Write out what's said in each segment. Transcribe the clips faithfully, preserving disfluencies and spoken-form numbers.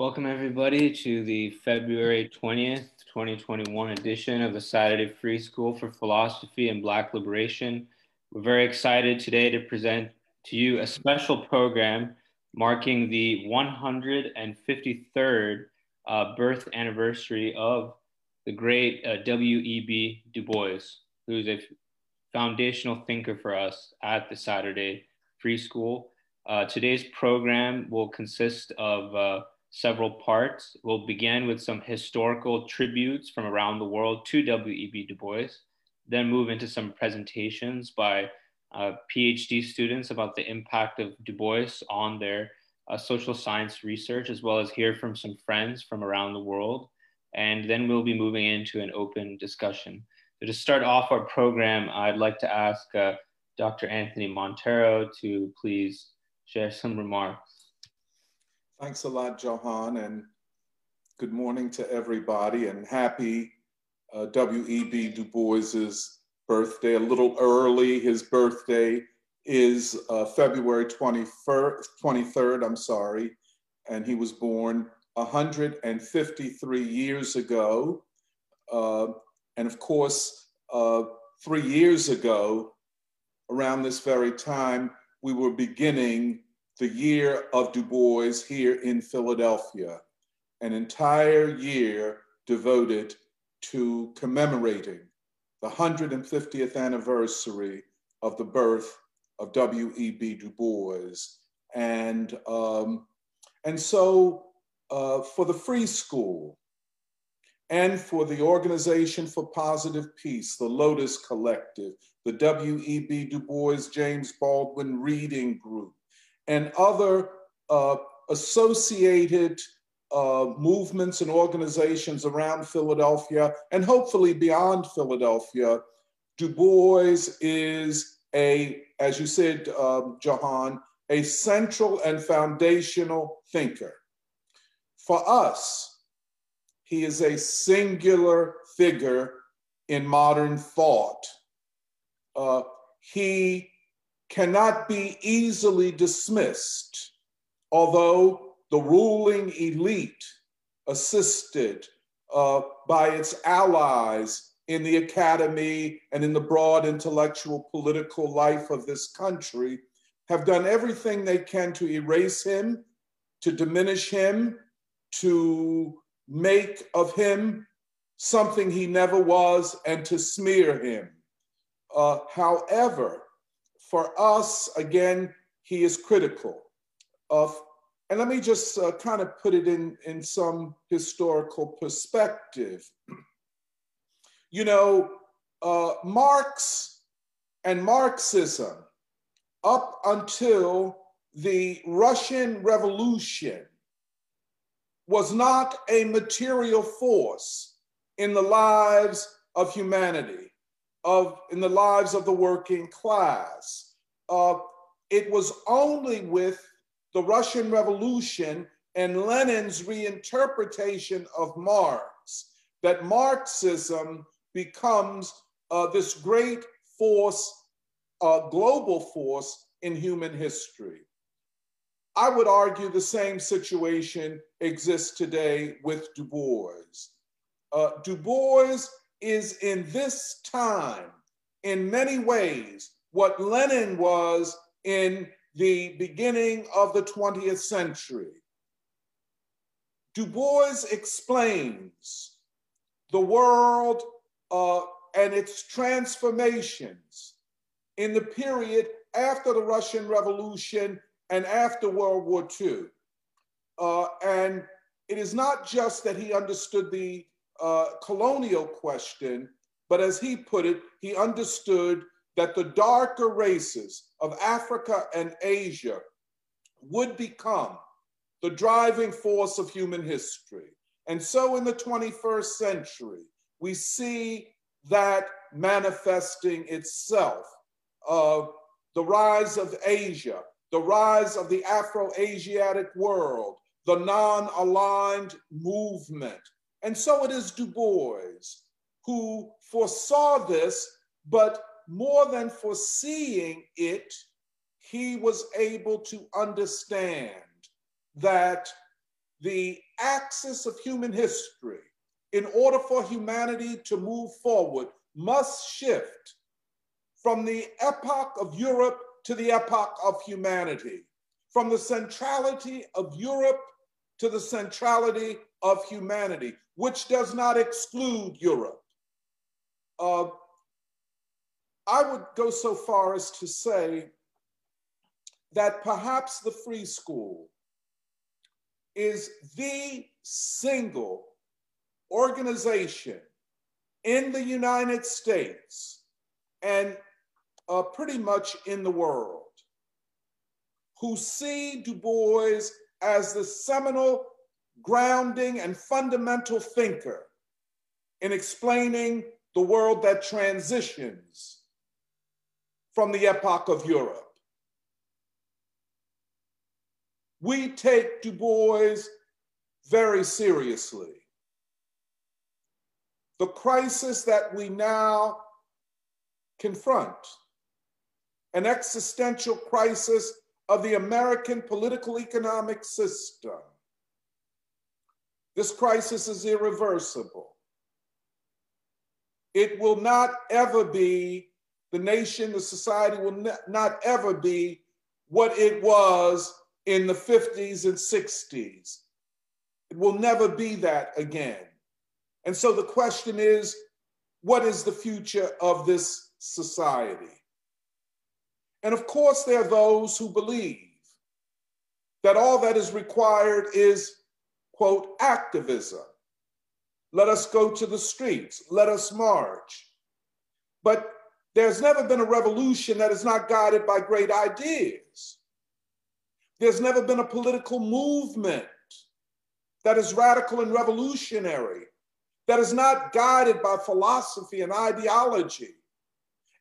Welcome everybody to the February twentieth, twenty twenty-one edition of the Saturday Free School for Philosophy and Black Liberation. We're very excited today to present to you a special program marking the one hundred fifty-third uh, birth anniversary of the great uh, W E B Du Bois, who's a foundational thinker for us at the Saturday Free School. Uh, today's program will consist of uh, several parts. We'll begin with some historical tributes from around the world to W E B Du Bois, then move into some presentations by uh, PhD students about the impact of Du Bois on their uh, social science research, as well as hear from some friends from around the world. And then we'll be moving into an open discussion. So to start off our program, I'd like to ask uh, Doctor Anthony Montero to please share some remarks. Thanks a lot, Johan, and good morning to everybody, and happy uh, W E B Du Bois's birthday. A little early, his birthday is uh, February twenty-first, twenty-third, I'm sorry, and he was born one hundred fifty-three years ago. Uh, and of course, uh, three years ago, around this very time, we were beginning the year of Du Bois here in Philadelphia, an entire year devoted to commemorating the one hundred fiftieth anniversary of the birth of W E B Du Bois. And, um, and so uh, for the Free School and for the Organization for Positive Peace, the Lotus Collective, the W E B Du Bois James Baldwin Reading Group, and other uh, associated uh, movements and organizations around Philadelphia, and hopefully beyond Philadelphia, Du Bois is a, as you said, uh, Johan, a central and foundational thinker. For us, he is a singular figure in modern thought. Uh, he cannot be easily dismissed, although the ruling elite, assisted uh, by its allies in the academy and in the broad intellectual political life of this country, have done everything they can to erase him, to diminish him, to make of him something he never was, and to smear him. Uh, however, for us, again, he is critical of, and let me just uh, kind of put it in, in some historical perspective. You know, uh, Marx and Marxism, up until the Russian Revolution, was not a material force in the lives of humanity. Of, in the lives of the working class. Uh, it was only with the Russian Revolution and Lenin's reinterpretation of Marx that Marxism becomes uh, this great force, uh, global force in human history. I would argue the same situation exists today with Du Bois. Uh, Du Bois is in this time, in many ways, what Lenin was in the beginning of the twentieth century. Du Bois explains the world uh, and its transformations in the period after the Russian Revolution and after World War Two. Uh, and it is not just that he understood the Uh, colonial question, but as he put it, he understood that the darker races of Africa and Asia would become the driving force of human history. And so in the twenty-first century, we see that manifesting itself, of uh, the rise of Asia, the rise of the Afro-Asiatic world, the non-aligned movement. And so it is Du Bois who foresaw this, but more than foreseeing it, he was able to understand that the axis of human history, in order for humanity to move forward, must shift from the epoch of Europe to the epoch of humanity, from the centrality of Europe to the centrality of humanity, which does not exclude Europe. Uh, I would go so far as to say that perhaps the Free School is the single organization in the United States and uh, pretty much in the world who see Du Bois as the seminal grounding and fundamental thinker in explaining the world that transitions from the epoch of Europe. We take Du Bois very seriously. The crisis that we now confront, an existential crisis of the American political economic system. This crisis is irreversible. It will not ever be, the nation, the society will not ever be what it was in the fifties and sixties. It will never be that again. And so the question is, what is the future of this society? And of course, there are those who believe that all that is required is, quote, activism. Let us go to the streets, let us march. But there's never been a revolution that is not guided by great ideas. There's never been a political movement that is radical and revolutionary, that is not guided by philosophy and ideology,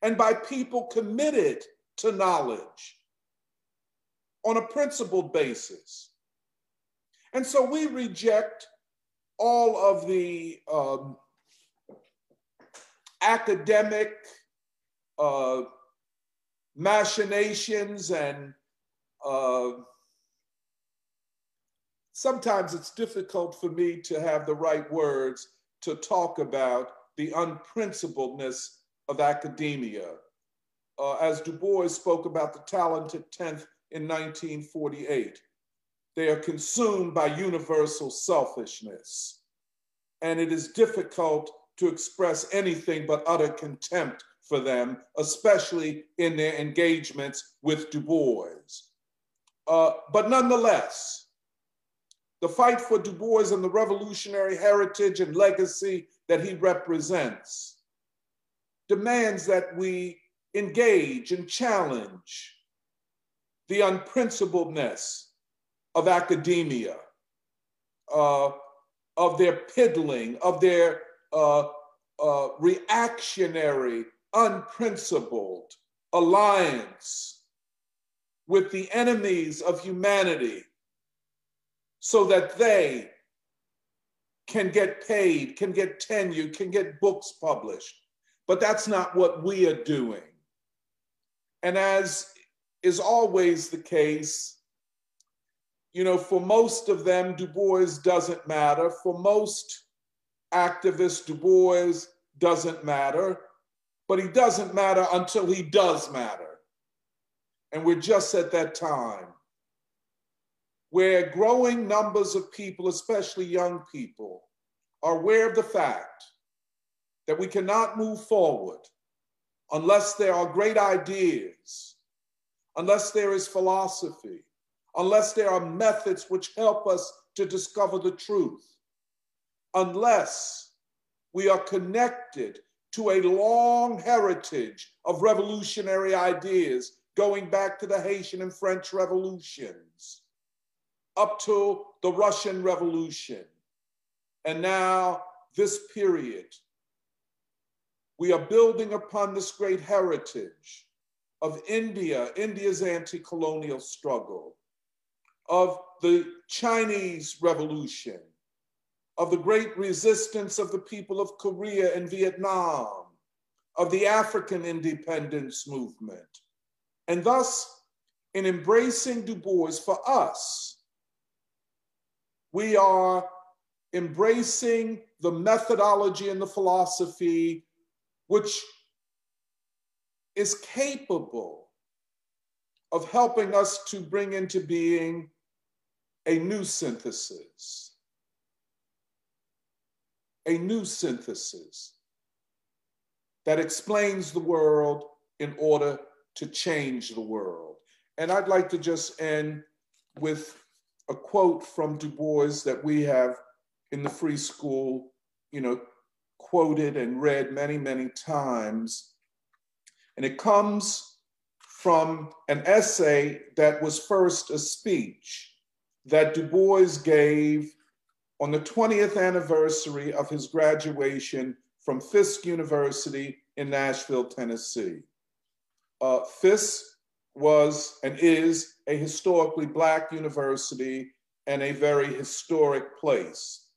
and by people committed to knowledge on a principled basis. And so we reject all of the um, academic uh, machinations, and uh, sometimes it's difficult for me to have the right words to talk about the unprincipledness of academia. Uh, as Du Bois spoke about the talented tenth in nineteen forty-eight. They are consumed by universal selfishness, and it is difficult to express anything but utter contempt for them, especially in their engagements with Du Bois. Uh, but nonetheless, the fight for Du Bois and the revolutionary heritage and legacy that he represents demands that we engage and challenge the unprincipledness of academia, uh, of their piddling, of their uh, uh, reactionary, unprincipled alliance with the enemies of humanity so that they can get paid, can get tenure, can get books published. But that's not what we are doing. And as is always the case, you know, for most of them, Du Bois doesn't matter. For most activists, Du Bois doesn't matter, but he doesn't matter until he does matter. And we're just at that time where growing numbers of people, especially young people, are aware of the fact that we cannot move forward unless there are great ideas, unless there is philosophy, unless there are methods which help us to discover the truth, unless we are connected to a long heritage of revolutionary ideas going back to the Haitian and French revolutions, up to the Russian Revolution, and now this period. We are building upon this great heritage of India, India's anti-colonial struggle, of the Chinese Revolution, of the great resistance of the people of Korea and Vietnam, of the African independence movement. And thus, in embracing Du Bois, for us, we are embracing the methodology and the philosophy which is capable of helping us to bring into being a new synthesis, a new synthesis that explains the world in order to change the world. And I'd like to just end with a quote from Du Bois that we have in the Free School, you know, quoted and read many, many times. And it comes from an essay that was first a speech that Du Bois gave on the twentieth anniversary of his graduation from Fisk University in Nashville, Tennessee. Uh, Fisk was and is a historically Black university and a very historic place.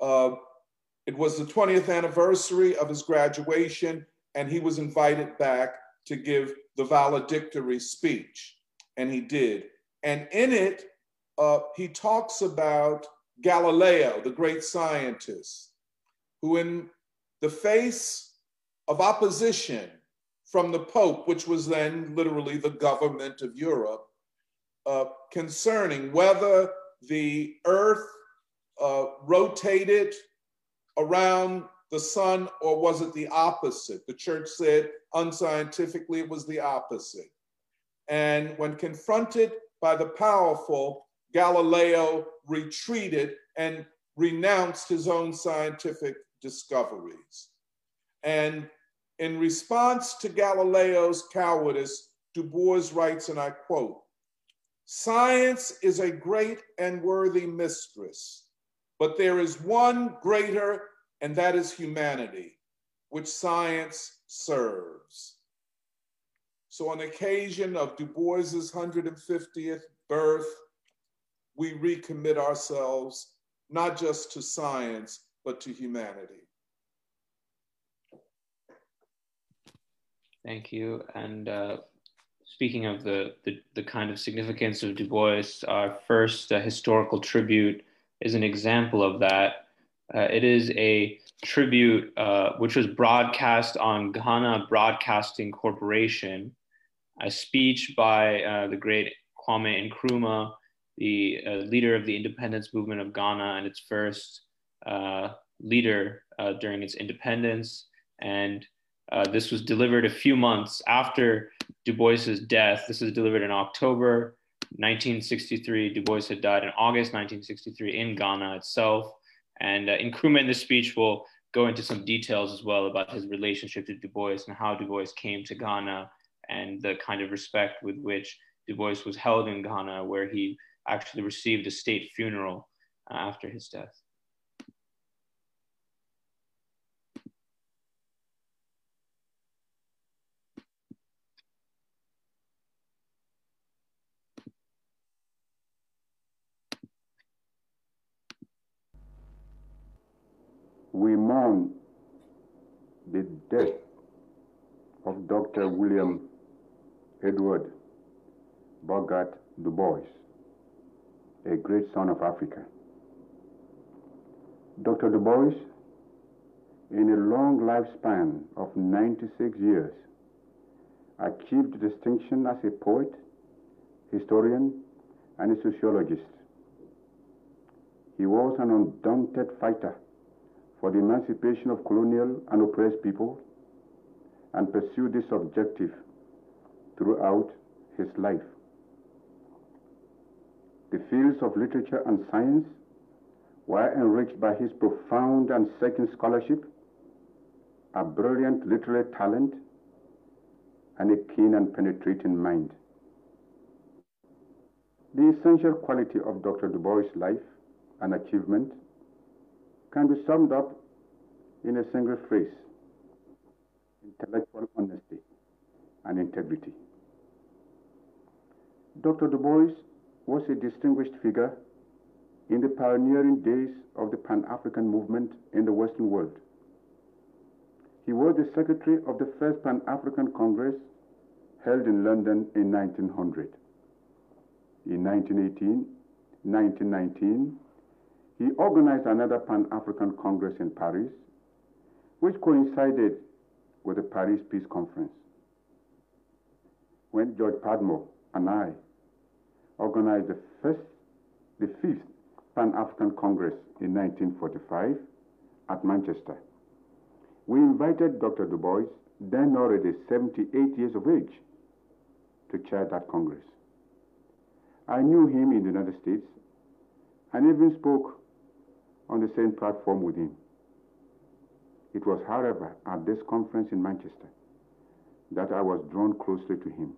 Uh, it was the twentieth anniversary of his graduation, and he was invited back to give the valedictory speech, and he did. And in it, uh, he talks about Galileo, the great scientist, who in the face of opposition from the Pope, which was then literally the government of Europe, uh, concerning whether the earth uh, rotated around the sun or was it the opposite. The church said unscientifically it was the opposite. And when confronted by the powerful, Galileo retreated and renounced his own scientific discoveries. And in response to Galileo's cowardice, Du Bois writes, and I quote, "Science is a great and worthy mistress, but there is one greater, and that is humanity, which science serves." So on occasion of Du Bois's one hundred fiftieth birth, we recommit ourselves, not just to science, but to humanity. Thank you. And uh, speaking of the, the, the kind of significance of Du Bois, our first uh, historical tribute is an example of that. Uh, it is a tribute uh, which was broadcast on Ghana Broadcasting Corporation, a speech by uh, the great Kwame Nkrumah, the uh, leader of the independence movement of Ghana and its first uh, leader uh, during its independence. And Uh, this was delivered a few months after Du Bois's death. This was delivered in October nineteen sixty-three. Du Bois had died in August nineteen sixty-three in Ghana itself. And uh, Nkrumah in this speech will go into some details as well about his relationship to Du Bois and how Du Bois came to Ghana and the kind of respect with which Du Bois was held in Ghana, where he actually received a state funeral uh, after his death. We mourn the death of Doctor William Edward Bogart Du Bois, a great son of Africa. Doctor Du Bois, in a long lifespan of ninety-six years, achieved distinction as a poet, historian, and a sociologist. He was an undaunted fighter for the emancipation of colonial and oppressed people, and pursued this objective throughout his life. The fields of literature and science were enriched by his profound and searching scholarship, a brilliant literary talent, and a keen and penetrating mind. The essential quality of Doctor Du Bois' life and achievement can be summed up in a single phrase: intellectual honesty and integrity. Doctor Du Bois was a distinguished figure in the pioneering days of the Pan-African movement in the Western world. He was the secretary of the first Pan-African Congress held in London in nineteen hundred. In nineteen eighteen, nineteen nineteen, he organized another Pan-African Congress in Paris, which coincided with the Paris Peace Conference. When George Padmore and I organized the first, the fifth Pan-African Congress in nineteen forty-five at Manchester, we invited Doctor Du Bois, then already seventy-eight years of age, to chair that Congress. I knew him in the United States and even spoke on the same platform with him. It was, however, at this conference in Manchester that I was drawn closely to him.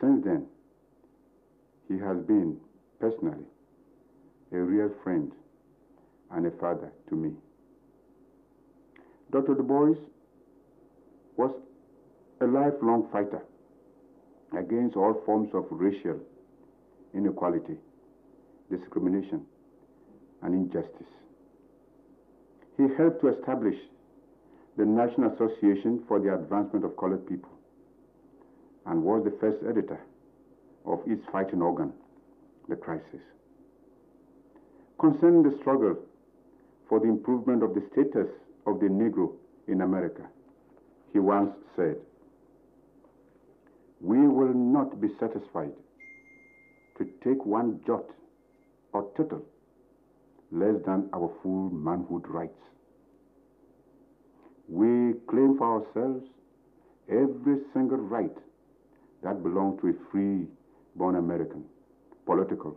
Since then, he has been, personally, a real friend and a father to me. Doctor Du Bois was a lifelong fighter against all forms of racial inequality, discrimination, and injustice. He helped to establish the National Association for the Advancement of Colored People and was the first editor of its fighting organ, The Crisis. Concerning the struggle for the improvement of the status of the Negro in America, he once said, "We will not be satisfied to take one jot or tittle less than our full manhood rights. We claim for ourselves every single right that belongs to a free-born American, political,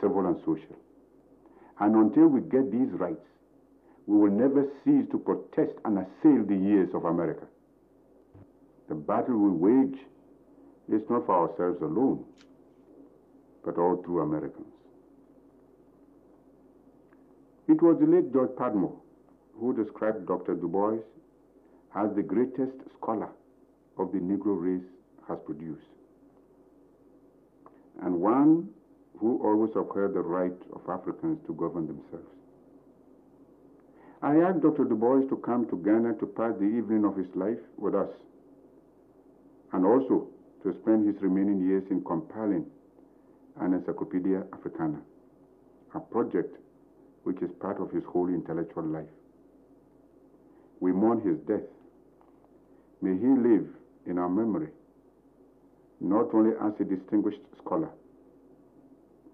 civil, and social. And until we get these rights, we will never cease to protest and assail the years of America. The battle we wage is not for ourselves alone, but all true Americans." It was the late George Padmore who described Doctor Du Bois as the greatest scholar of the Negro race has produced, and one who always upheld the right of Africans to govern themselves. I asked Doctor Du Bois to come to Ghana to pass the evening of his life with us, and also to spend his remaining years in compiling an Encyclopedia Africana, a project which is part of his whole intellectual life. We mourn his death. May he live in our memory, not only as a distinguished scholar,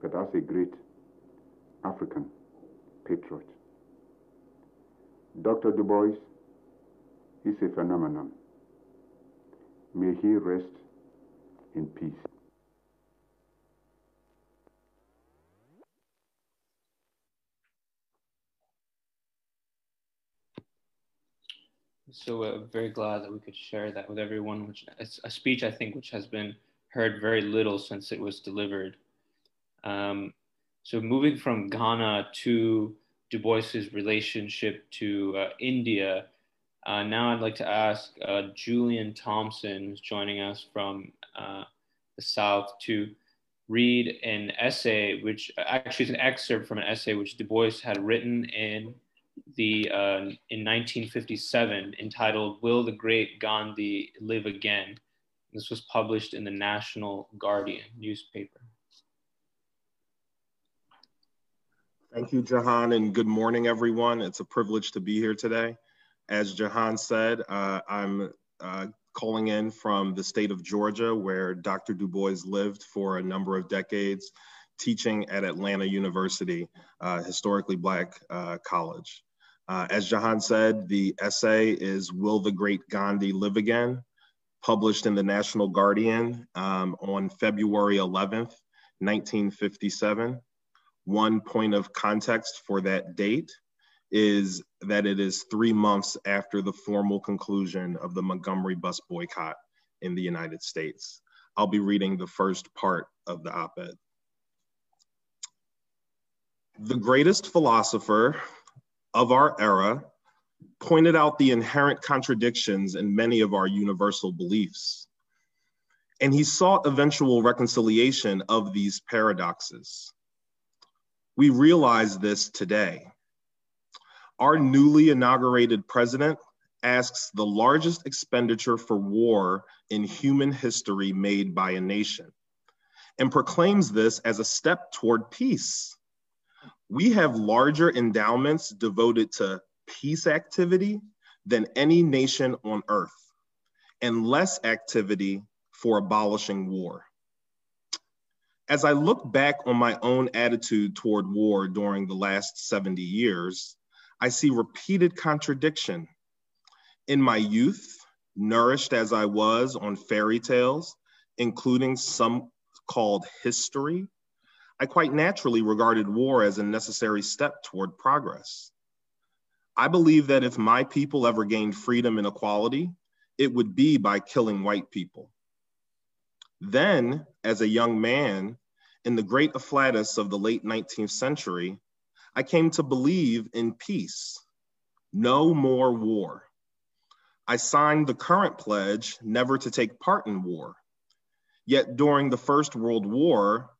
but as a great African patriot. Doctor Du Bois is a phenomenon. May he rest in peace. So uh, very glad that we could share that with everyone, which is a speech, I think, which has been heard very little since it was delivered. Um, so moving from Ghana to Du Bois's relationship to uh, India, uh, now I'd like to ask uh, Julian Thompson, who's joining us from uh, the South, to read an essay, which actually is an excerpt from an essay which Du Bois had written in the uh, in nineteen fifty-seven, entitled "Will the Great Gandhi Live Again?" This was published in the National Guardian newspaper. Thank you, Jahan, and good morning, everyone. It's a privilege to be here today. As Jahan said, uh, I'm uh, calling in from the state of Georgia, where Doctor Du Bois lived for a number of decades, teaching at Atlanta University, uh, historically Black uh, college. Uh, as Jahan said, the essay is "Will the Great Gandhi Live Again?" published in the National Guardian um, on February eleventh, nineteen fifty-seven. One point of context for that date is that it is three months after the formal conclusion of the Montgomery bus boycott in the United States. I'll be reading the first part of the op-ed. "The greatest philosopher of our era pointed out the inherent contradictions in many of our universal beliefs, and he sought eventual reconciliation of these paradoxes. We realize this today. Our newly inaugurated president asks the largest expenditure for war in human history made by a nation, and proclaims this as a step toward peace. we have larger endowments devoted to peace activity than any nation on earth, and less activity for abolishing war. As I look back on my own attitude toward war during the last seventy years, I see repeated contradiction. In my youth, nourished as I was on fairy tales, including some called history, I quite naturally regarded war as a necessary step toward progress. I believe that if my people ever gained freedom and equality, it would be by killing white people. Then, as a young man, in the great afflatus of the late nineteenth century, I came to believe in peace, no more war. I signed the current pledge never to take part in war. Yet during the First World War,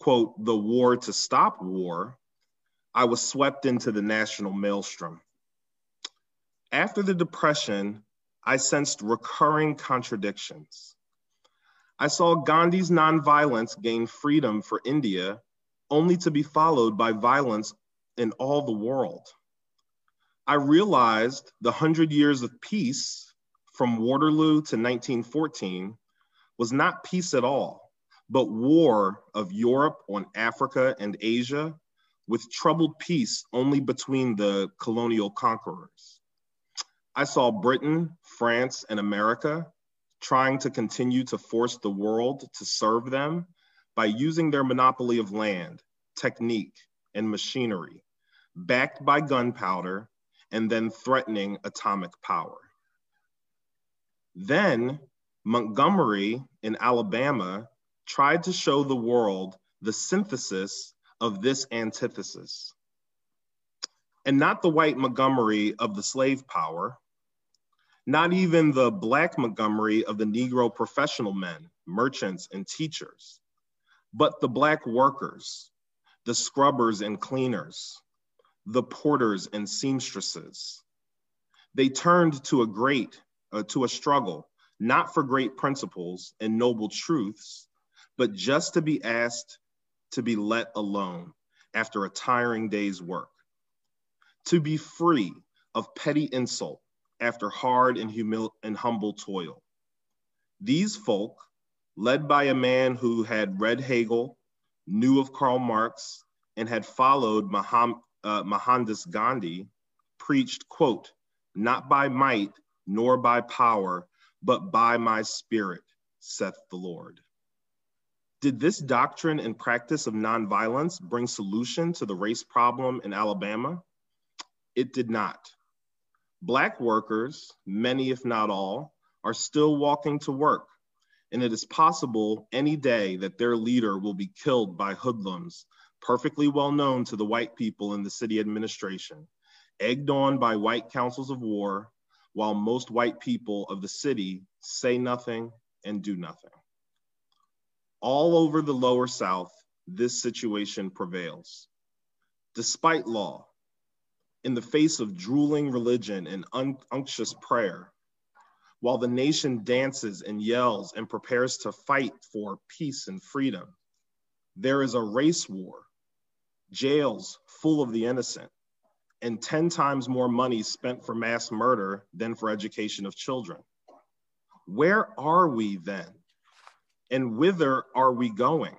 quote, the war to stop war, I was swept into the national maelstrom. After the Depression, I sensed recurring contradictions. I saw Gandhi's nonviolence gain freedom for India, only to be followed by violence in all the world. I realized the hundred years of peace from Waterloo to nineteen fourteen was not peace at all, but war of Europe on Africa and Asia, with troubled peace only between the colonial conquerors. I saw Britain, France, and America trying to continue to force the world to serve them by using their monopoly of land, technique, and machinery, backed by gunpowder, and then threatening atomic power. Then Montgomery in Alabama tried to show the world the synthesis of this antithesis. And not the white Montgomery of the slave power, not even the Black Montgomery of the Negro professional men, merchants, and teachers, but the Black workers, the scrubbers and cleaners, the porters and seamstresses. They turned to a great, uh, to a struggle, not for great principles and noble truths, but just to be asked to be let alone after a tiring day's work, to be free of petty insult, after hard and, humil and humble toil. These folk, led by a man who had read Hegel, knew of Karl Marx, and had followed Maham uh, Mohandas Gandhi, preached, quote, not by might nor by power, but by my spirit, saith the Lord. Did this doctrine and practice of nonviolence bring solution to the race problem in Alabama? It did not. Black workers, many if not all, are still walking to work, and it is possible any day that their leader will be killed by hoodlums, perfectly well known to the white people in the city administration, egged on by white councils of war, while most white people of the city say nothing and do nothing. All over the Lower South, this situation prevails. Despite law, in the face of drooling religion and unctuous prayer, while the nation dances and yells and prepares to fight for peace and freedom, there is a race war, jails full of the innocent, and ten times more money spent for mass murder than for education of children. Where are we then? And whither are we going?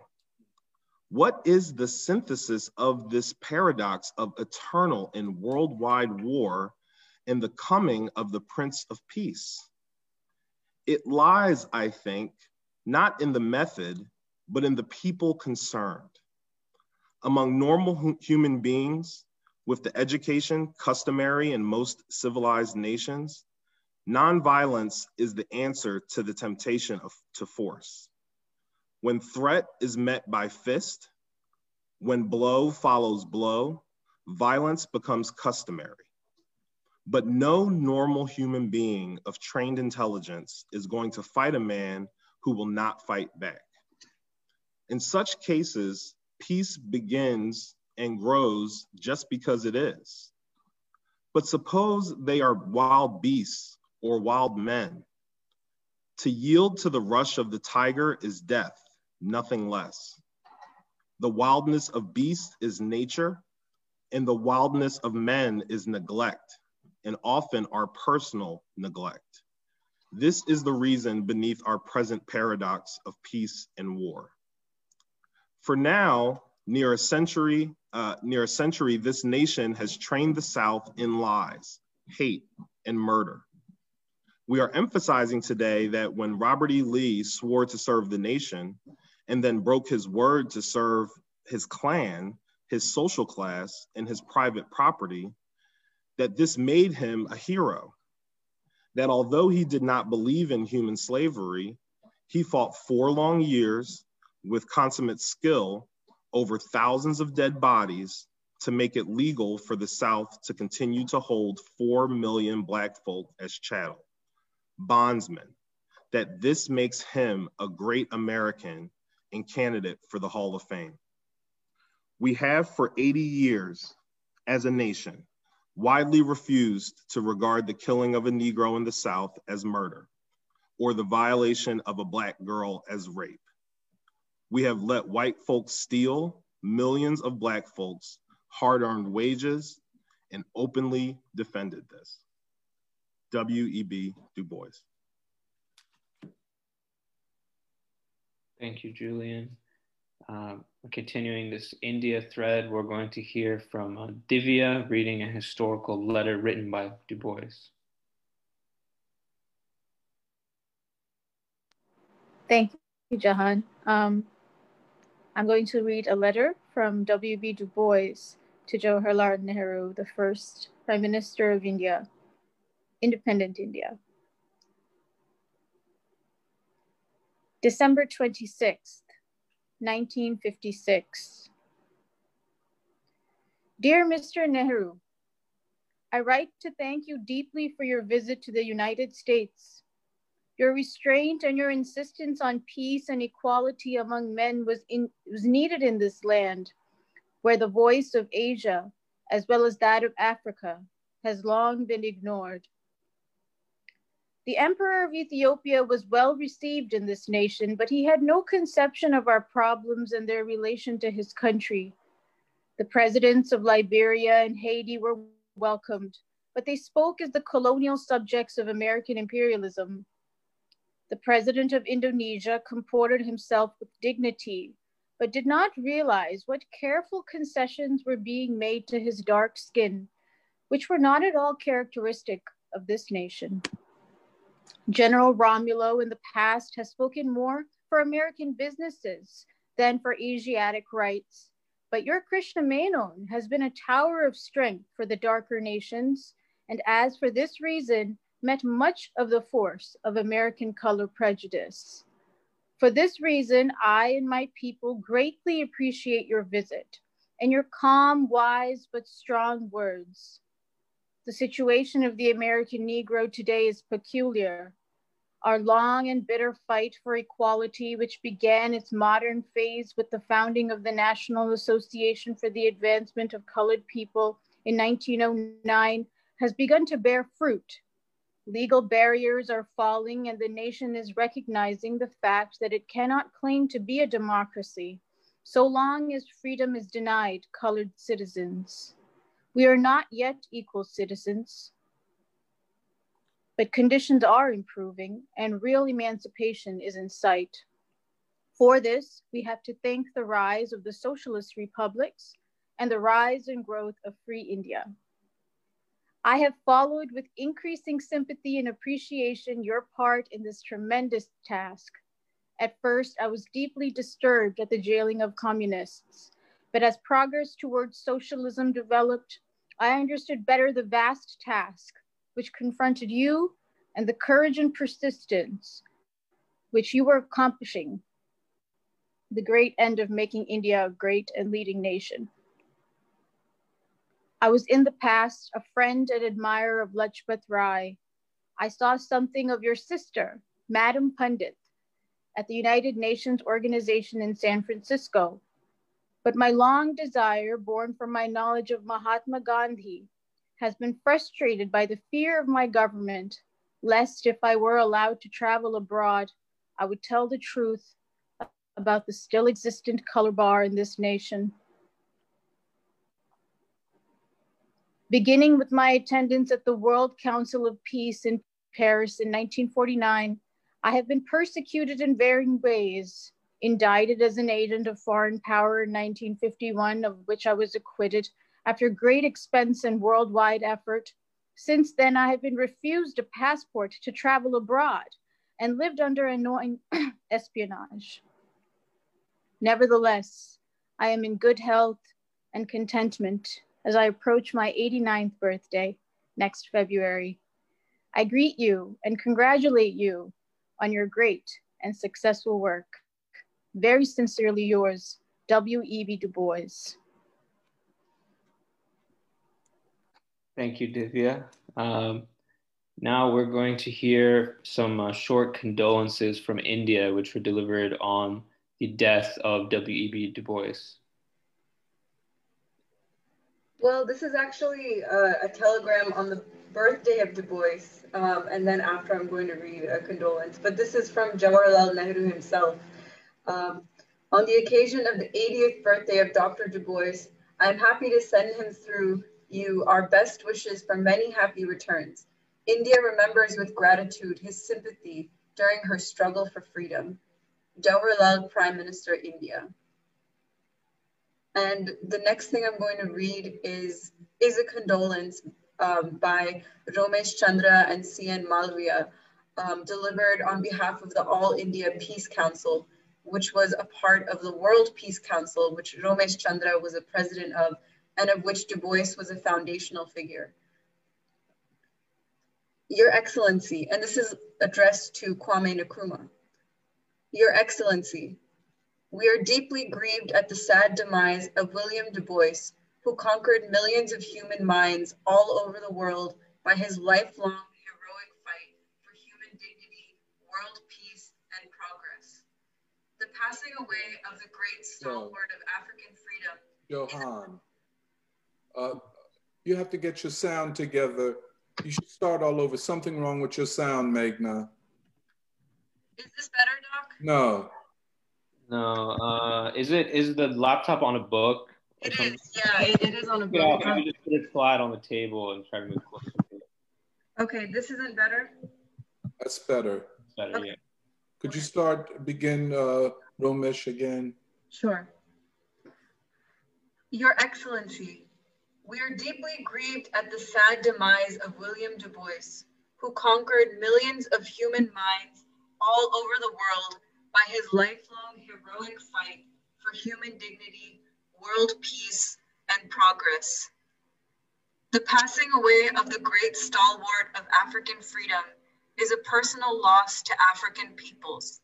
What is the synthesis of this paradox of eternal and worldwide war and the coming of the Prince of Peace? It lies, I think, not in the method, but in the people concerned. Among normal human beings, with the education customary in most civilized nations, nonviolence is the answer to the temptation of, to force. When threat is met by fist, when blow follows blow, violence becomes customary. But no normal human being of trained intelligence is going to fight a man who will not fight back. In such cases, peace begins and grows just because it is. But suppose they are wild beasts or wild men. To yield to the rush of the tiger is death, nothing less. The wildness of beasts is nature, In the wildness of men is neglect, and often our personal neglect. This is the reason beneath our present paradox of peace and war. For now, near a century, uh, near a century, this nation has trained the South in lies, hate, and murder. We are emphasizing today that when Robert E. Lee swore to serve the nation and then broke his word to serve his clan, his social class, and his private property, that this made him a hero. That although he did not believe in human slavery, he fought four long years with consummate skill over thousands of dead bodies to make it legal for the South to continue to hold four million Black folk as chattel, bondsmen, that this makes him a great American and candidate for the Hall of Fame. We have for eighty years as a nation widely refused to regard the killing of a Negro in the South as murder or the violation of a Black girl as rape. We have let white folks steal millions of Black folks' hard-earned wages and openly defended this. W E B Du Bois. Thank you, Julian. Um, continuing this India thread, we're going to hear from uh, Divya reading a historical letter written by Du Bois. Thank you, Jahan. Um, I'm going to read a letter from W B Du Bois to Jawaharlal Nehru, the first Prime Minister of India, independent India. December twenty-sixth, nineteen fifty-six. Dear Mister Nehru, I write to thank you deeply for your visit to the United States. Your restraint and your insistence on peace and equality among men was, in, was needed in this land where the voice of Asia, as well as that of Africa, has long been ignored. The Emperor of Ethiopia was well received in this nation, but he had no conception of our problems and their relation to his country. The presidents of Liberia and Haiti were welcomed, but they spoke as the colonial subjects of American imperialism. The president of Indonesia comported himself with dignity, but did not realize what careful concessions were being made to his dark skin, which were not at all characteristic of this nation. General Romulo in the past has spoken more for American businesses than for Asiatic rights, but your Krishna Menon has been a tower of strength for the darker nations, and as for this reason, met much of the force of American color prejudice. For this reason, I and my people greatly appreciate your visit and your calm, wise, but strong words. The situation of the American Negro today is peculiar. Our long and bitter fight for equality, which began its modern phase with the founding of the National Association for the Advancement of Colored People in nineteen oh nine, has begun to bear fruit. Legal barriers are falling, and the nation is recognizing the fact that it cannot claim to be a democracy so long as freedom is denied colored citizens. We are not yet equal citizens, but conditions are improving and real emancipation is in sight. For this, we have to thank the rise of the socialist republics and the rise and growth of free India. I have followed with increasing sympathy and appreciation your part in this tremendous task. At first, I was deeply disturbed at the jailing of communists, but as progress towards socialism developed, I understood better the vast task which confronted you and the courage and persistence which you were accomplishing, the great end of making India a great and leading nation. I was in the past a friend and admirer of Lajpat Rai. I saw something of your sister, Madam Pandit, at the United Nations Organization in San Francisco. But my long desire, born from my knowledge of Mahatma Gandhi, has been frustrated by the fear of my government, lest if I were allowed to travel abroad, I would tell the truth about the still existent color bar in this nation. beginning with my attendance at the World Council of Peace in Paris in nineteen forty-nine, I have been persecuted in varying ways, indicted as an agent of foreign power in nineteen fifty-one, of which I was acquitted after great expense and worldwide effort. Since then, I have been refused a passport to travel abroad and lived under annoying espionage. Nevertheless, I am in good health and contentment as I approach my eighty-ninth birthday next February. I greet you and congratulate you on your great and successful work. Very sincerely yours, W E B Du Bois. Thank you, Divya. Um, now we're going to hear some uh, short condolences from India, which were delivered on the death of W E B Du Bois. Well, this is actually uh, a telegram on the birthday of Du Bois, um, and then after I'm going to read a condolence, but this is from Jawaharlal Nehru himself. Um, on the occasion of the eightieth birthday of Doctor Du Bois, I'm happy to send him through you our best wishes for many happy returns. India remembers with gratitude his sympathy during her struggle for freedom. Jawaharlal, Prime Minister, India. And the next thing I'm going to read is, is a condolence um, by Romesh Chandra and C N Malviya, um, delivered on behalf of the All India Peace Council, which was a part of the World Peace Council, which Romesh Chandra was a president of, and of which Du Bois was a foundational figure. Your Excellency, and this is addressed to Kwame Nkrumah. Your Excellency, we are deeply grieved at the sad demise of William Du Bois, who conquered millions of human minds all over the world by his lifelong heroic fight for human dignity, world peace, and progress. The passing away of the great stalwart of African freedom. Johan, Uh, you have to get your sound together. You should start all over. Something wrong with your sound, Meghna. Is this better, Doc? No. No. Uh, is it? Is the laptop on a book? It something? Is. Yeah, it, it is on a book. Yeah, just put it flat on the table and try to move closer to it. Okay, this isn't better. That's better. That's better. Okay. Yeah. Could you start begin, uh, Romesh again? Sure. Your Excellency. We are deeply grieved at the sad demise of William Du Bois, who conquered millions of human minds all over the world by his lifelong heroic fight for human dignity, world peace, and progress. The passing away of the great stalwart of African freedom is a personal loss to African peoples.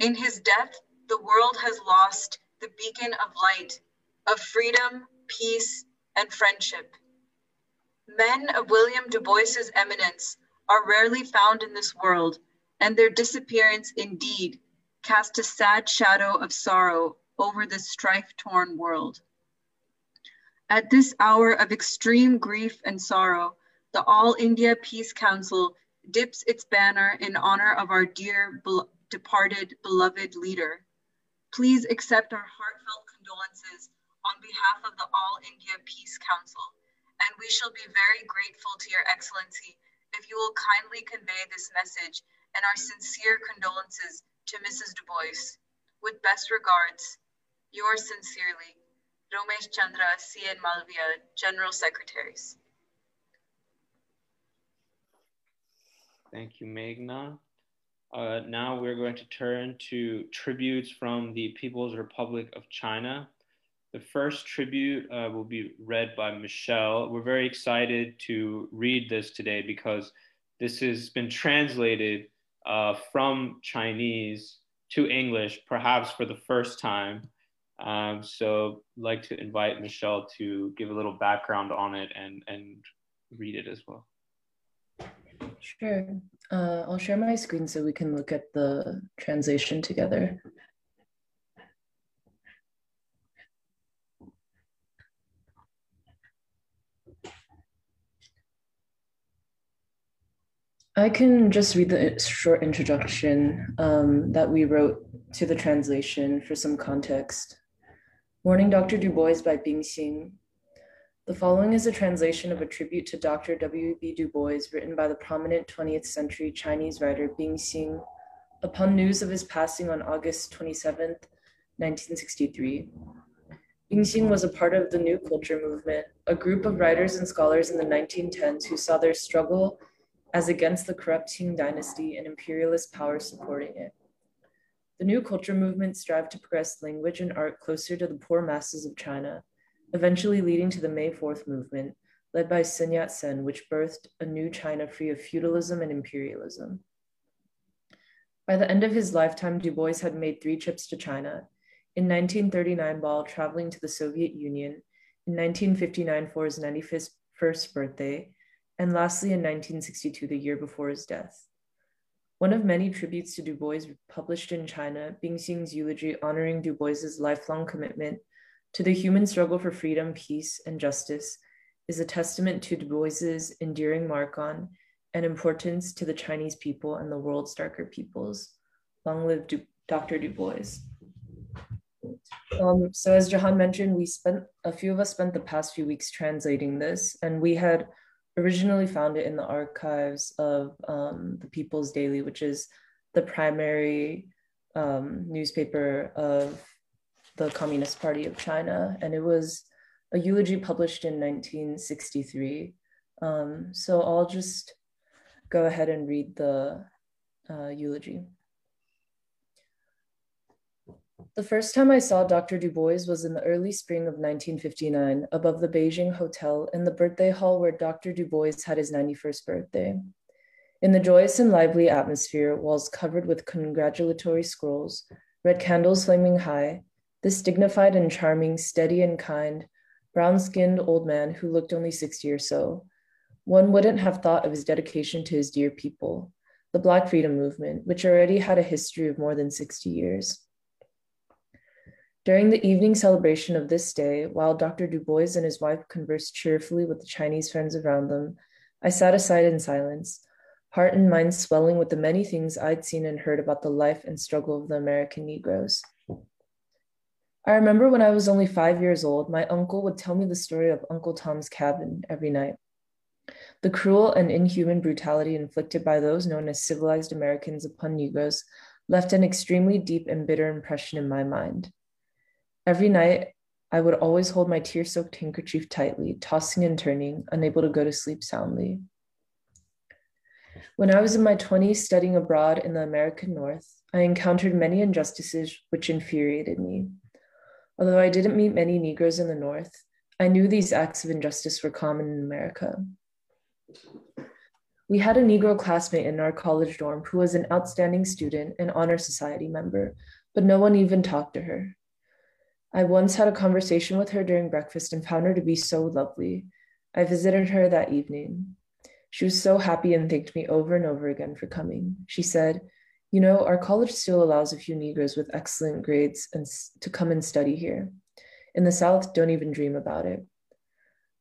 In his death, the world has lost the beacon of light, of freedom, peace, and friendship. Men of William Du Bois's eminence are rarely found in this world, and their disappearance indeed cast a sad shadow of sorrow over this strife-torn world. At this hour of extreme grief and sorrow, the All India Peace Council dips its banner in honor of our dear, departed, beloved leader. Please accept our heartfelt condolences on behalf of the All India Peace Council, and we shall be very grateful to Your Excellency if you will kindly convey this message and our sincere condolences to Missus Du Bois. With best regards, yours sincerely, Romesh Chandra, C N Malviya, General Secretaries. Thank you, Meghna. Uh, now we're going to turn to tributes from the People's Republic of China. The first tribute uh, will be read by Michelle. We're very excited to read this today because this has been translated uh, from Chinese to English, perhaps for the first time. Um, so I'd like to invite Michelle to give a little background on it and, and read it as well. Sure, uh, I'll share my screen so we can look at the translation together. I can just read the short introduction um, that we wrote to the translation for some context. Morning Doctor Du Bois by Bing Xin. The following is a translation of a tribute to Doctor W B Du Bois written by the prominent twentieth century Chinese writer Bing Xin upon news of his passing on August twenty-seventh, nineteen sixty-three. Bing Xin was a part of the New Culture Movement, a group of writers and scholars in the nineteen tens who saw their struggle as against the corrupt Qing dynasty and imperialist powers supporting it. The New Culture Movement strived to progress language and art closer to the poor masses of China, eventually leading to the May fourth movement, led by Sun Yat-sen, which birthed a new China free of feudalism and imperialism. By the end of his lifetime, Du Bois had made three trips to China, in nineteen thirty-nine while traveling to the Soviet Union, in nineteen fifty-nine for his ninety-first birthday, and lastly in nineteen sixty-two, the year before his death. One of many tributes to Du Bois published in China, Bing Xing's eulogy honoring Du Bois's lifelong commitment to the human struggle for freedom, peace, and justice is a testament to Du Bois's endearing mark on and importance to the Chinese people and the world's darker peoples. Long live du Doctor Du Bois. Um, so as Jahan mentioned, we spent, a few of us spent the past few weeks translating this, and we had originally found it in the archives of um, the People's Daily, which is the primary um, newspaper of the Communist Party of China, and it was a eulogy published in nineteen sixty-three. Um, so I'll just go ahead and read the uh, eulogy. The first time I saw Doctor Du Bois was in the early spring of nineteen fifty-nine, above the Beijing Hotel in the birthday hall where Doctor Du Bois had his ninety-first birthday. In the joyous and lively atmosphere, walls covered with congratulatory scrolls, red candles flaming high, this dignified and charming, steady and kind, brown-skinned old man who looked only sixty or so. One wouldn't have thought of his dedication to his dear people, the Black Freedom Movement, which already had a history of more than sixty years. During the evening celebration of this day, while Doctor Du Bois and his wife conversed cheerfully with the Chinese friends around them, I sat aside in silence, heart and mind swelling with the many things I'd seen and heard about the life and struggle of the American Negroes. I remember when I was only five years old, my uncle would tell me the story of Uncle Tom's Cabin every night. The cruel and inhuman brutality inflicted by those known as civilized Americans upon Negroes left an extremely deep and bitter impression in my mind. Every night, I would always hold my tear-soaked handkerchief tightly, tossing and turning, unable to go to sleep soundly. When I was in my twenties studying abroad in the American North, I encountered many injustices which infuriated me. Although I didn't meet many Negroes in the North, I knew these acts of injustice were common in America. We had a Negro classmate in our college dorm who was an outstanding student and honor society member, but no one even talked to her. I once had a conversation with her during breakfast and found her to be so lovely. I visited her that evening. She was so happy and thanked me over and over again for coming. She said, "You know, our college still allows a few Negroes with excellent grades and to come and study here. In the South, don't even dream about it.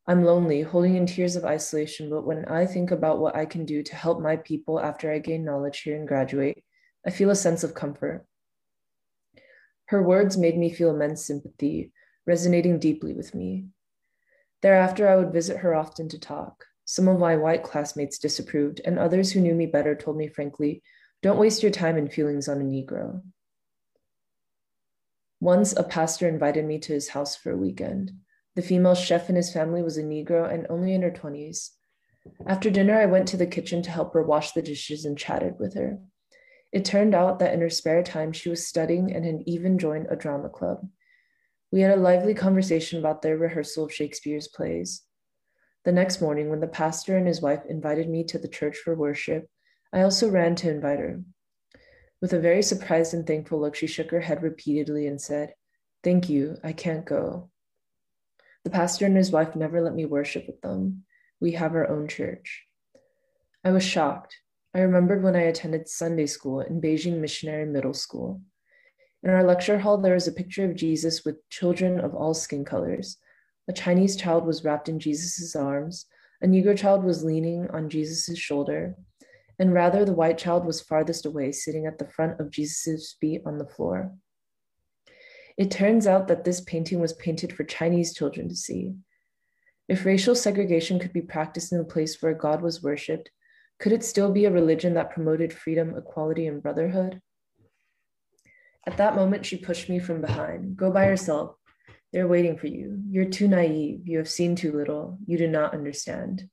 I'm lonely, holding in tears of isolation, but when I think about what I can do to help my people after I gain knowledge here and graduate, I feel a sense of comfort." Her words made me feel immense sympathy, resonating deeply with me. Thereafter, I would visit her often to talk. Some of my white classmates disapproved, and others who knew me better told me frankly, "Don't waste your time and feelings on a Negro." Once a pastor invited me to his house for a weekend. The female chef in his family was a Negro and only in her twenties. After dinner, I went to the kitchen to help her wash the dishes and chatted with her. It turned out that in her spare time, she was studying and had even joined a drama club. We had a lively conversation about their rehearsal of Shakespeare's plays. The next morning, when the pastor and his wife invited me to the church for worship, I also ran to invite her. With a very surprised and thankful look, she shook her head repeatedly and said, "Thank you, I can't go." The pastor and his wife never let me worship with them. We have our own church. I was shocked. I remembered when I attended Sunday school in Beijing Missionary Middle School. In our lecture hall, there was a picture of Jesus with children of all skin colors. A Chinese child was wrapped in Jesus's arms. A Negro child was leaning on Jesus's shoulder. And rather, the white child was farthest away, sitting at the front of Jesus' feet on the floor. It turns out that this painting was painted for Chinese children to see. If racial segregation could be practiced in the place where God was worshipped, could it still be a religion that promoted freedom, equality, and brotherhood? At that moment, she pushed me from behind. Go by yourself. They're waiting for you. You're too naive. You have seen too little. You do not understand.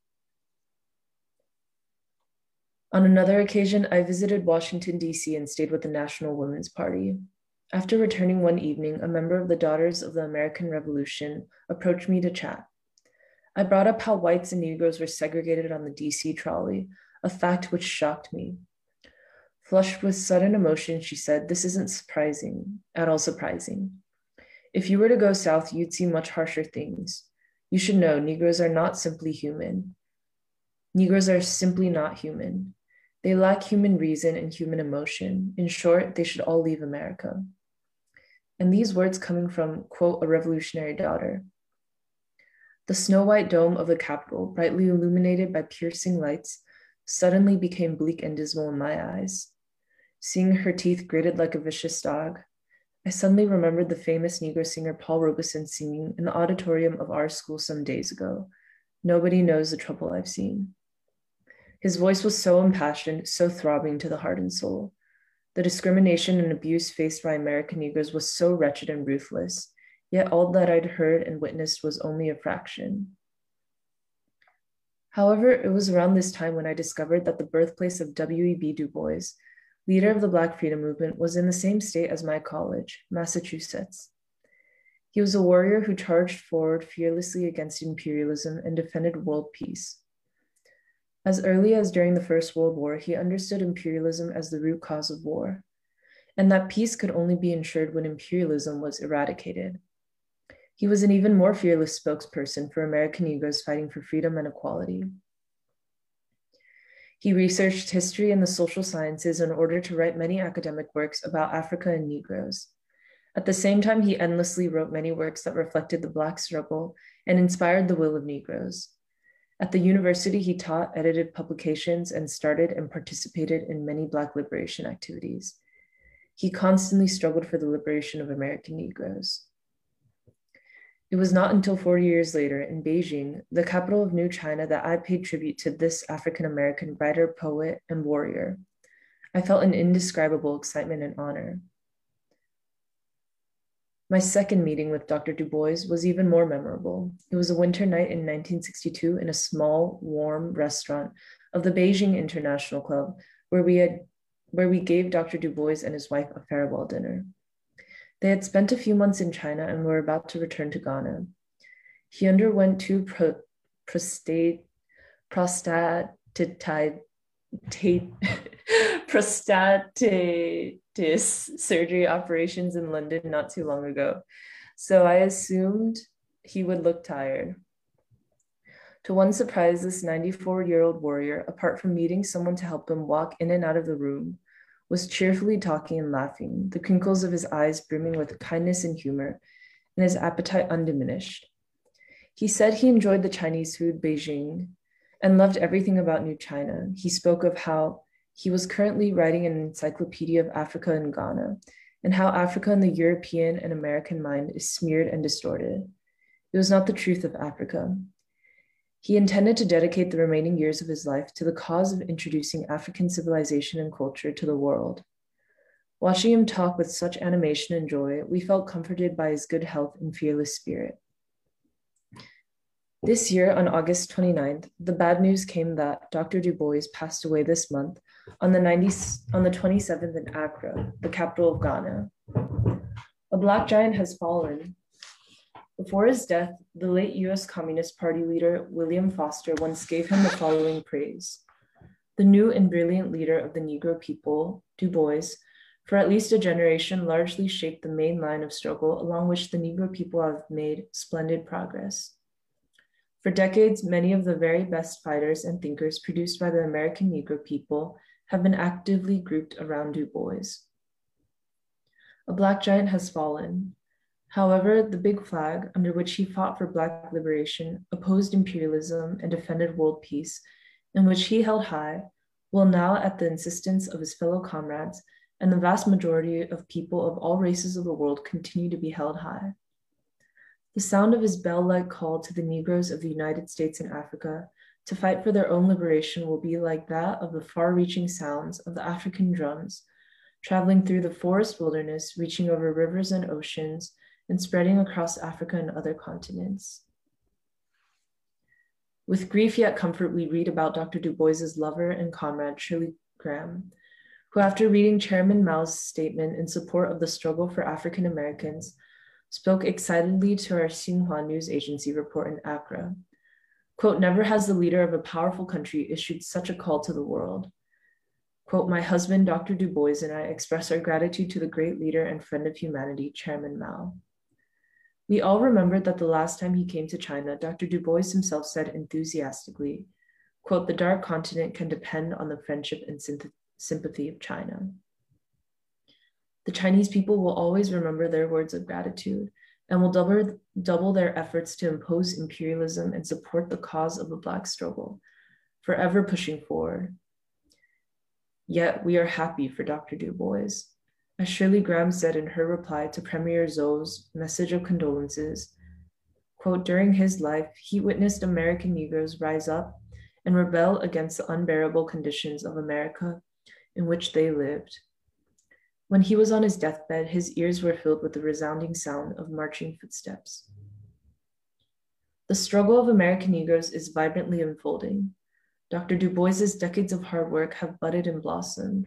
On another occasion, I visited Washington, D C and stayed with the National Women's Party. After returning one evening, a member of the Daughters of the American Revolution approached me to chat. I brought up how whites and Negroes were segregated on the D C trolley, a fact which shocked me. Flushed with sudden emotion, she said, "This isn't surprising, at all surprising. If you were to go south, you'd see much harsher things. You should know Negroes are not simply human. Negroes are simply not human. They lack human reason and human emotion. In short, they should all leave America." And these words coming from, quote, a revolutionary daughter. The snow-white dome of the Capitol, brightly illuminated by piercing lights, suddenly became bleak and dismal in my eyes. Seeing her teeth gritted like a vicious dog, I suddenly remembered the famous Negro singer Paul Robeson singing in the auditorium of our school some days ago, "Nobody knows the trouble I've seen." His voice was so impassioned, so throbbing to the heart and soul. The discrimination and abuse faced by American Negroes was so wretched and ruthless, yet all that I'd heard and witnessed was only a fraction. However, it was around this time when I discovered that the birthplace of W E B Du Bois, leader of the Black Freedom Movement, was in the same state as my college, Massachusetts. He was a warrior who charged forward fearlessly against imperialism and defended world peace. As early as during the First World War, he understood imperialism as the root cause of war, and that peace could only be ensured when imperialism was eradicated. He was an even more fearless spokesperson for American Negroes fighting for freedom and equality. He researched history and the social sciences in order to write many academic works about Africa and Negroes. At the same time, he endlessly wrote many works that reflected the Black struggle and inspired the will of Negroes. At the university, he taught, edited publications, and started and participated in many Black liberation activities. He constantly struggled for the liberation of American Negroes. It was not until forty years later in Beijing, the capital of New China, that I paid tribute to this African-American writer, poet, and warrior. I felt an indescribable excitement and honor. My second meeting with Doctor Du Bois was even more memorable. It was a winter night in nineteen sixty-two in a small, warm restaurant of the Beijing International Club, where we had, where we gave Doctor Du Bois and his wife a farewell dinner. They had spent a few months in China and were about to return to Ghana. He underwent two pro, prostate, prostatite, prostatitis surgery operations in London not too long ago, so I assumed he would look tired. To one's surprise, this ninety-four-year-old warrior, apart from needing someone to help him walk in and out of the room, was cheerfully talking and laughing, the crinkles of his eyes brimming with kindness and humor, and his appetite undiminished. He said he enjoyed the Chinese food, Beijing, and loved everything about New China. He spoke of how he was currently writing an encyclopedia of Africa and Ghana, and how Africa in the European and American mind is smeared and distorted. It was not the truth of Africa. He intended to dedicate the remaining years of his life to the cause of introducing African civilization and culture to the world. Watching him talk with such animation and joy, we felt comforted by his good health and fearless spirit. This year, on August twenty-ninth, the bad news came that Doctor Du Bois passed away this month on the, ninetieth, on the twenty-seventh in Accra, the capital of Ghana. A black giant has fallen. Before his death, the late U S Communist Party leader, William Foster, once gave him the following praise. The new and brilliant leader of the Negro people, Du Bois, for at least a generation largely shaped the main line of struggle along which the Negro people have made splendid progress. For decades, many of the very best fighters and thinkers produced by the American Negro people have been actively grouped around Du Bois. A black giant has fallen. However, the big flag under which he fought for Black liberation, opposed imperialism, and defended world peace, and which he held high, will now, at the insistence of his fellow comrades and the vast majority of people of all races of the world, continue to be held high. The sound of his bell-like call to the Negroes of the United States and Africa to fight for their own liberation will be like that of the far-reaching sounds of the African drums, traveling through the forest wilderness, reaching over rivers and oceans, and spreading across Africa and other continents. With grief yet comfort, we read about Doctor Du Bois's lover and comrade, Shirley Graham, who, after reading Chairman Mao's statement in support of the struggle for African Americans, spoke excitedly to our Xinhua news agency report in Accra. Quote, never has the leader of a powerful country issued such a call to the world. Quote, my husband, Doctor Du Bois, and I express our gratitude to the great leader and friend of humanity, Chairman Mao. We all remembered that the last time he came to China, Doctor Du Bois himself said enthusiastically, quote, the dark continent can depend on the friendship and sympathy of China. The Chinese people will always remember their words of gratitude and will double, double their efforts to impose imperialism and support the cause of the Black struggle, forever pushing forward. Yet we are happy for Doctor Du Bois. As Shirley Graham said in her reply to Premier Zhou's message of condolences, quote, during his life, he witnessed American Negroes rise up and rebel against the unbearable conditions of America in which they lived. When he was on his deathbed, his ears were filled with the resounding sound of marching footsteps. The struggle of American Negroes is vibrantly unfolding. Doctor Du Bois's decades of hard work have budded and blossomed.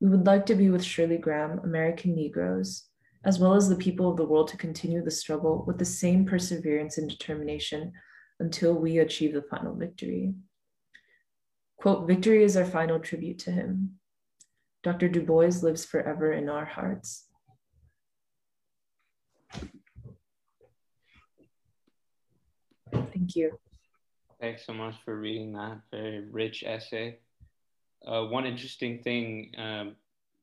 We would like to be with Shirley Graham, American Negroes, as well as the people of the world to continue the struggle with the same perseverance and determination until we achieve the final victory. Quote, victory is our final tribute to him. Doctor Du Bois lives forever in our hearts. Thank you. Thanks so much for reading that very rich essay. Uh, one interesting thing um,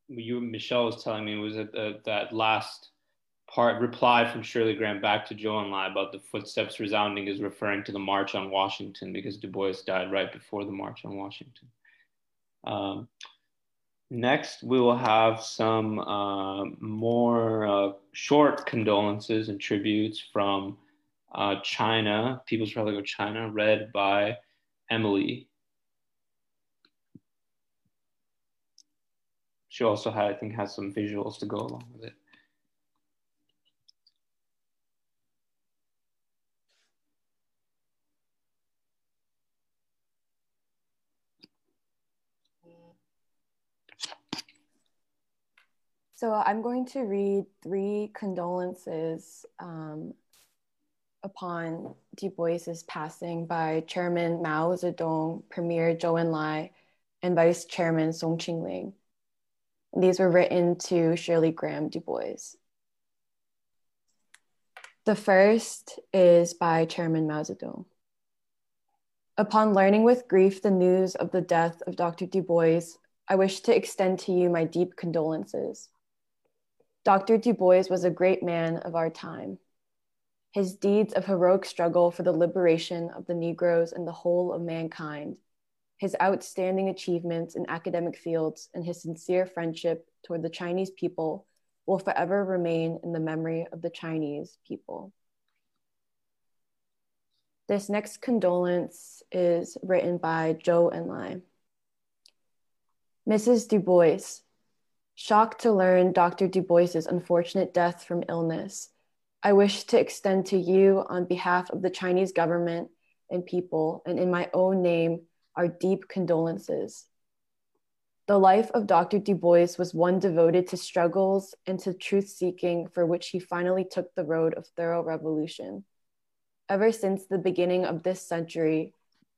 you, Michelle, was telling me was that the, that last part reply from Shirley Graham back to Zhou Enlai about the footsteps resounding is referring to the March on Washington, because Du Bois died right before the March on Washington. Um, next, we will have some uh, more uh, short condolences and tributes from uh, China, People's Republic of China, read by Emily. She also had, I think, has some visuals to go along with it. So I'm going to read three condolences um, upon Du Bois's passing by Chairman Mao Zedong, Premier Zhou Enlai, and Vice Chairman Song Qingling. These were written to Shirley Graham Du Bois. The first is by Chairman Mao Zedong. Upon learning with grief the news of the death of Doctor Du Bois, I wish to extend to you my deep condolences. Doctor Du Bois was a great man of our time. His deeds of heroic struggle for the liberation of the Negroes and the whole of mankind, his outstanding achievements in academic fields, and his sincere friendship toward the Chinese people will forever remain in the memory of the Chinese people. This next condolence is written by Zhou Enlai. Missus Du Bois, shocked to learn Doctor Du Bois's unfortunate death from illness, I wish to extend to you on behalf of the Chinese government and people, and in my own name, our deep condolences. The life of Doctor Du Bois was one devoted to struggles and to truth-seeking, for which he finally took the road of thorough revolution. Ever since the beginning of this century,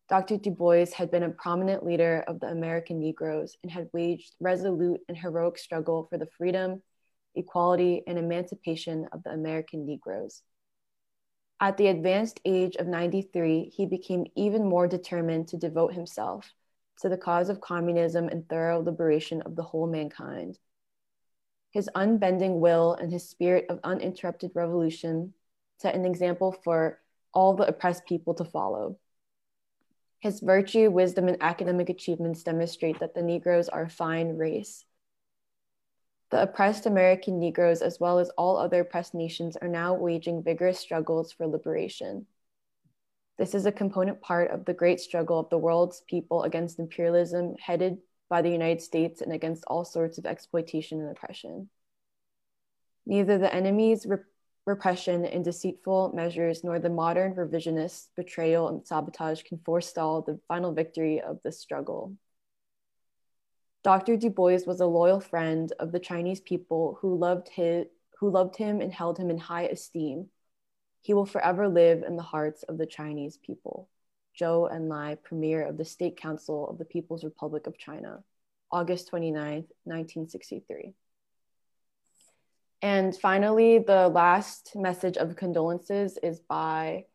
Doctor Du Bois had been a prominent leader of the American Negroes and had waged resolute and heroic struggle for the freedom, equality, and emancipation of the American Negroes. At the advanced age of ninety-three, he became even more determined to devote himself to the cause of communism and thorough liberation of the whole mankind. His unbending will and his spirit of uninterrupted revolution set an example for all the oppressed people to follow. His virtue, wisdom, and academic achievements demonstrate that the Negroes are a fine race. The oppressed American Negroes, as well as all other oppressed nations, are now waging vigorous struggles for liberation. This is a component part of the great struggle of the world's people against imperialism headed by the United States and against all sorts of exploitation and oppression. Neither the enemy's rep repression and deceitful measures nor the modern revisionist betrayal and sabotage can forestall the final victory of this struggle. Doctor Du Bois was a loyal friend of the Chinese people who loved, his, who loved him and held him in high esteem. He will forever live in the hearts of the Chinese people. Zhou Enlai, Premier of the State Council of the People's Republic of China, August twenty-ninth, nineteen sixty-three. And finally, the last message of condolences is by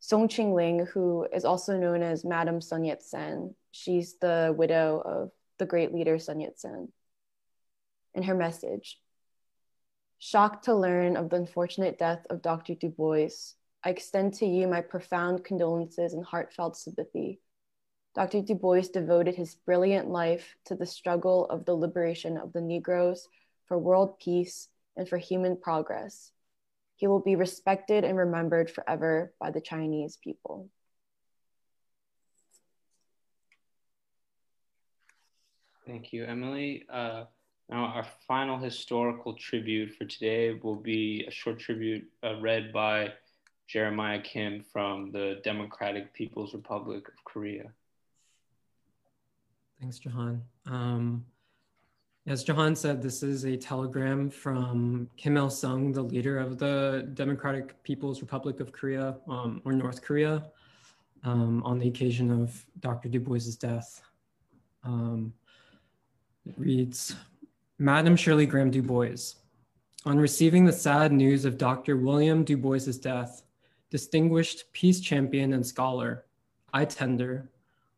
Song Qingling, who is also known as Madam Sun Yat-sen. She's the widow of the great leader Sun Yat-sen. In her message, shocked to learn of the unfortunate death of Doctor Du Bois, I extend to you my profound condolences and heartfelt sympathy. Doctor Du Bois devoted his brilliant life to the struggle of the liberation of the Negroes for world peace and for human progress. He will be respected and remembered forever by the Chinese people. Thank you, Emily. Uh, now our final historical tribute for today will be a short tribute uh, read by Jeremiah Kim from the Democratic People's Republic of Korea. Thanks, Jahan. Um, as Jahan said, this is a telegram from Kim Il-sung, the leader of the Democratic People's Republic of Korea, um, or North Korea, um, on the occasion of Doctor Du Bois's death. Um, It reads, Madam Shirley Graham Du Bois, on receiving the sad news of Doctor William Du Bois's death, distinguished peace champion and scholar, I tender,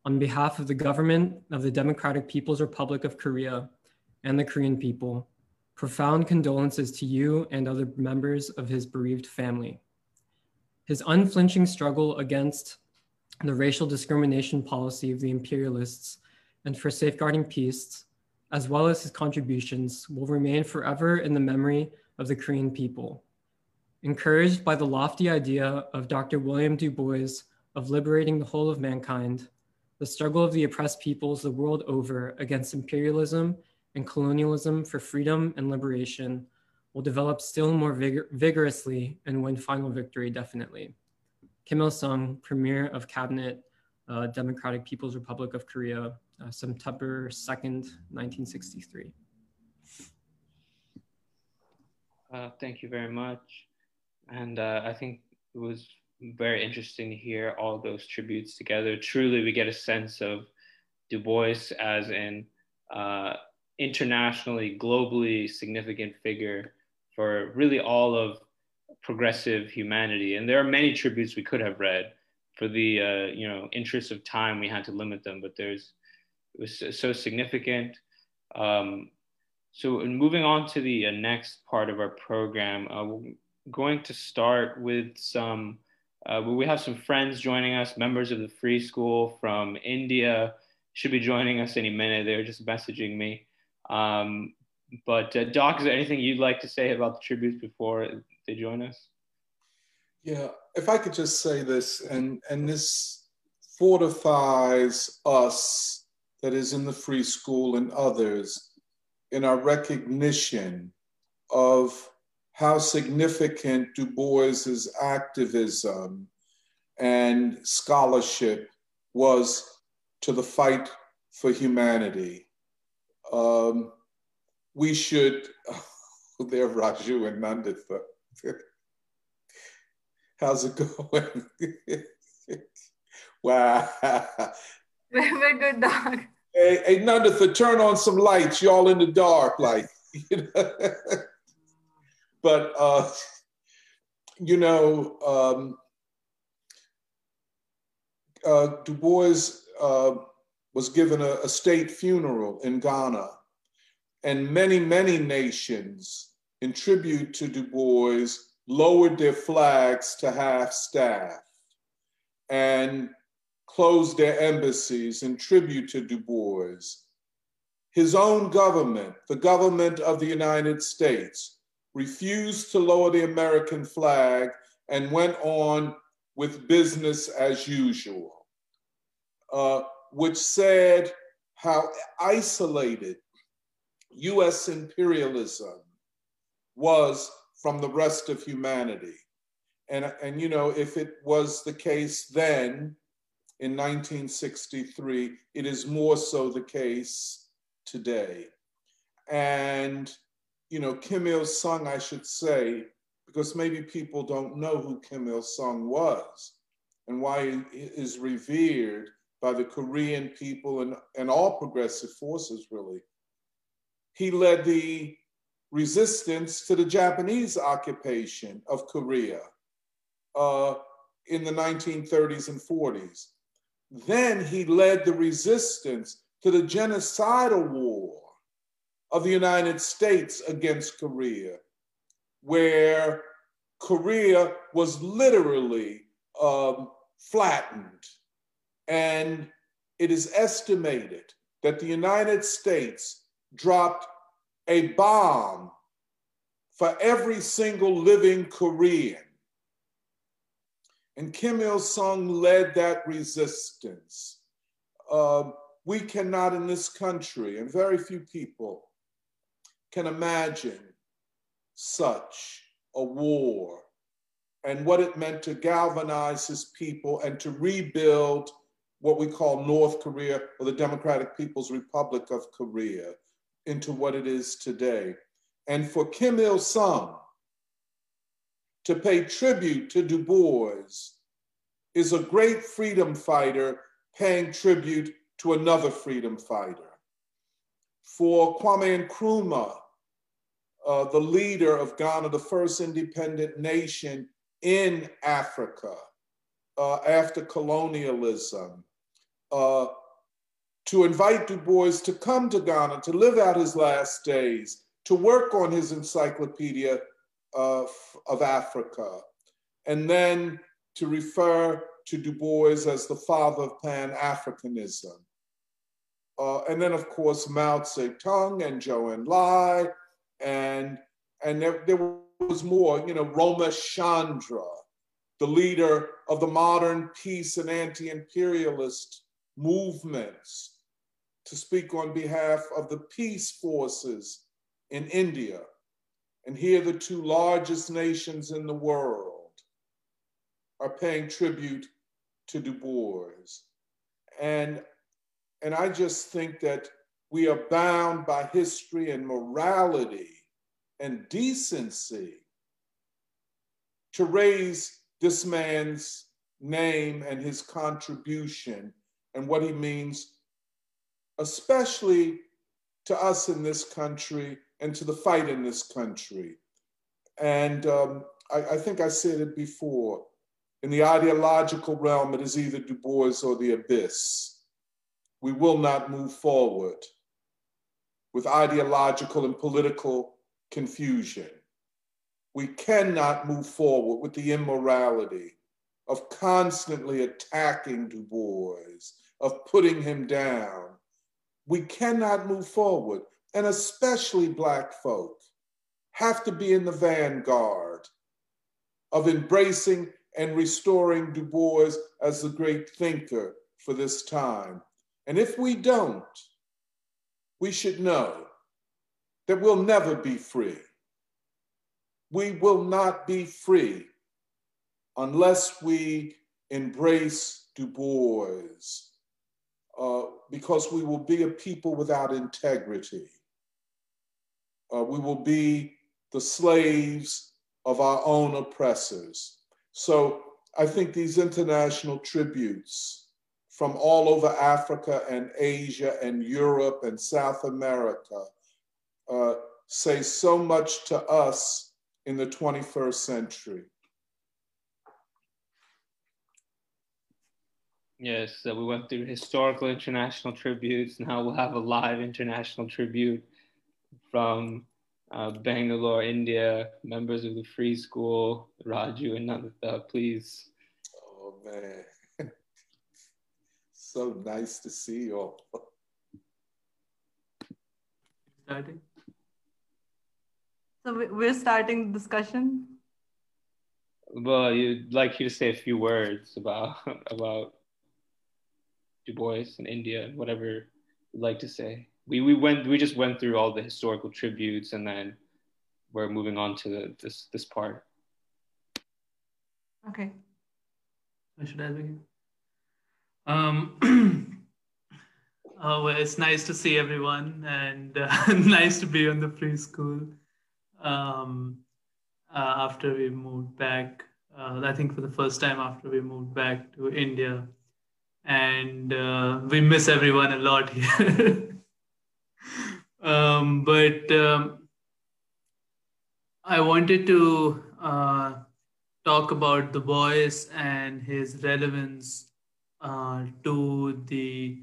on behalf of the government of the Democratic People's Republic of Korea and the Korean people, profound condolences to you and other members of his bereaved family. His unflinching struggle against the racial discrimination policy of the imperialists and for safeguarding peace, as well as his contributions, will remain forever in the memory of the Korean people. Encouraged by the lofty idea of Doctor William Du Bois of liberating the whole of mankind, the struggle of the oppressed peoples the world over against imperialism and colonialism for freedom and liberation will develop still more vigor vigorously and win final victory definitely. Kim Il-sung, Premier of Cabinet, uh, Democratic People's Republic of Korea, Uh, September second, nineteen sixty-three. Uh, thank you very much. And uh, I think it was very interesting to hear all those tributes together. Truly, we get a sense of Du Bois as an uh, internationally, globally significant figure for really all of progressive humanity. And there are many tributes we could have read. For the uh, you know, interest of time, we had to limit them, but there's It was so significant. Um, so moving on to the uh, next part of our program, uh, we're going to start with some, uh, we have some friends joining us, members of the Free School from India, should be joining us any minute. They're just messaging me. Um, but uh, Doc, is there anything you'd like to say about the tributes before they join us? Yeah, if I could just say this, and, and this fortifies us, that is in the Free School and others, in our recognition of how significant Du Bois's activism and scholarship was to the fight for humanity. Um, we should, oh, there Raju and Nanditha. How's it going? Wow. We're good, Doc. Hey, hey, Nanditha, turn on some lights. Y'all in the dark, like, you know? But, uh, you know, um, uh, Du Bois uh, was given a, a state funeral in Ghana, and many, many nations in tribute to Du Bois lowered their flags to half-staff and closed their embassies in tribute to Du Bois. His own government, the government of the United States, refused to lower the American flag and went on with business as usual, uh, which said how isolated U S imperialism was from the rest of humanity. And, and you know, if it was the case then, in nineteen sixty-three, it is more so the case today. And, you know, Kim Il-sung, I should say, because maybe people don't know who Kim Il-sung was and why he is revered by the Korean people and, and all progressive forces, really. He led the resistance to the Japanese occupation of Korea uh, in the nineteen thirties and forties. Then he led the resistance to the genocidal war of the United States against Korea, where Korea was literally um, flattened. And it is estimated that the United States dropped a bomb for every single living Korean. And Kim Il-sung led that resistance. Uh, we cannot in this country, and very few people can imagine such a war and what it meant to galvanize his people and to rebuild what we call North Korea or the Democratic People's Republic of Korea into what it is today. And for Kim Il-sung to pay tribute to Du Bois is a great freedom fighter paying tribute to another freedom fighter. For Kwame Nkrumah, uh, the leader of Ghana, the first independent nation in Africa uh, after colonialism, uh, to invite Du Bois to come to Ghana, to live out his last days, to work on his encyclopedia of, of Africa, and then to refer to Du Bois as the father of Pan-Africanism. Uh, and then, of course, Mao Zedong and Zhou Enlai, and, and there, there was more, you know, Romesh Chandra, the leader of the modern peace and anti-imperialist movements, to speak on behalf of the peace forces in India. And here the two largest nations in the world are paying tribute to Du Bois. And, and I just think that we are bound by history and morality and decency to raise this man's name and his contribution and what he means, especially to us in this country and to the fight in this country. And um, I, I think I said it before, in the ideological realm, it is either Du Bois or the abyss. We will not move forward with ideological and political confusion. We cannot move forward with the immorality of constantly attacking Du Bois, of putting him down. We cannot move forward. And especially Black folk have to be in the vanguard of embracing and restoring Du Bois as the great thinker for this time. And if we don't, we should know that we'll never be free. We will not be free unless we embrace Du Bois, uh, because we will be a people without integrity. Uh, we will be the slaves of our own oppressors. So I think these international tributes from all over Africa and Asia and Europe and South America uh, say so much to us in the twenty-first century. Yes, so we went through historical international tributes. Now we'll have a live international tribute from uh, Bangalore, India, members of the Free School, Raju and Nanditha, please. Oh, man. So nice to see you all. Starting. So we're starting the discussion. Well, you'd like you to say a few words about about Du Bois and India and whatever you'd like to say. We we went we just went through all the historical tributes, and then we're moving on to the, this this part. Okay. Should I begin? Um, oh, well, it's nice to see everyone, and uh, nice to be on the free school. Um, uh, after we moved back, uh, I think for the first time after we moved back to India, and uh, we miss everyone a lot here. um, but um, I wanted to uh, talk about Du Bois and his relevance uh, to the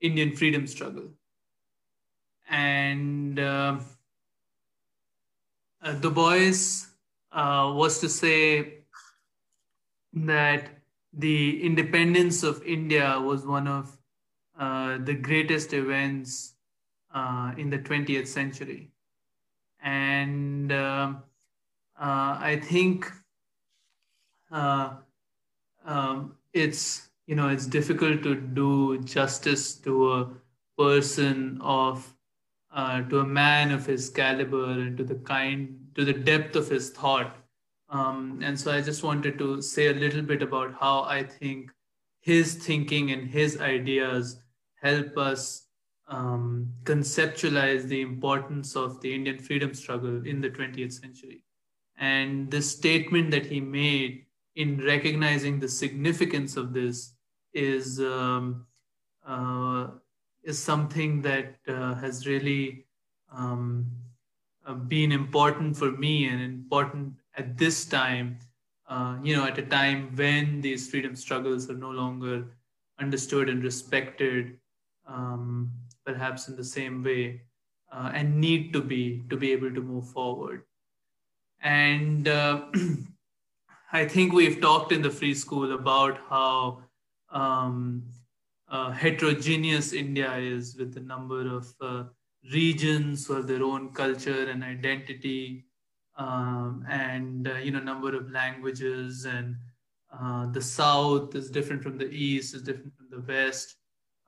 Indian freedom struggle. And uh, Uh, Du Bois uh, was to say that the independence of India was one of uh, the greatest events uh, in the twentieth century. And uh, uh, I think uh, um, it's, you know, it's difficult to do justice to a person of Uh, to a man of his caliber and to the kind, to the depth of his thought. Um, and so I just wanted to say a little bit about how I think his thinking and his ideas help us um, conceptualize the importance of the Indian freedom struggle in the twentieth century. And the statement that he made in recognizing the significance of this is um, uh, is something that uh, has really um, uh, been important for me and important at this time, uh, you know, at a time when these freedom struggles are no longer understood and respected, um, perhaps in the same way, uh, and need to be, to be able to move forward. And uh, I think we've talked in the free school about how um, Uh, heterogeneous India is, with the number of uh, regions who have their own culture and identity, um, and uh, you know, number of languages, and uh, the South is different from the East, is different from the West.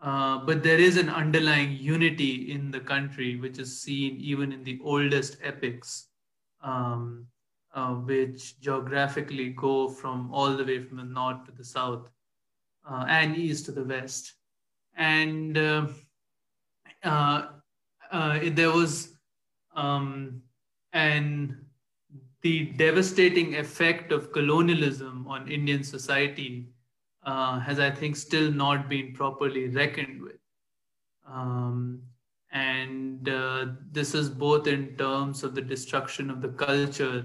Uh, but there is an underlying unity in the country, which is seen even in the oldest epics, um, uh, which geographically go from all the way from the North to the South. Uh, and east to the west. And uh, uh, uh, there was, um, and the devastating effect of colonialism on Indian society uh, has, I think, still not been properly reckoned with. Um, and uh, this is both in terms of the destruction of the culture,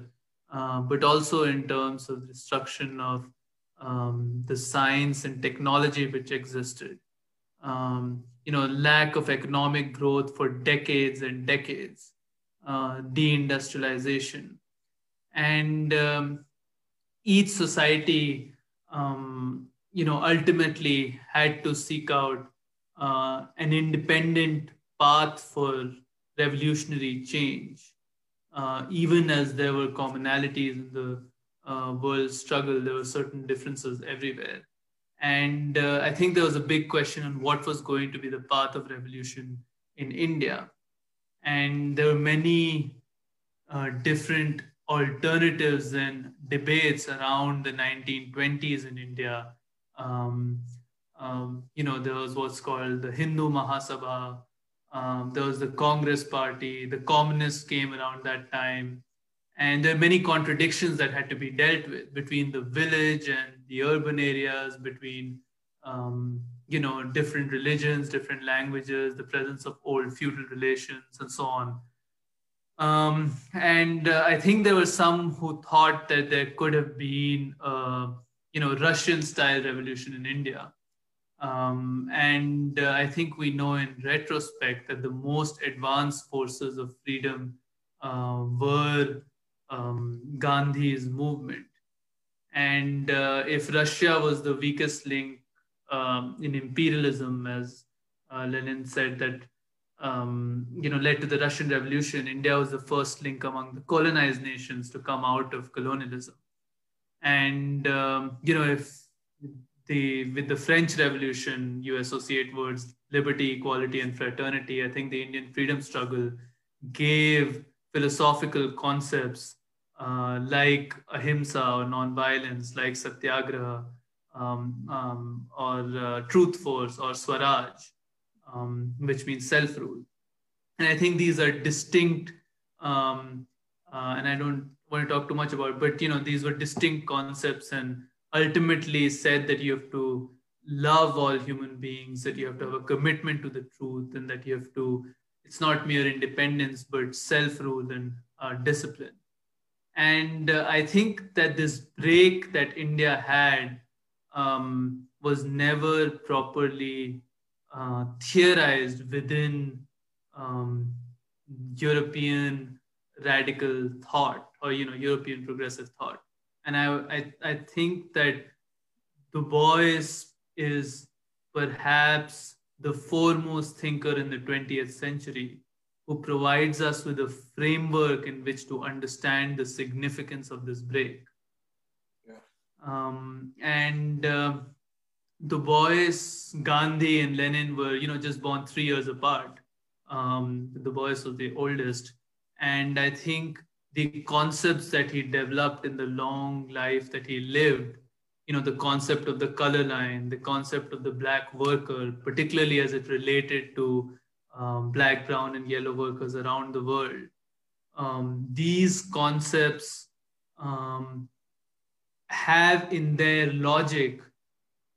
uh, but also in terms of destruction of Um, the science and technology which existed, um, you know, lack of economic growth for decades and decades, uh, deindustrialization. And um, each society, um, you know, ultimately had to seek out uh, an independent path for revolutionary change, uh, even as there were commonalities in the Uh, world struggle, there were certain differences everywhere. And uh, I think there was a big question on what was going to be the path of revolution in India. And there were many uh, different alternatives and debates around the nineteen twenties in India. Um, um, you know, there was what's called the Hindu Mahasabha, um, there was the Congress Party, the communists came around that time. And there are many contradictions that had to be dealt with between the village and the urban areas, between, um, you know, different religions, different languages, the presence of old feudal relations, and so on. Um, and uh, I think there were some who thought that there could have been, uh, you know, Russian-style revolution in India. Um, and uh, I think we know in retrospect that the most advanced forces of freedom uh, were Um, Gandhi's movement. And uh, if Russia was the weakest link um, in imperialism, as uh, Lenin said, that um, you know, led to the Russian Revolution, India was the first link among the colonized nations to come out of colonialism. And, um, you know, if the, with the French Revolution, you associate words liberty, equality, and fraternity. I think the Indian freedom struggle gave philosophical concepts uh, like ahimsa or nonviolence, like satyagraha, um, um, or uh, truth force, or swaraj, um, which means self-rule. And I think these are distinct, um, uh, and I don't want to talk too much about, but you know, these were distinct concepts, and ultimately said that you have to love all human beings, that you have to have a commitment to the truth, and that you have to, it's not mere independence, but self-rule and uh, discipline. And uh, I think that this break that India had um, was never properly uh, theorized within um, European radical thought, or, you know, European progressive thought. And I, I, I think that Du Bois is perhaps the foremost thinker in the twentieth century, who provides us with a framework in which to understand the significance of this break. Yeah. Um, and uh, Du Bois, Gandhi, and Lenin were, you know, just born three years apart. Um, Du Bois was the oldest. And I think the concepts that he developed in the long life that he lived, you know, the concept of the color line, the concept of the black worker, particularly as it related to um, black, brown, and yellow workers around the world. Um, these concepts um, have in their logic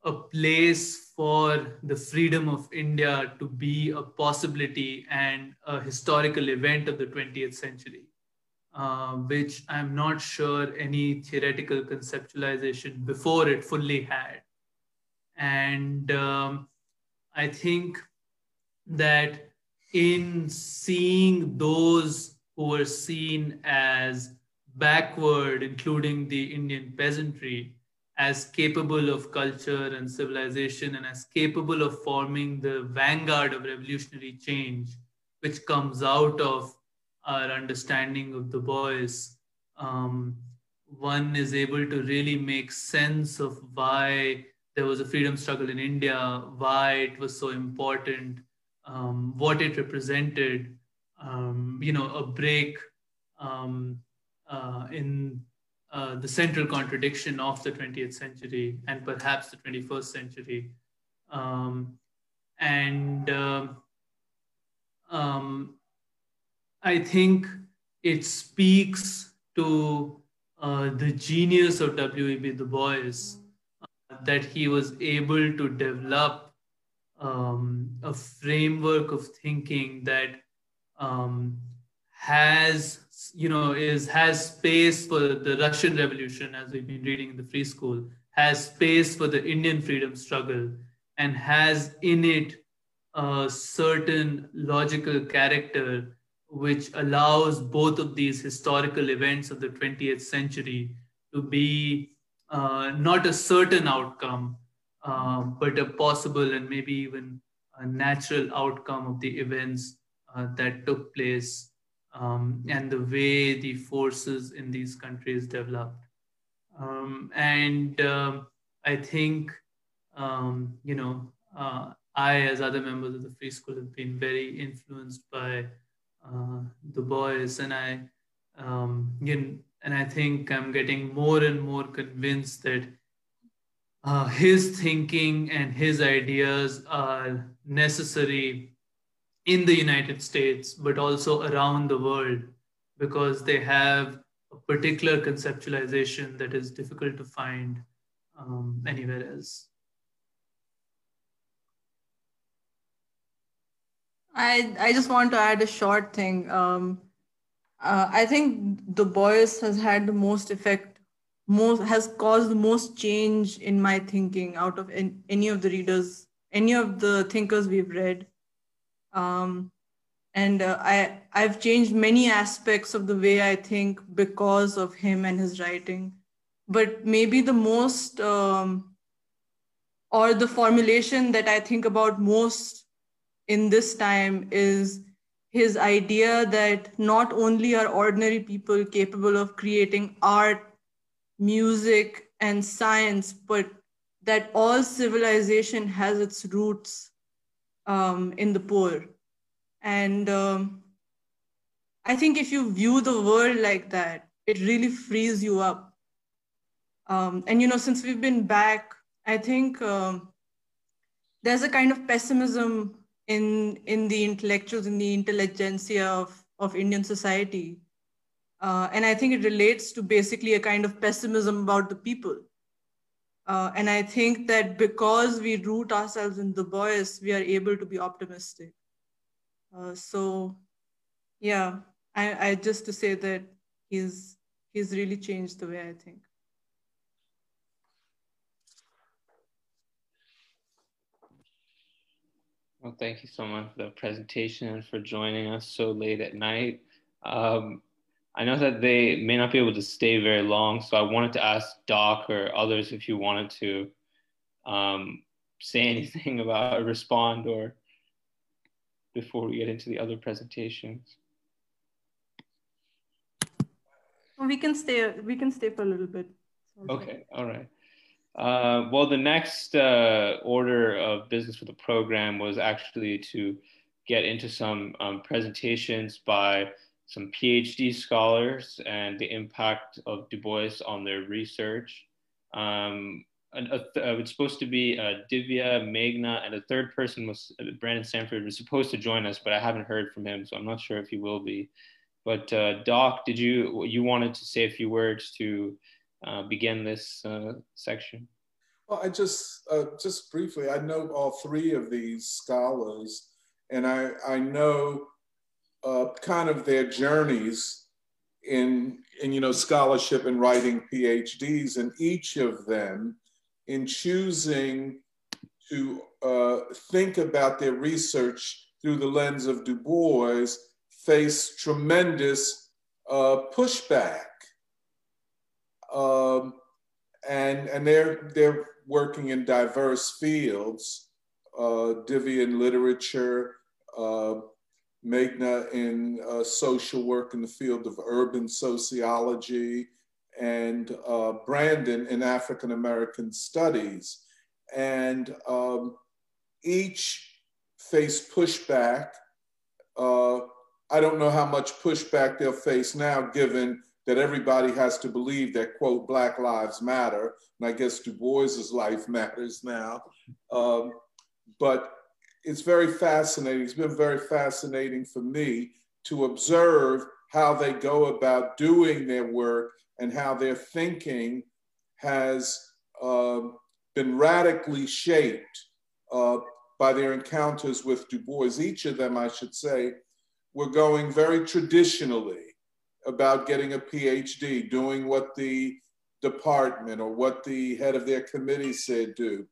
a place for the freedom of India to be a possibility and a historical event of the twentieth century. Uh, which I'm not sure any theoretical conceptualization before it fully had. And um, I think that in seeing those who were seen as backward, including the Indian peasantry, as capable of culture and civilization, and as capable of forming the vanguard of revolutionary change, which comes out of our understanding of Du Bois, um, one is able to really make sense of why there was a freedom struggle in India, why it was so important, um, what it represented, um, you know, a break um, uh, in uh, the central contradiction of the twentieth century and perhaps the twenty-first century. Um, and uh, um, I think it speaks to uh, the genius of W E B Du Bois, uh, that he was able to develop um, a framework of thinking that um, has, you know, is has space for the Russian Revolution, as we've been reading in the free school, has space for the Indian freedom struggle, and has in it a certain logical character which allows both of these historical events of the twentieth century to be uh, not a certain outcome, uh, but a possible and maybe even a natural outcome of the events uh, that took place um, and the way the forces in these countries developed. Um, and uh, I think, um, you know, uh, I, as other members of the Free School, have been very influenced by Uh, Du Bois, and I, um, you know, and I think I'm getting more and more convinced that uh, his thinking and his ideas are necessary in the United States, but also around the world, because they have a particular conceptualization that is difficult to find um, anywhere else. I, I just want to add a short thing. Um, uh, I think Du Bois has had the most effect, most has caused the most change in my thinking out of in, any of the readers, any of the thinkers we've read. Um, and uh, I, I've changed many aspects of the way I think because of him and his writing. But maybe the most, um, or the formulation that I think about most in this time is his idea that not only are ordinary people capable of creating art, music, and science, but that all civilization has its roots um, in the poor. And um, I think if you view the world like that, it really frees you up. Um, and, you know, since we've been back, I think um, there's a kind of pessimism in, in the intellectuals, in the intelligentsia of, of Indian society. Uh, and I think it relates to basically a kind of pessimism about the people. Uh, and I think that because we root ourselves in Du Bois, we are able to be optimistic. Uh, so, yeah, I, I just to say that he's, he's really changed the way I think. Well, thank you so much for the presentation and for joining us so late at night. Um, I know that they may not be able to stay very long, so I wanted to ask Doc or others if you wanted to um, say anything about or respond or before we get into the other presentations. We can stay, we can stay for a little bit. Okay, all right. Uh, well, the next uh, order of business for the program was actually to get into some um, presentations by some PhD scholars and the impact of Du Bois on their research. Um, and, uh, it's supposed to be uh, Divya, Meghna, and a third person was uh, Brandon Sanford was supposed to join us, but I haven't heard from him, so I'm not sure if he will be. But uh, Doc, did you you wanted to say a few words to Uh, begin this uh, section? Well, I just uh, just briefly, I know all three of these scholars, and I I know uh, kind of their journeys in in you know scholarship and writing PhDs, and each of them in choosing to uh, think about their research through the lens of Du Bois face tremendous uh, pushback. Um, and and they're they're working in diverse fields, uh, Divya in literature, uh, Meghna in uh, social work in the field of urban sociology, and uh, Brandon in African American studies, and um, each face pushback. Uh, I don't know how much pushback they'll face now, given that everybody has to believe that, quote, Black Lives Matter. And I guess Du Bois's life matters now. Um, but it's very fascinating. It's been very fascinating for me to observe how they go about doing their work and how their thinking has uh, been radically shaped uh, by their encounters with Du Bois. Each of them, I should say, were going very traditionally about getting a PhD, doing what the department or what the head of their committee said do.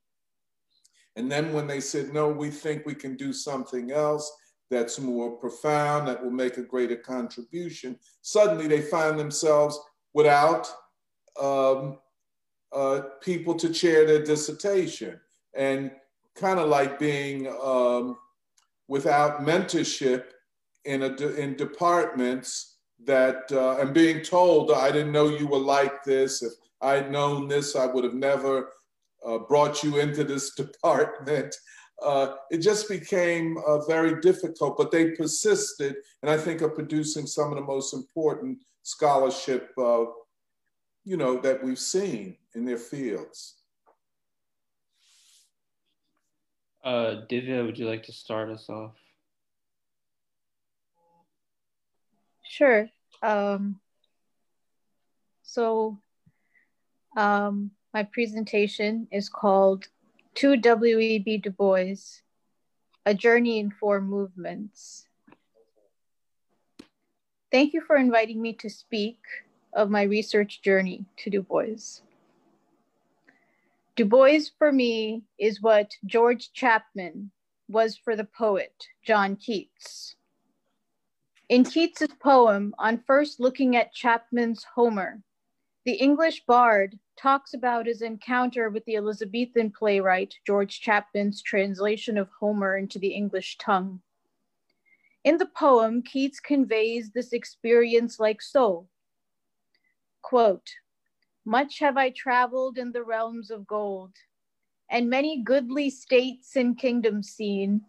And then when they said, no, we think we can do something else that's more profound, that will make a greater contribution, suddenly they find themselves without um, uh, people to chair their dissertation, and kind of like being um, without mentorship in, a de in departments that uh, and being told, I didn't know you were like this. If I had known this, I would have never uh, brought you into this department. Uh, it just became uh, very difficult, but they persisted, and I think are producing some of the most important scholarship, uh, you know, that we've seen in their fields. Uh, Divya, would you like to start us off? Sure. Um, so um, my presentation is called To W E B Du Bois, A Journey in Four Movements. Thank you for inviting me to speak of my research journey to Du Bois. Du Bois for me is what George Chapman was for the poet John Keats. In Keats's poem, on first looking at Chapman's Homer, The English bard talks about his encounter with the Elizabethan playwright George Chapman's translation of Homer into the English tongue. In the poem, Keats conveys this experience like so, quote, "Much have I traveled in the realms of gold, and many goodly states and kingdoms seen.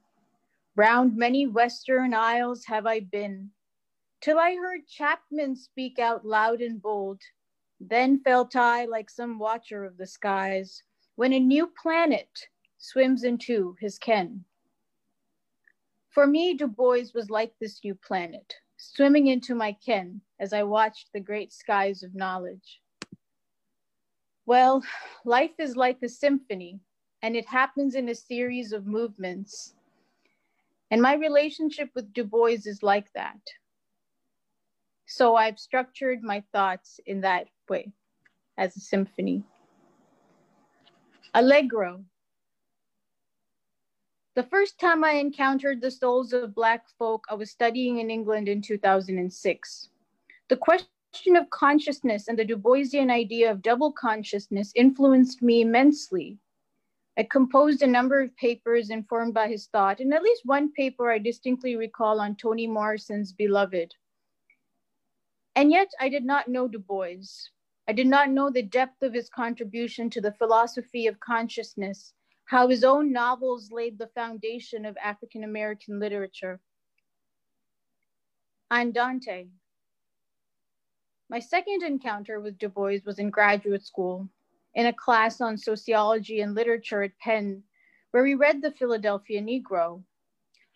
Round many western isles have I been, till I heard Chapman speak out loud and bold. Then felt I like some watcher of the skies when a new planet swims into his ken." For me, Du Bois was like this new planet, swimming into my ken as I watched the great skies of knowledge. Well, life is like a symphony, and it happens in a series of movements. And my relationship with Du Bois is like that. So I've structured my thoughts in that way, as a symphony. Allegro. The first time I encountered the souls of Black folk, I was studying in England in two thousand six. The question of consciousness and the Du Boisian idea of double consciousness influenced me immensely. I composed a number of papers informed by his thought, and at least one paper I distinctly recall on Toni Morrison's Beloved. And yet I did not know Du Bois. I did not know the depth of his contribution to the philosophy of consciousness, how his own novels laid the foundation of African-American literature. Andante. My second encounter with Du Bois was in graduate school, in a class on sociology and literature at Penn, where we read The Philadelphia Negro.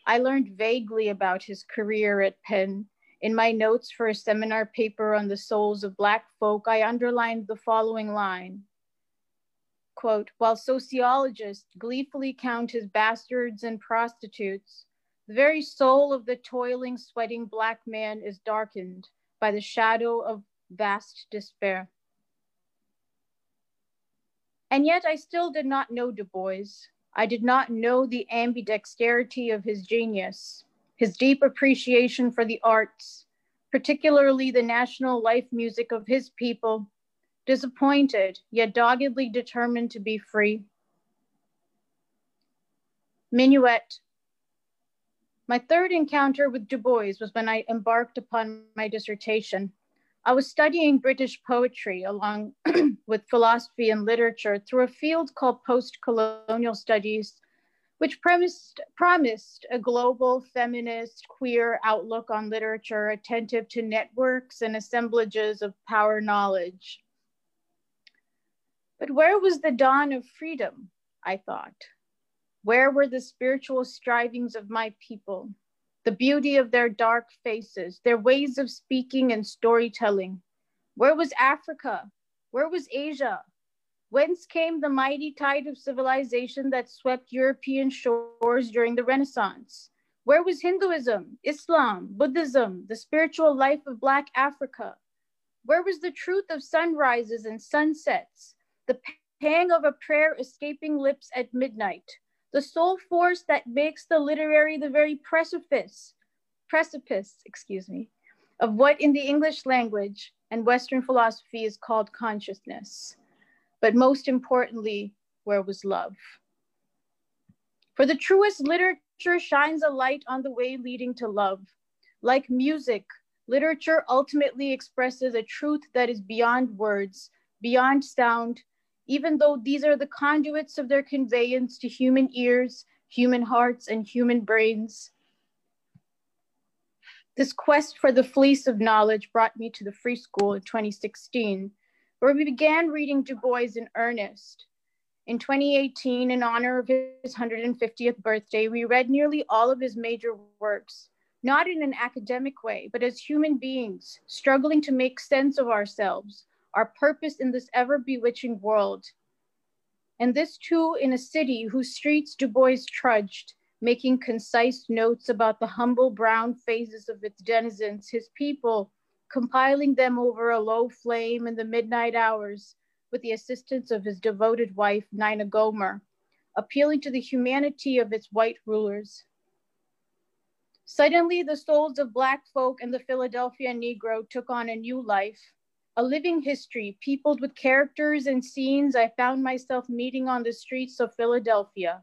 I learned vaguely about his career at Penn. In my notes for a seminar paper on the souls of Black folk, I underlined the following line, quote, "While sociologists gleefully count his bastards and prostitutes, the very soul of the toiling, sweating Black man is darkened by the shadow of vast despair." And yet I still did not know Du Bois. I did not know the ambidexterity of his genius, his deep appreciation for the arts, particularly the national life music of his people, disappointed yet doggedly determined to be free. Minuet. My third encounter with Du Bois was when I embarked upon my dissertation. I was studying British poetry along with philosophy and literature through a field called post-colonial studies, which premised, promised a global, feminist, queer outlook on literature, attentive to networks and assemblages of power knowledge. But where was the dawn of freedom, I thought? Where were the spiritual strivings of my people, the beauty of their dark faces, their ways of speaking and storytelling? Where was Africa? Where was Asia? Whence came the mighty tide of civilization that swept European shores during the Renaissance? Where was Hinduism, Islam, Buddhism, the spiritual life of Black Africa? Where was the truth of sunrises and sunsets, the pang of a prayer escaping lips at midnight, the soul force that makes the literary the very precipice, precipice, excuse me, of what in the English language and Western philosophy is called consciousness? But most importantly, where was love? For the truest literature shines a light on the way leading to love. Like music, literature ultimately expresses a truth that is beyond words, beyond sound, even though these are the conduits of their conveyance to human ears, human hearts, and human brains. This quest for the fleece of knowledge brought me to the Free School in twenty sixteen, where we began reading Du Bois in earnest. In twenty eighteen, in honor of his one hundred fiftieth birthday, we read nearly all of his major works, not in an academic way, but as human beings, struggling to make sense of ourselves, our purpose in this ever-bewitching world. And this too in a city whose streets Du Bois trudged, making concise notes about the humble brown faces of its denizens, his people, compiling them over a low flame in the midnight hours with the assistance of his devoted wife, Nina Gomer, appealing to the humanity of its white rulers. Suddenly, the souls of Black folk and the Philadelphia Negro took on a new life, a living history peopled with characters and scenes I found myself meeting on the streets of Philadelphia.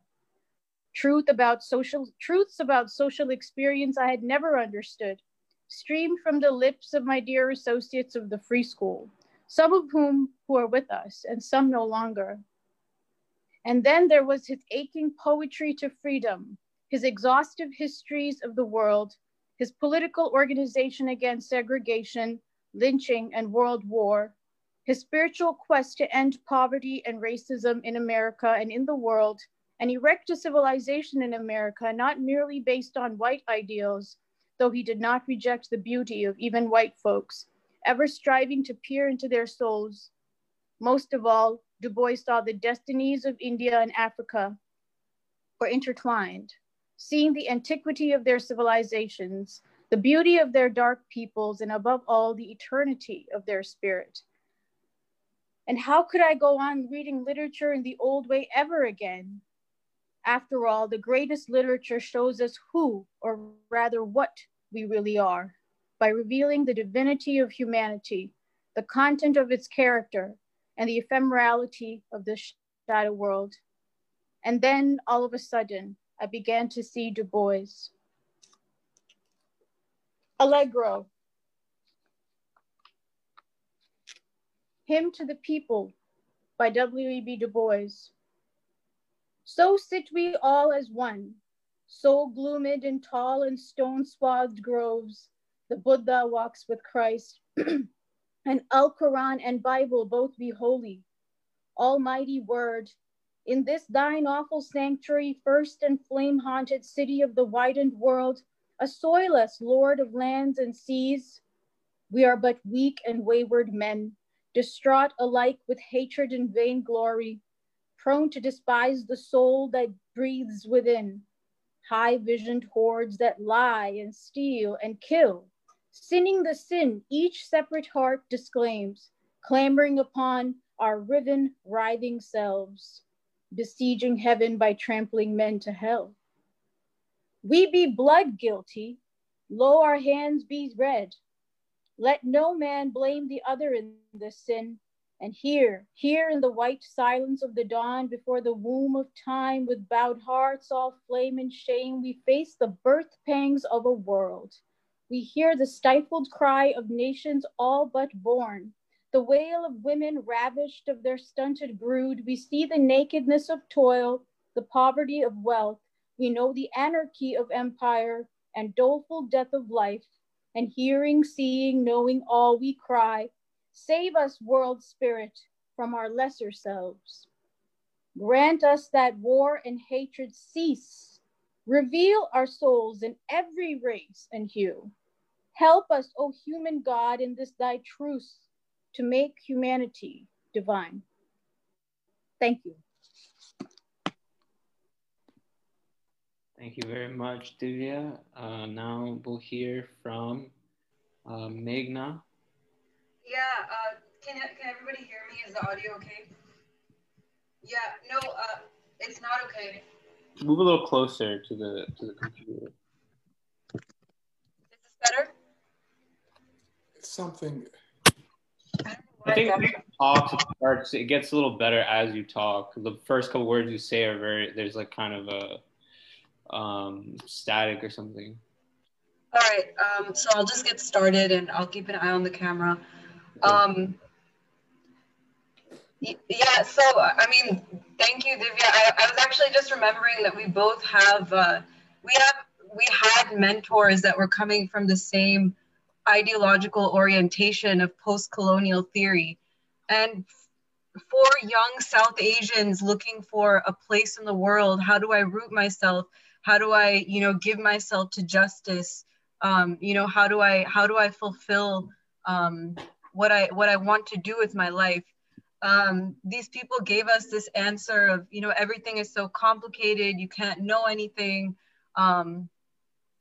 Truth about social, truths about social experience I had never understood, streamed from the lips of my dear associates of the Free School, some of whom who are with us and some no longer. And then there was his aching poetry to freedom, his exhaustive histories of the world, his political organization against segregation, lynching, and world war, his spiritual quest to end poverty and racism in America and in the world, and erect a civilization in America not merely based on white ideals, though he did not reject the beauty of even white folks, ever striving to peer into their souls. Most of all, Du Bois saw the destinies of India and Africa were intertwined, seeing the antiquity of their civilizations, the beauty of their dark peoples, and above all, the eternity of their spirit. And how could I go on reading literature in the old way ever again? After all, the greatest literature shows us who, or rather what, we really are, by revealing the divinity of humanity, the content of its character, and the ephemerality of the shadow world. And then, all of a sudden, I began to see Du Bois. Allegro. Hymn to the People by W E B Du Bois. So sit we all as one, so gloomed in tall and stone-swathed groves. The Buddha walks with Christ, and Al-Quran and Bible both be holy. Almighty Word, in this thine awful sanctuary, first and flame-haunted city of the widened world, assoil us, Lord of lands and seas. We are but weak and wayward men, distraught alike with hatred and vainglory, prone to despise the soul that breathes within, high-visioned hordes that lie and steal and kill, sinning the sin each separate heart disclaims, clamoring upon our riven, writhing selves, besieging heaven by trampling men to hell. We be blood guilty, lo our hands be red. Let no man blame the other in this sin, and here, here in the white silence of the dawn, before the womb of time, with bowed hearts all flame and shame, we face the birth pangs of a world. We hear the stifled cry of nations all but born, the wail of women ravished of their stunted brood. We see the nakedness of toil, the poverty of wealth. We know the anarchy of empire and doleful death of life. And hearing, seeing, knowing all, we cry, save us, world spirit, from our lesser selves. Grant us that war and hatred cease. Reveal our souls in every race and hue. Help us, O human God, in this thy truce to make humanity divine. Thank you. Thank you very much, Divya. Uh, now we'll hear from uh, Meghna. Yeah, uh, can, can everybody hear me? Is the audio okay? Yeah, no, uh, it's not okay. Move a little closer to the, to the computer. Is this better? It's something. I, I think when you talk, starts, it gets a little better as you talk. The first couple words you say are very, there's like kind of a um, static or something. All right, um, so I'll just get started and I'll keep an eye on the camera. Um, yeah, so, I mean, thank you, Divya. I, I was actually just remembering that we both have, uh, we have, we had mentors that were coming from the same ideological orientation of post-colonial theory. And for young South Asians looking for a place in the world, how do I root myself? How do I, you know, give myself to justice? Um, you know, how do I, how do I fulfill um, what I, what I want to do with my life? Um, these people gave us this answer of, you know, everything is so complicated, you can't know anything, um,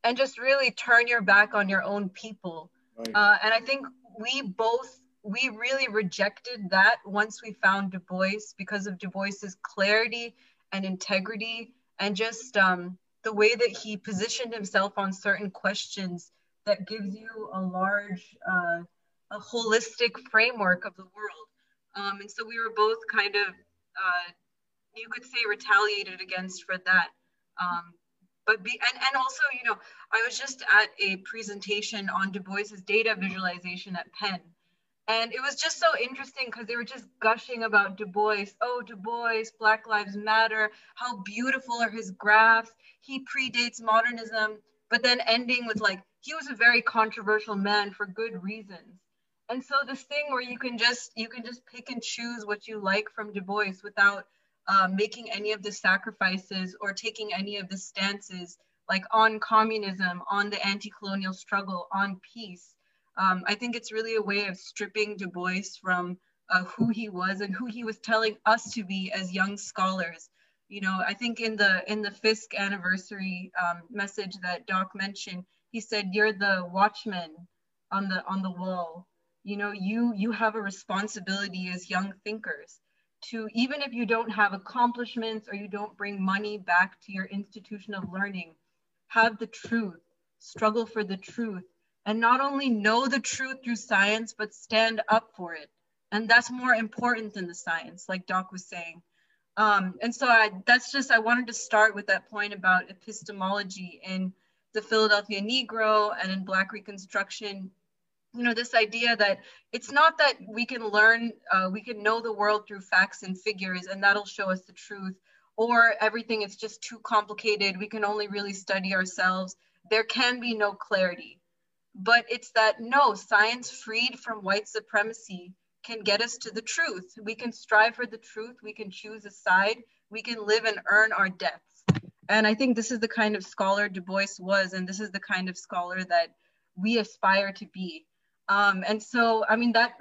and just really turn your back on your own people. Right. Uh, and I think we both, we really rejected that once we found Du Bois, because of Du Bois's clarity and integrity, and just um, the way that he positioned himself on certain questions that gives you a large, uh, a holistic framework of the world. Um, and so we were both kind of, uh, you could say, retaliated against for that. Um, but be, and, and also, you know, I was just at a presentation on Du Bois's data visualization at Penn. And it was just so interesting because they were just gushing about Du Bois. Oh, Du Bois, Black Lives Matter, how beautiful are his graphs. He predates modernism, but then ending with like, he was a very controversial man for good reasons. And so this thing where you can just, you can just pick and choose what you like from Du Bois without uh, making any of the sacrifices or taking any of the stances, like on communism, on the anti-colonial struggle, on peace. Um, I think it's really a way of stripping Du Bois from uh, who he was and who he was telling us to be as young scholars. You know, I think in the in the Fisk anniversary um, message that Doc mentioned, he said, "You're the watchman on the on the wall. You know, you you have a responsibility as young thinkers to, even if you don't have accomplishments or you don't bring money back to your institution of learning, have the truth, struggle for the truth." And not only know the truth through science, but stand up for it. And that's more important than the science, like Doc was saying. Um, and so I, that's just, I wanted to start with that point about epistemology in the Philadelphia Negro and in Black Reconstruction. You know, this idea that it's not that we can learn, uh, we can know the world through facts and figures, and that'll show us the truth, or everything is just too complicated. We can only really study ourselves. There can be no clarity. But it's that, no, science freed from white supremacy can get us to the truth. We can strive for the truth. We can choose a side. We can live and earn our debts. And I think this is the kind of scholar Du Bois was, and this is the kind of scholar that we aspire to be. Um, and so, I mean, that,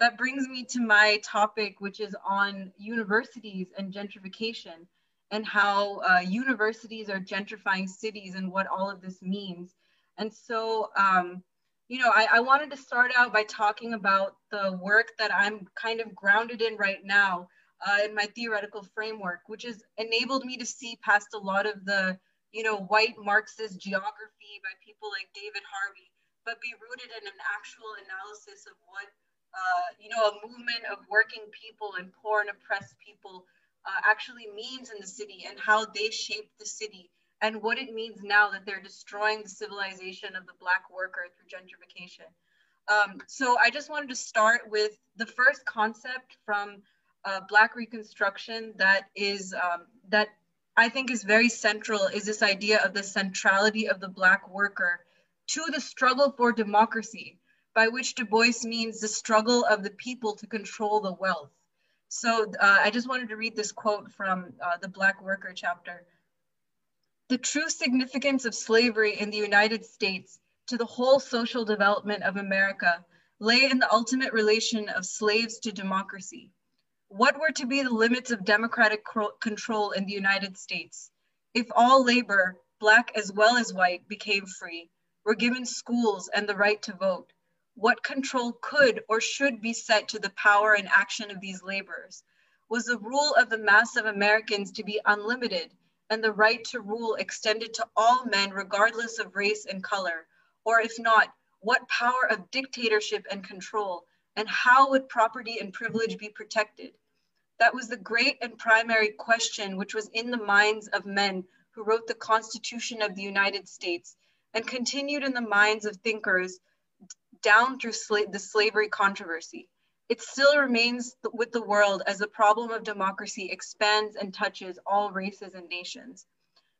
that brings me to my topic, which is on universities and gentrification and how uh, universities are gentrifying cities and what all of this means. And so, um, you know, I, I wanted to start out by talking about the work that I'm kind of grounded in right now uh, in my theoretical framework, which has enabled me to see past a lot of the, you know, white Marxist geography by people like David Harvey, but be rooted in an actual analysis of what, uh, you know, a movement of working people and poor and oppressed people uh, actually means in the city and how they shape the city. And what it means now that they're destroying the civilization of the Black worker through gentrification. Um, so I just wanted to start with the first concept from uh, Black Reconstruction that is um, that I think is very central, is this idea of the centrality of the Black worker to the struggle for democracy, by which Du Bois means the struggle of the people to control the wealth. So uh, I just wanted to read this quote from uh, the Black Worker chapter. "The true significance of slavery in the United States to the whole social development of America lay in the ultimate relation of slaves to democracy. What were to be the limits of democratic control in the United States if all labor, Black as well as white, became free, were given schools and the right to vote? What control could or should be set to the power and action of these laborers? Was the rule of the mass of Americans to be unlimited, and the right to rule extended to all men regardless of race and color? Or if not, what power of dictatorship and control, and how would property and privilege be protected? That was the great and primary question which was in the minds of men who wrote the Constitution of the United States and continued in the minds of thinkers down through sla- the slavery controversy. It still remains with the world as the problem of democracy expands and touches all races and nations."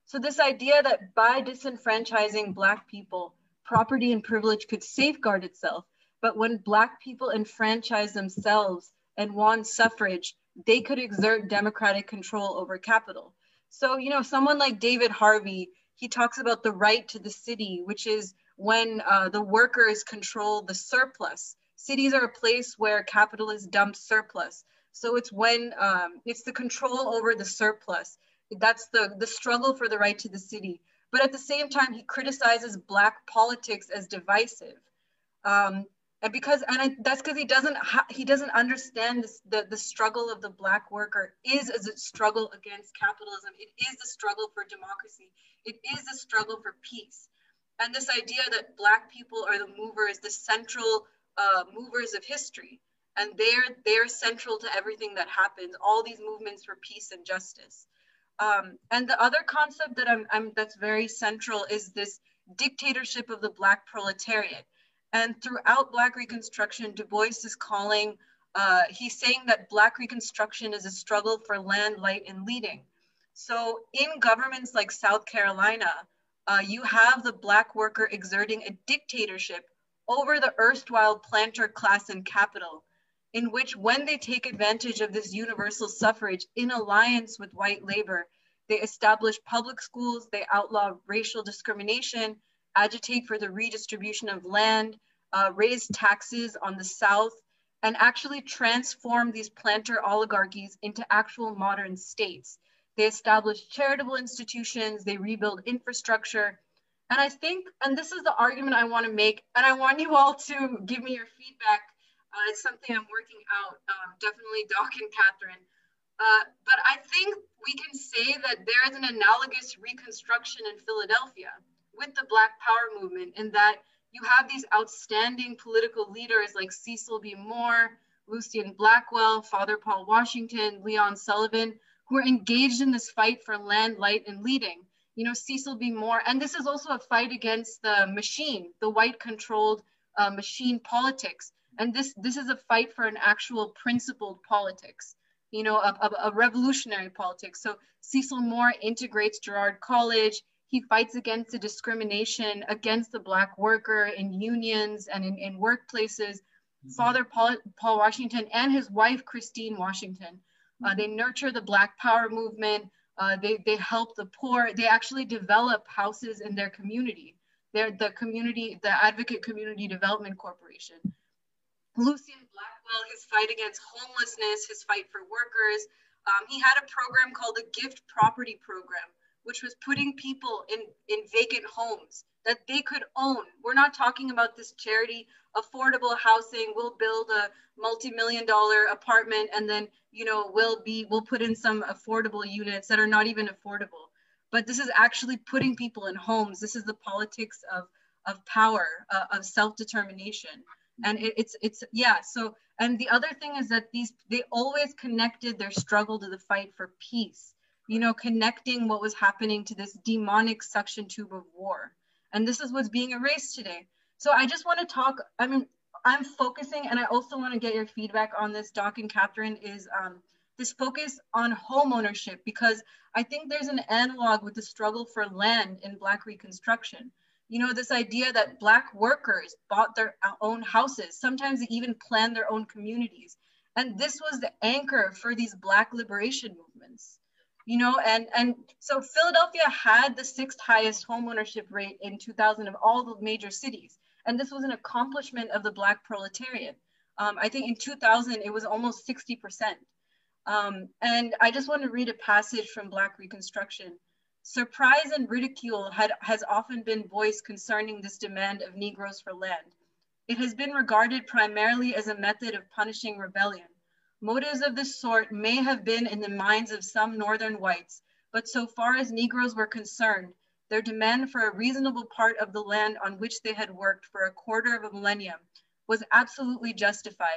So this idea that by disenfranchising Black people, property and privilege could safeguard itself, but when Black people enfranchise themselves and won suffrage, they could exert democratic control over capital. So, you know, someone like David Harvey, he talks about the right to the city, which is when uh, the workers control the surplus. Cities are a place where capitalists dump surplus. So it's when, um, it's the control over the surplus. That's the, the struggle for the right to the city. But at the same time, he criticizes Black politics as divisive. Um, and because, and I, that's because he doesn't, he doesn't understand this, the, the struggle of the Black worker is as a struggle against capitalism. It is the struggle for democracy. It is the struggle for peace. And this idea that Black people are the movers, the central uh, movers of history. And they're, they're central to everything that happens, all these movements for peace and justice. Um, and the other concept that I'm, I'm, that's very central is this dictatorship of the Black proletariat. And throughout Black Reconstruction, Du Bois is calling, uh, he's saying that Black Reconstruction is a struggle for land, light, and leading. So in governments like South Carolina, uh, you have the Black worker exerting a dictatorship over the erstwhile planter class and capital, in which when they take advantage of this universal suffrage in alliance with white labor, they establish public schools, they outlaw racial discrimination, agitate for the redistribution of land, uh, raise taxes on the South, and actually transform these planter oligarchies into actual modern states. They establish charitable institutions, they rebuild infrastructure. And I think, and this is the argument I wanna make, and I want you all to give me your feedback. Uh, it's something I'm working out, um, definitely Doc and Catherine. Uh, but I think we can say that there is an analogous reconstruction in Philadelphia with the Black Power movement, in that you have these outstanding political leaders like Cecil B. Moore, Lucien Blackwell, Father Paul Washington, Leon Sullivan, who are engaged in this fight for land, light, and leading. You know, Cecil B. Moore, and this is also a fight against the machine, the white-controlled uh, machine politics. And this, this is a fight for an actual principled politics, you know, a, a, a revolutionary politics. So Cecil Moore integrates Girard College. He fights against the discrimination against the Black worker in unions and in, in workplaces. Mm-hmm. Father Paul, Paul Washington and his wife, Christine Washington, mm-hmm. uh, they nurture the Black Power movement. Uh, they, they help the poor. They actually develop houses in their community. They're the community, the Advocate Community Development Corporation. Lucien Blackwell, his fight against homelessness, his fight for workers. Um, he had a program called the Gift Property Program, which was putting people in, in vacant homes that they could own. We're not talking about this charity, affordable housing. We'll build a multi-million dollar apartment and then, you know, we'll be, we'll put in some affordable units that are not even affordable. But this is actually putting people in homes. This is the politics of, of power, uh, of self-determination. And it, it's, it's, yeah, so, and the other thing is that these, they always connected their struggle to the fight for peace, you know, connecting what was happening to this demonic suction tube of war. And this is what's being erased today. So I just want to talk, I mean, I'm focusing, and I also want to get your feedback on this, Doc and Catherine, is um, this focus on home ownership, because I think there's an analog with the struggle for land in Black Reconstruction. You know, this idea that Black workers bought their own houses, sometimes they even planned their own communities. And this was the anchor for these Black liberation movements. You know, and, and so Philadelphia had the sixth highest homeownership rate in two thousand of all the major cities. And this was an accomplishment of the Black proletariat. Um, I think in two thousand, it was almost sixty percent. Um, and I just want to read a passage from Black Reconstruction. Surprise and ridicule had, has often been voiced concerning this demand of Negroes for land. It has been regarded primarily as a method of punishing rebellion. Motives of this sort may have been in the minds of some Northern whites, but so far as Negroes were concerned, their demand for a reasonable part of the land on which they had worked for a quarter of a millennium was absolutely justified,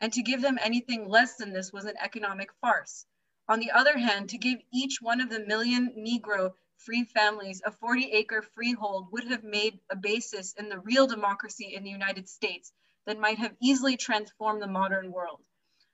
and to give them anything less than this was an economic farce. On the other hand, to give each one of the million Negro free families a forty acre freehold would have made a basis in the real democracy in the United States that might have easily transformed the modern world.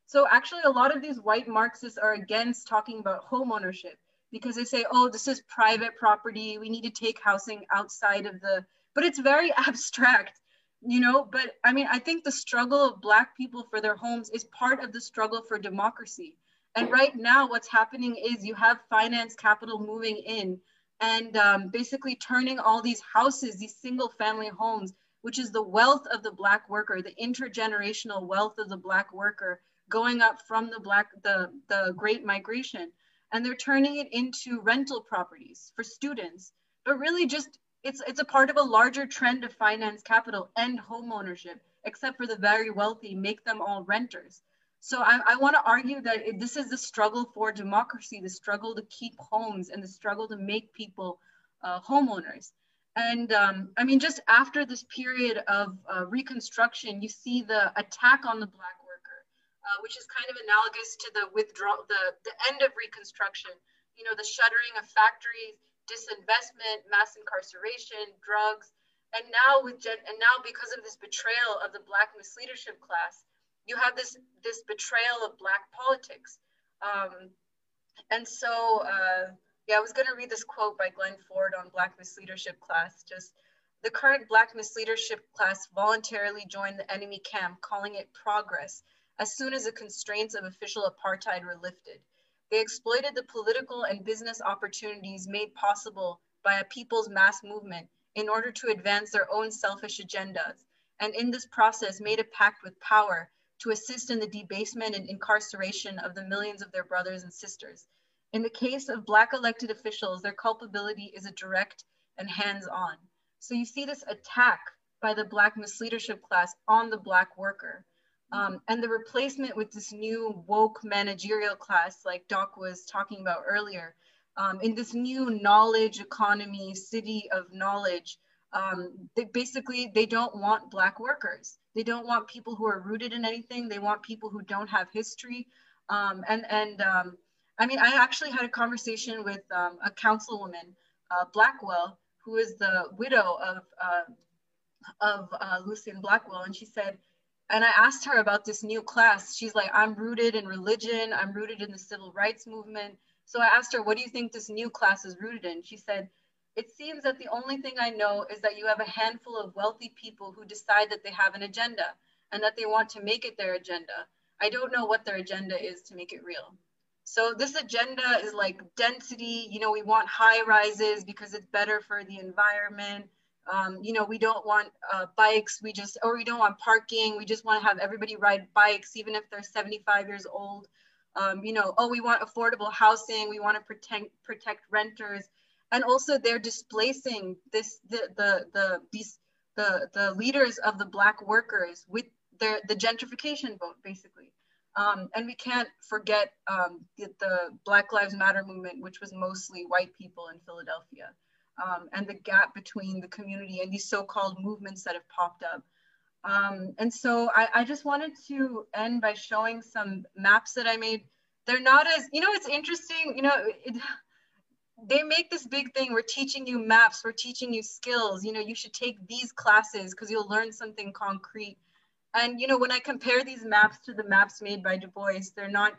So actually a lot of these white Marxists are against talking about home ownership because they say, oh, this is private property. We need to take housing outside of the, but it's very abstract, you know, but I mean, I think the struggle of Black people for their homes is part of the struggle for democracy. And right now what's happening is you have finance capital moving in and um, basically turning all these houses, these single family homes, which is the wealth of the Black worker, the intergenerational wealth of the Black worker, going up from the black, the, the Great Migration, and they're turning it into rental properties for students. But really just, it's, it's a part of a larger trend of finance capital and home ownership, except for the very wealthy, make them all renters. So I, I wanna argue that it, this is the struggle for democracy, the struggle to keep homes and the struggle to make people uh, homeowners. And um, I mean, just after this period of uh, Reconstruction, you see the attack on the Black worker, uh, which is kind of analogous to the withdrawal, the, the end of Reconstruction, you know, the shuttering of factories, disinvestment, mass incarceration, drugs. And now, with gen and now because of this betrayal of the Black misleadership class, you have this, this betrayal of Black politics. Um, and so, uh, yeah, I was going to read this quote by Glenn Ford on Black misleadership class. Just, the current Black misleadership class voluntarily joined the enemy camp, calling it progress, as soon as the constraints of official apartheid were lifted. They exploited the political and business opportunities made possible by a people's mass movement in order to advance their own selfish agendas, and in this process made a pact with power to assist in the debasement and incarceration of the millions of their brothers and sisters. In the case of Black elected officials, their culpability is a direct and hands-on. So you see this attack by the Black misleadership class on the Black worker, um, and the replacement with this new woke managerial class like Doc was talking about earlier. Um, in this new knowledge economy, city of knowledge, um, they basically, they don't want Black workers. They don't want people who are rooted in anything. They want people who don't have history. Um, and, and um, I mean, I actually had a conversation with um, a councilwoman, uh, Blackwell, who is the widow of, uh, of uh, Lucien Blackwell. And she said, and I asked her about this new class. She's like, I'm rooted in religion. I'm rooted in the civil rights movement. So I asked her, what do you think this new class is rooted in? She said, it seems that the only thing I know is that you have a handful of wealthy people who decide that they have an agenda and that they want to make it their agenda. I don't know what their agenda is to make it real. So this agenda is like density, you know, we want high rises because it's better for the environment. Um, you know, we don't want uh, bikes, we just, or we don't want parking. We just want to have everybody ride bikes, even if they're seventy-five years old. Um, you know, oh, we want affordable housing, we want to protect, protect renters. And also they're displacing this, the, the, the, these, the, the leaders of the Black workers with their, the gentrification vote, basically. Um, and we can't forget um, the, the Black Lives Matter movement, which was mostly white people in Philadelphia, um, and the gap between the community and these so-called movements that have popped up. Um, and so I, I just wanted to end by showing some maps that I made. They're not as, you know, it's interesting, you know, it, they make this big thing. We're teaching you maps, we're teaching you skills, you know, you should take these classes because you'll learn something concrete. And, you know, when I compare these maps to the maps made by Du Bois, they're not,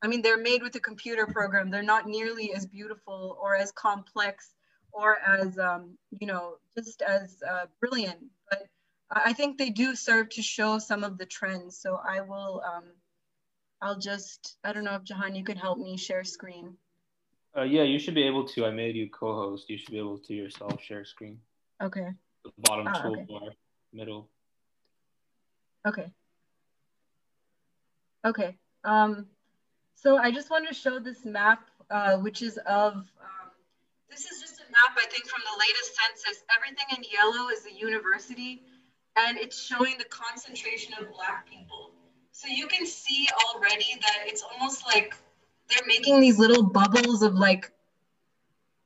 I mean, they're made with a computer program. They're not nearly as beautiful or as complex or as, um, you know, just as uh, brilliant. But I think they do serve to show some of the trends. So I will, um, I'll just, I don't know if Jahan, you could help me share screen. Uh, yeah, you should be able to. I made you co-host. You should be able to yourself share screen. Okay. The bottom ah, toolbar, okay. Middle. Okay. Okay. Um, so I just wanted to show this map, uh, which is of, um, this is just a map, I think, from the latest census. Everything in yellow is the university. And it's showing the concentration of Black people. So you can see already that it's almost like they're making these little bubbles of like,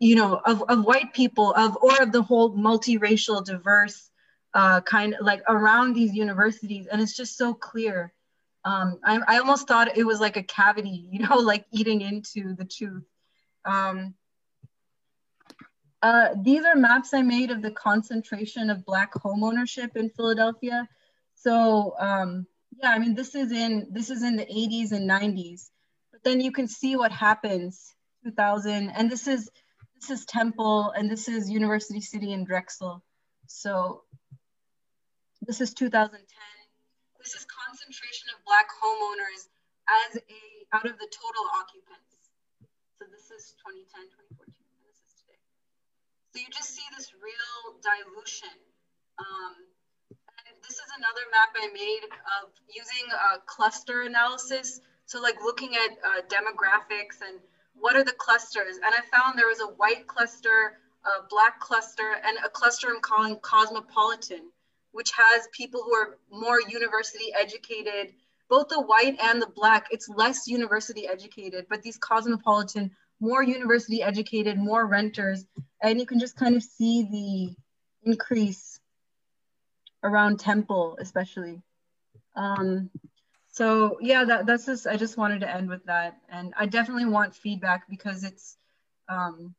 you know, of, of white people, of or of the whole multiracial, diverse uh, kind of like around these universities. And it's just so clear. Um, I, I almost thought it was like a cavity, you know, like eating into the tooth. Um, Uh, these are maps I made of the concentration of Black homeownership in Philadelphia. So um, yeah, I mean, this is in this is in the eighties and nineties. But then you can see what happens two thousand, and this is this is Temple, and this is University City and Drexel. So this is two thousand ten. This is concentration of Black homeowners as a out of the total occupants. So this is twenty ten, twenty fourteen. So you just see this real dilution. Um, and this is another map I made of using uh, cluster analysis. So like looking at uh, demographics and what are the clusters? And I found there was a white cluster, a Black cluster, and a cluster I'm calling cosmopolitan, which has people who are more university educated, both the white and the Black. It's less university educated, but these cosmopolitan, more university educated, more renters. And you can just kind of see increase around Temple, especially. Um, so yeah, that, that's just, I just wanted to end with that. And I definitely want feedback because it's, um,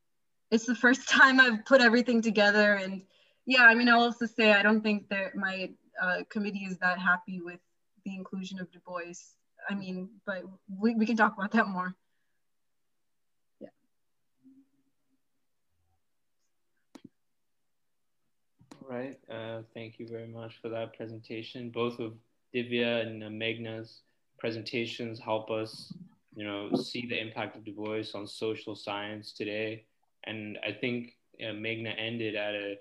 it's the first time I've put everything together. And yeah, I mean, I'll also say, I don't think that my uh, committee is that happy with the inclusion of Du Bois. I mean, but we, we can talk about that more. Yeah. All right, uh, thank you very much for that presentation. Both of Divya and uh, Meghna's presentations help us, you know, see the impact of Du Bois on social science today. And I think uh, Meghna ended at a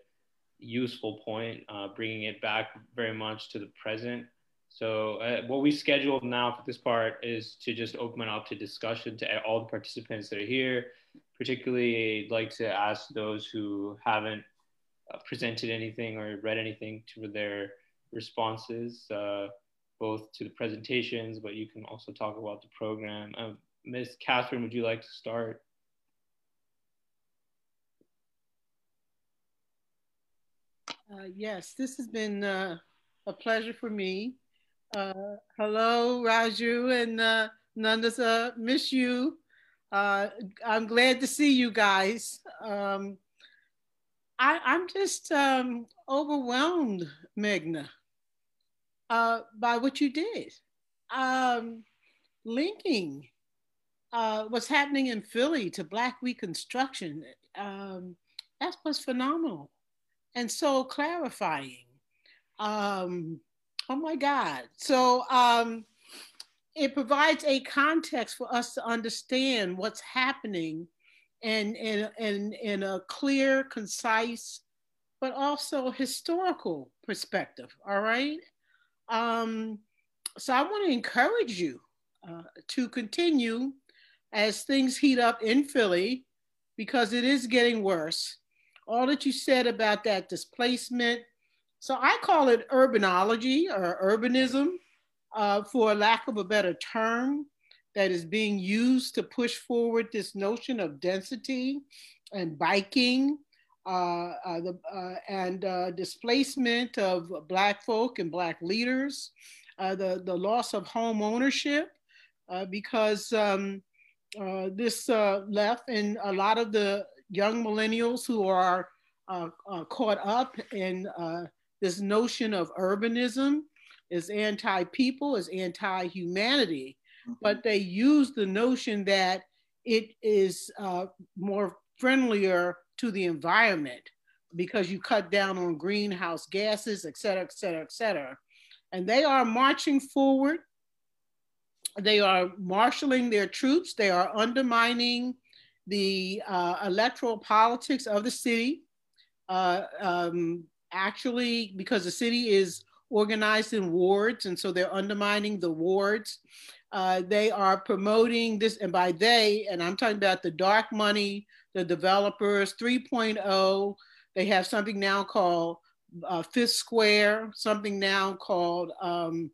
useful point, uh, bringing it back very much to the present. So uh, what we scheduled now for this part is to just open it up to discussion to all the participants that are here. Particularly, I'd like to ask those who haven't uh, presented anything or read anything to their responses, uh, both to the presentations, but you can also talk about the program. Uh, Miz Catherine, would you like to start? Uh, yes, this has been uh, a pleasure for me. Uh, hello, Raju and uh, Nanditha, miss you. Uh, I'm glad to see you guys. Um, I, I'm just um, overwhelmed, Meghna, uh, by what you did. Um, linking uh, what's happening in Philly to Black Reconstruction, um, that was phenomenal. And so clarifying. Um, Oh my God. So um, it provides a context for us to understand what's happening in, in, in, in a clear, concise, but also historical perspective, all right? Um, so I wanna encourage you uh, to continue as things heat up in Philly, because it is getting worse. All that you said about that displacement, so I call it urbanology or urbanism, uh, for lack of a better term, that is being used to push forward this notion of density and biking uh, uh, the, uh, and uh, displacement of Black folk and Black leaders, uh, the, the loss of home ownership uh, because um, uh, this uh, left in a lot of the young millennials who are uh, uh, caught up in uh, this notion of urbanism is anti-people, is anti-humanity, mm-hmm. but they use the notion that it is uh, more friendlier to the environment because you cut down on greenhouse gases, et cetera, et cetera, et cetera. And they are marching forward. They are marshaling their troops. They are undermining the uh, electoral politics of the city. Uh, um, Actually, because the city is organized in wards, and so they're undermining the wards. Uh, they are promoting this, and by they, and I'm talking about the dark money, the developers, three point oh, they have something now called uh, Fifth Square, something now called, um,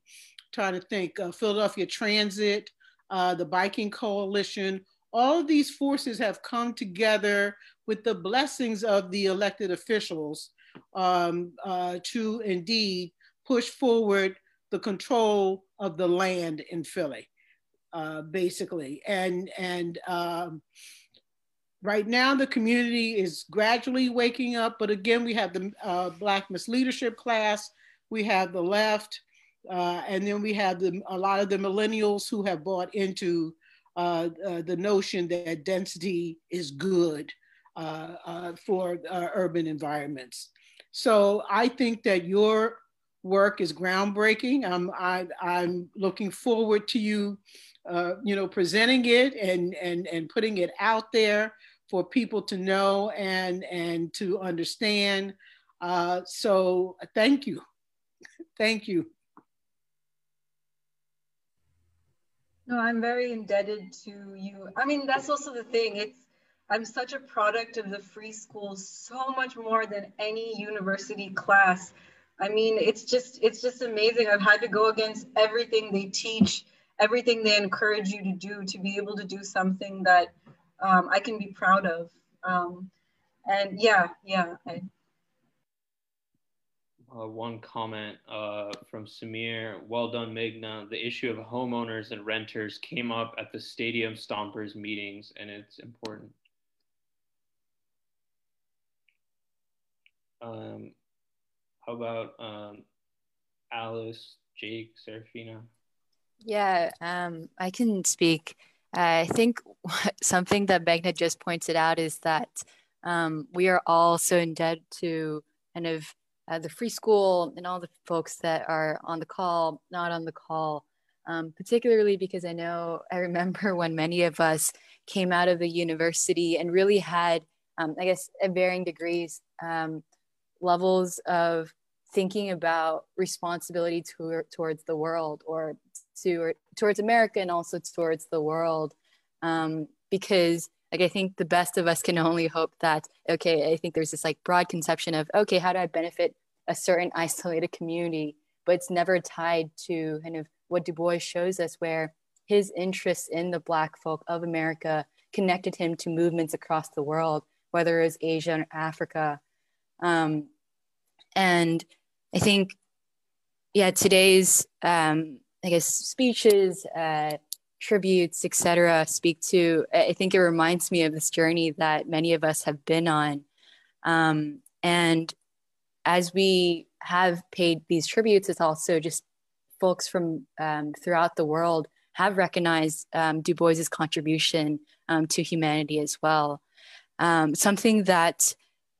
trying to think, uh, Philadelphia Transit, uh, the Biking Coalition. All of these forces have come together with the blessings of the elected officials Um, uh, to indeed push forward the control of the land in Philly, uh, basically. And, and um, right now the community is gradually waking up, but again, we have the uh, Black misleadership class, we have the left, uh, and then we have the, a lot of the millennials who have bought into uh, uh, the notion that density is good uh, uh, for uh, urban environments. So I think that your work is groundbreaking. I'm, I, I'm looking forward to you, uh, you know, presenting it and, and, and putting it out there for people to know and, and to understand. Uh, so thank you. Thank you. No, I'm very indebted to you. I mean, that's also the thing. It's, I'm such a product of the free school, so much more than any university class. I mean, it's just, it's just amazing. I've had to go against everything they teach, everything they encourage you to do, to be able to do something that um, I can be proud of. Um, and yeah, yeah. I, uh, one comment uh, from Samir. Well done, Meghna. The issue of homeowners and renters came up at the Stadium Stompers meetings, and it's important. Um, how about um, Alice, Jake, Serafina? Yeah, um, I can speak. I think something that Meghna just pointed out is that um, we are all so indebted to kind of uh, the free school and all the folks that are on the call, not on the call, um, particularly because I know, I remember when many of us came out of the university and really had, um, I guess, at varying degrees, um, levels of thinking about responsibility to, towards the world or to, towards America and also towards the world, um, because like I think the best of us can only hope that, okay, I think there's this like broad conception of, okay, how do I benefit a certain isolated community, but it's never tied to kind of what Du Bois shows us, where his interest in the Black folk of America connected him to movements across the world, whether it was Asia or Africa. Um, and I think, yeah, today's, um, I guess, speeches, uh, tributes, et cetera, speak to, I think it reminds me of this journey that many of us have been on. Um, and as we have paid these tributes, it's also just folks from um, throughout the world have recognized um, Du Bois's contribution um, to humanity as well. Um, something that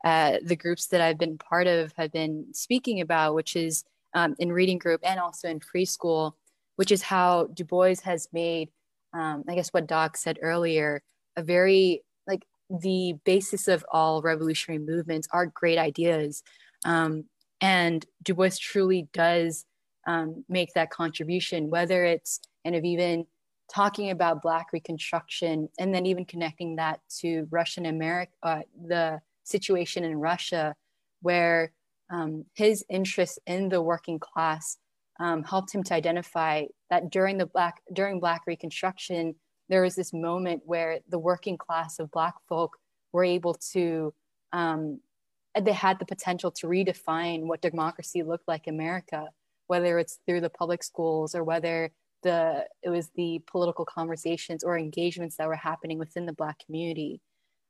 uh, the groups that I've been part of have been speaking about, which is um, in reading group and also in free school, which is how Du Bois has made, um, I guess what Doc said earlier, a very, like the basis of all revolutionary movements are great ideas. Um, and Du Bois truly does um, make that contribution, whether it's kind of even talking about Black Reconstruction and then even connecting that to Russian America, uh, the situation in Russia, where um, his interest in the working class Um, helped him to identify that during the black during Black Reconstruction, there was this moment where the working class of Black folk were able to, um, they had the potential to redefine what democracy looked like in America, whether it's through the public schools or whether the it was the political conversations or engagements that were happening within the Black community.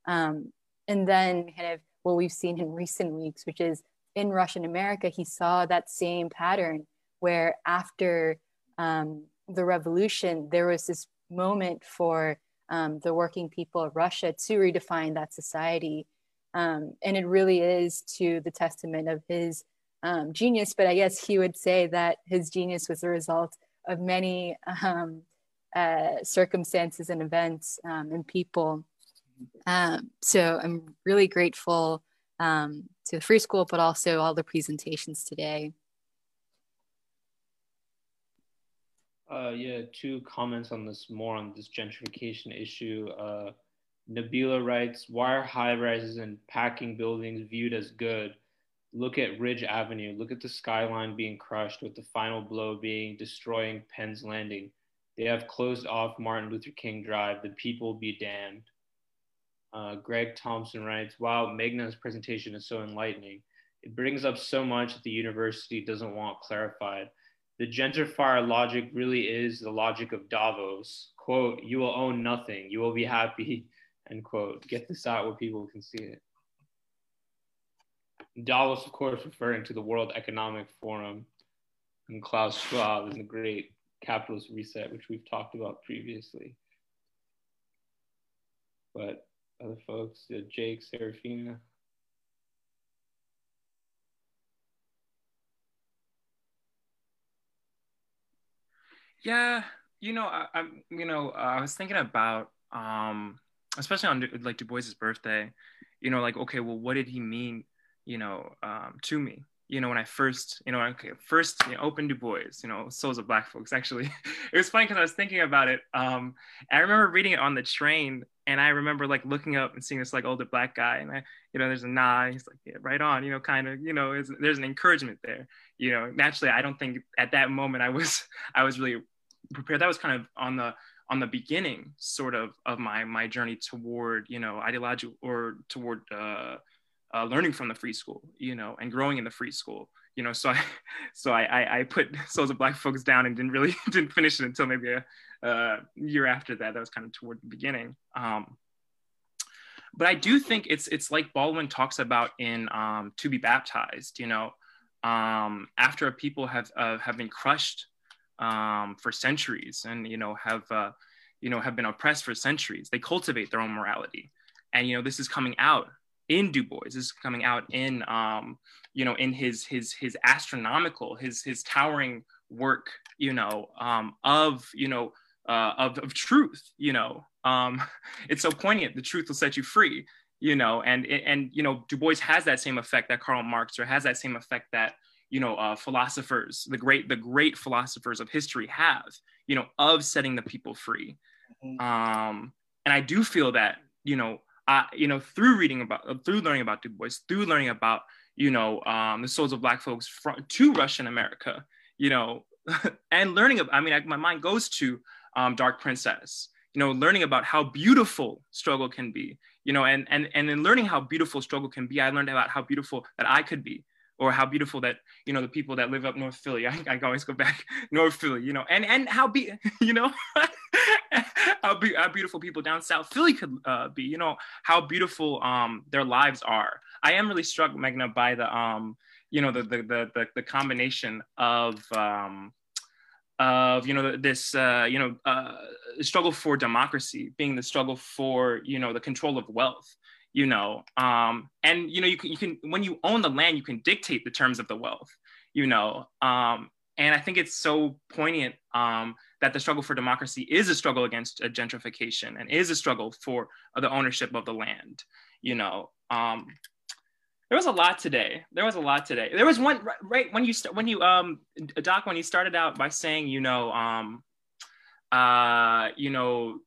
Um, and then kind of what we've seen in recent weeks, which is in Russian America, he saw that same pattern, where after um, the revolution, there was this moment for um, the working people of Russia to redefine that society. Um, and it really is to the testament of his um, genius, but I guess he would say that his genius was the result of many um, uh, circumstances and events um, and people. Um, so I'm really grateful um, to the free school, but also all the presentations today. Uh, yeah, two comments on this, more on this gentrification issue. Uh, Nabila writes, why are high rises and packing buildings viewed as good? Look at Ridge Avenue. Look at the skyline being crushed, with the final blow being destroying Penn's Landing. They have closed off Martin Luther King Drive. The people be damned. Uh, Greg Thompson writes, wow, Meghna's presentation is so enlightening. It brings up so much that the university doesn't want clarified. The gentrifier logic really is the logic of Davos. Quote, you will own nothing, you will be happy, end quote. Get this out where people can see it. Davos, of course, referring to the World Economic Forum and Klaus Schwab and the Great Capitalist Reset, which we've talked about previously. But other folks, Jake, Serafina. Yeah, you know, I, I, you know, uh, I was thinking about, um, especially on like Du Bois's birthday, you know, like, okay, well, what did he mean, you know, um, to me, you know, when I first, you know, okay, first you know, opened Du Bois, you know, Souls of Black Folks, actually. It was funny because I was thinking about it. Um, I remember reading it on the train, and I remember like looking up and seeing this like older Black guy, and I, you know, there's a nod, he's like, yeah, right on, you know, kind of, you know, it's, there's an encouragement there, you know. Naturally, I don't think at that moment I was, I was really prepared. That was kind of on the on the beginning sort of of my my journey toward, you know, ideological or toward uh uh, learning from the free school, you know, and growing in the free school, you know. So I, so I, I, I put Souls of Black Folks down and didn't really didn't finish it until maybe a, a year after that. That was kind of toward the beginning. Um, but I do think it's it's like Baldwin talks about in um, To Be Baptized, you know, um, after a people have uh, have been crushed um, for centuries and, you know, have uh, you know, have been oppressed for centuries, they cultivate their own morality. And, you know, this is coming out in Du Bois, this is coming out in, um, you know, in his, his, his astronomical, his, his towering work, you know, um, of, you know, uh, of, of truth, you know, um, it's so poignant, the truth will set you free, you know, and, and, you know, Du Bois has that same effect that Karl Marx, or has that same effect that, you know, uh, philosophers, the great, the great philosophers of history have, you know, of setting the people free. Um, and I do feel that, you know, Uh, you know, through reading about, uh, through learning about Du Bois, through learning about, you know, um, the souls of Black folks from, to Russian America, you know, and learning of, I mean, I, my mind goes to um, Dark Princess, you know, learning about how beautiful struggle can be, you know, and, and, and in learning how beautiful struggle can be, I learned about how beautiful that I could be, or how beautiful that, you know, the people that live up North Philly, I, I always go back, North Philly, you know, and, and how be, you know, how, be, how beautiful people down South Philly could uh, be, you know, how beautiful um, their lives are. I am really struck, Meghna, by the, um, you know, the, the, the, the, the combination of, um, of, you know, this, uh, you know, uh, struggle for democracy being the struggle for, you know, the control of wealth. You know, um, and, you know, you can, you can, when you own the land, you can dictate the terms of the wealth, you know, um, and I think it's so poignant um, that the struggle for democracy is a struggle against gentrification and is a struggle for the ownership of the land, you know. Um, there was a lot today. There was a lot today. There was one, right, right when you, when you, um, Doc, when you started out by saying, you know, um, uh, you know,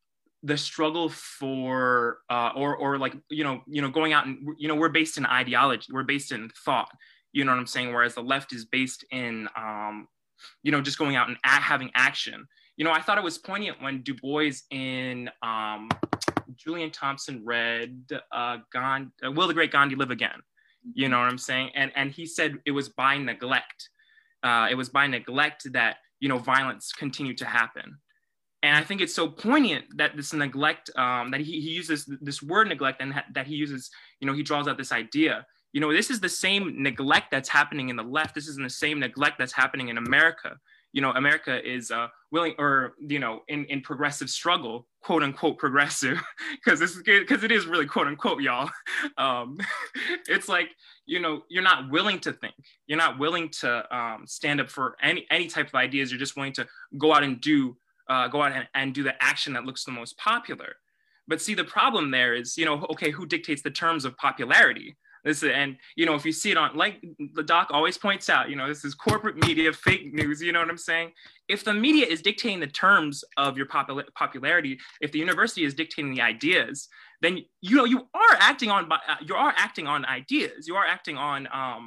the struggle for, uh, or, or like, you know, you know, going out and, you know, we're based in ideology, we're based in thought, you know what I'm saying? Whereas the left is based in, um, you know, just going out and act, having action. You know, I thought it was poignant when Du Bois in um, Julian Thompson read uh, Gandhi, Will the Great Gandhi Live Again? You know what I'm saying? And, and he said it was by neglect. Uh, it was by neglect that, you know, violence continued to happen. And I think it's so poignant that this neglect, um, that he, he uses this word neglect, and that he uses, you know, he draws out this idea, you know, this is the same neglect that's happening in the left. This isn't the same neglect that's happening in America. You know, America is uh, willing, or, you know, in, in progressive struggle, quote unquote progressive, because this is because it is really quote unquote, y'all. Um, it's like, you know, you're not willing to think, you're not willing to um, stand up for any, any type of ideas. You're just willing to go out and do Uh, go out and, and do the action that looks the most popular. But see, the problem there is, you know, okay, who dictates the terms of popularity? This is, and, you know, if you see it on, like the doc always points out, you know, this is corporate media, fake news, you know what I'm saying? If the media is dictating the terms of your popul- popularity, if the university is dictating the ideas, then, you know, you are acting on, you are acting on ideas, you are acting on, um,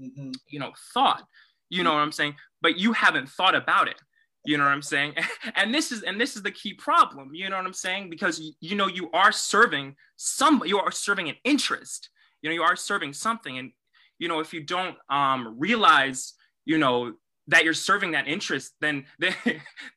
mm-hmm. you know, thought, you know what I'm saying? But you haven't thought about it. You know what I'm saying? And this is, and this is the key problem, you know what I'm saying? Because, you know, you are serving some, you are serving an interest, you know, you are serving something. And, you know, if you don't um, realize, you know, that you're serving that interest, then the,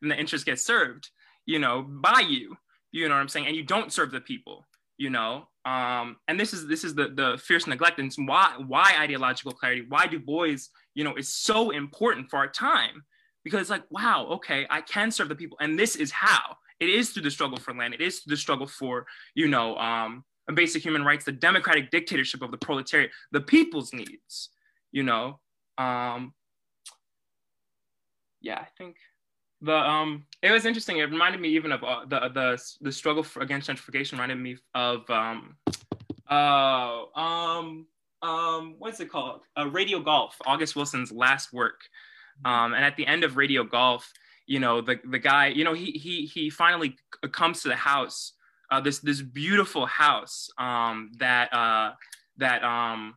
then the interest gets served, you know, by you, you know what I'm saying? And you don't serve the people, you know? Um, and this is, this is the, the fierce neglect, and why, why ideological clarity, why Du Bois, you know, is so important for our time. Because it's like, wow, okay, I can serve the people. And this is how. It is through the struggle for land. It is through the struggle for, you know, um, basic human rights, the democratic dictatorship of the proletariat, the people's needs, you know. Um, yeah, I think the, um, it was interesting. It reminded me even of uh, the, the, the struggle for, against gentrification reminded me of, um, uh, um, um, what's it called? Uh, Radio Golf, August Wilson's last work. Um, and at the end of Radio Golf, you know, the, the guy, you know, he, he, he finally comes to the house, uh, this, this beautiful house um, that, uh, that um,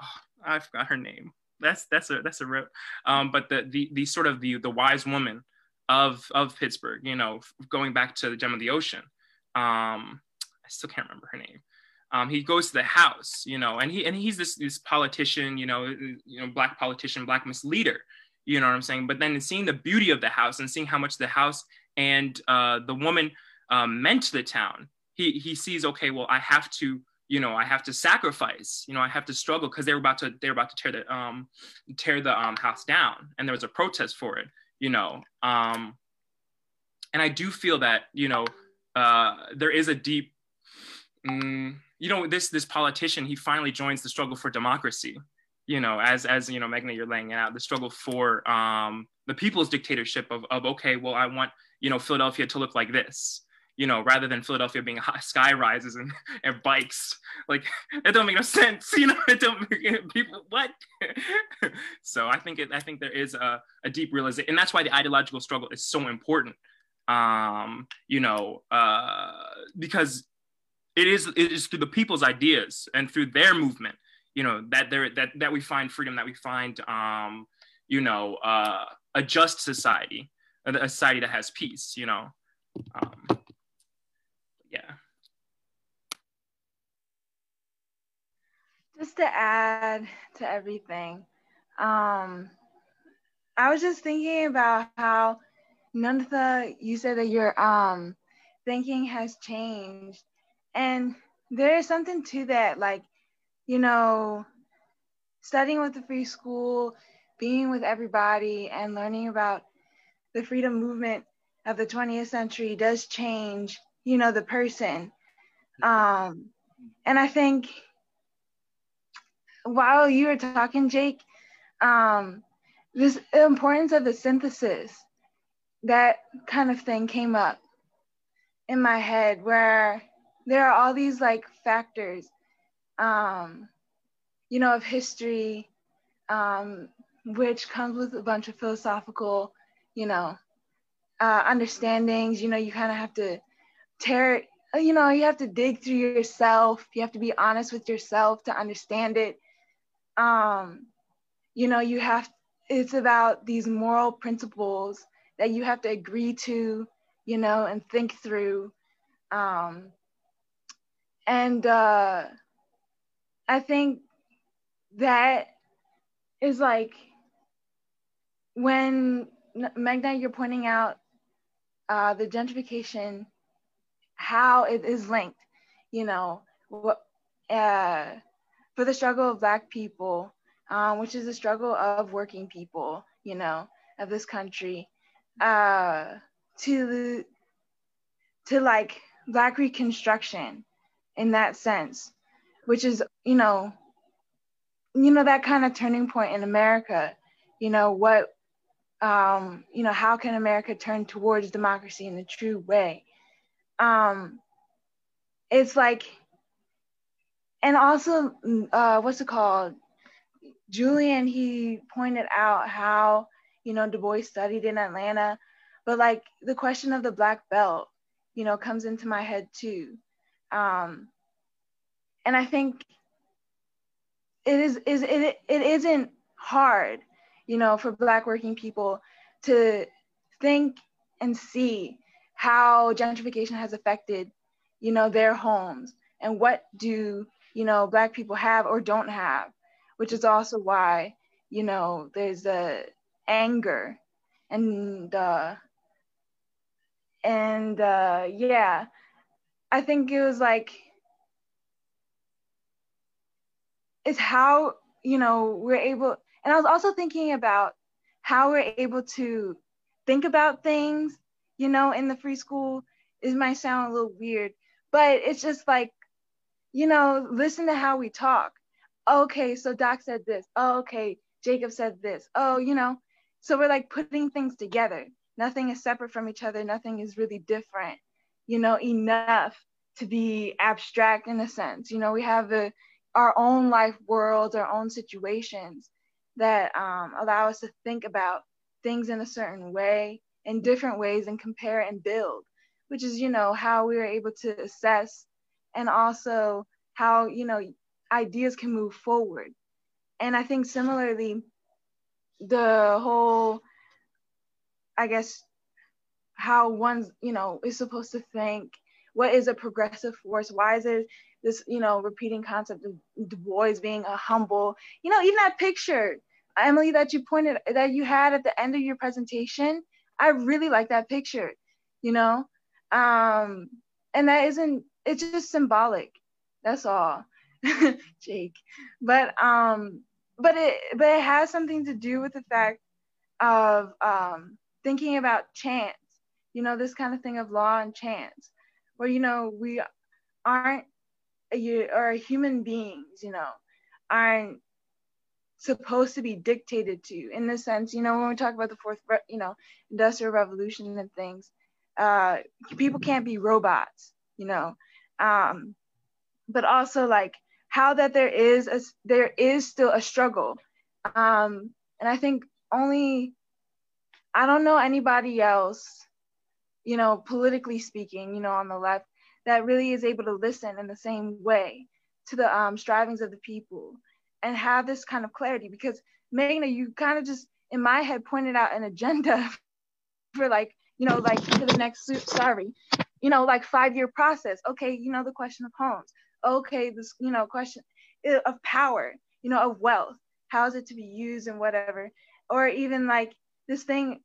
oh, I forgot her name. That's, that's a, that's a rope. Um, but the, the, the sort of the, the wise woman of, of Pittsburgh, you know, going back to the Gem of the Ocean. Um, I still can't remember her name. Um, he goes to the House, you know, and he and he's this this politician, you know, you know, black politician, black misleader, you know what I'm saying? But then seeing the beauty of the House and seeing how much the House and uh, the woman um, meant to the town, he he sees, okay, well, I have to, you know, I have to sacrifice, you know, I have to struggle, because they're about to they're about to tear the um tear the um house down, and there was a protest for it, you know, um, and I do feel that, you know, uh, there is a deep um, you know, this this politician, he finally joins the struggle for democracy, you know, as, as you know, Meghna, you're laying it out, the struggle for um, the people's dictatorship of, of, okay, well, I want, you know, Philadelphia to look like this, you know, rather than Philadelphia being sky rises and, and bikes. Like, it don't make no sense, you know, it don't make people, what? So I think, it, I think there is a, a deep realization, and that's why the ideological struggle is so important, um, you know, uh, because It is, it is through the people's ideas and through their movement, you know, that there that that we find freedom, that we find, um, you know, uh, a just society, a society that has peace, you know, um, yeah. Just to add to everything, um, I was just thinking about how, Nanditha, you said that your um, thinking has changed. And there is something to that, like, you know, studying with the free school, being with everybody, and learning about the freedom movement of the twentieth century does change, you know, the person. Um, and I think while you were talking, Jake, um, this importance of the synthesis, that kind of thing came up in my head, where there are all these like factors, um, you know, of history, um, which comes with a bunch of philosophical, you know, uh, understandings. You know, you kind of have to tear it, you know, you have to dig through yourself. You have to be honest with yourself to understand it. Um, you know, you have, it's about these moral principles that you have to agree to, you know, and think through. Um, And uh, I think that is like, when Meghna, you're pointing out uh, the gentrification, how it is linked, you know, what, uh, for the struggle of Black people, um, which is the struggle of working people, you know, of this country, uh, to, to like Black Reconstruction, in that sense, which is, you know, you know, that kind of turning point in America, you know, what, um, you know, how can America turn towards democracy in a true way? Um, it's like, and also, uh, what's it called? Julian, he pointed out how, you know, Du Bois studied in Atlanta, but like the question of the Black Belt, you know, comes into my head too. Um, and I think it is, is it, it isn't hard, you know, for Black working people to think and see how gentrification has affected, you know, their homes, and what do, you know, Black people have or don't have, which is also why, you know, there's a anger and, uh, and uh, yeah. I think it was like, it's how, you know, we're able, and I was also thinking about how we're able to think about things, you know, in the free school. It might sound a little weird, but it's just like, you know, listen to how we talk. Okay, so Doc said this. Oh, okay, Jacob said this. Oh, you know, so we're like putting things together. Nothing is separate from each other. Nothing is really different, you know, enough to be abstract in a sense. You know, we have a, our own life worlds, our own situations that um, allow us to think about things in a certain way, in different ways, and compare and build, which is, you know, how we are able to assess, and also how, you know, ideas can move forward. And I think similarly, the whole, I guess, how one's, you know, is supposed to think, what is a progressive force? Why is it this, you know, repeating concept of Du Bois being a humble, you know, even that picture, Emily, that you pointed, that you had at the end of your presentation, I really like that picture, you know? Um, and that isn't, it's just symbolic, that's all, Jake. But, um, but, it, but it has something to do with the fact of um, thinking about chance, you know, this kind of thing of law and chance, where, you know, we aren't, you are human beings, you know, aren't supposed to be dictated to, in the sense, you know, when we talk about the fourth, you know, industrial revolution and things, uh, people can't be robots, you know, um, but also like how that there is, a, there is still a struggle. Um, and I think only, I don't know anybody else, you know, politically speaking, you know, on the left, that really is able to listen in the same way to the um, strivings of the people and have this kind of clarity. Because Meghna, you kind of just, in my head, pointed out an agenda for like, you know, like to the next, sorry, you know, like five-year process. Okay, you know, the question of homes. Okay, this, you know, question of power, you know, of wealth. How is it to be used and whatever? Or even like this thing,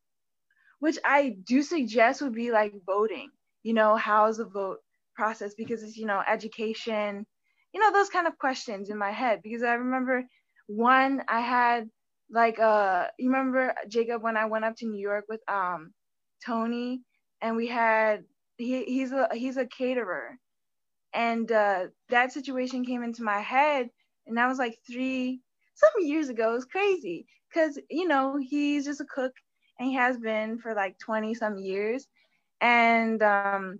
which I do suggest would be like voting, you know, how's the vote process? Because it's, you know, education, you know, those kind of questions in my head. Because I remember one, I had like, uh, you remember, Jacob, when I went up to New York with um, Tony, and we had, he, he's, a, he's a caterer. And uh, that situation came into my head, and that was like three, some years ago. It was crazy. Cause you know, he's just a cook, and he has been for like twenty some years. And um,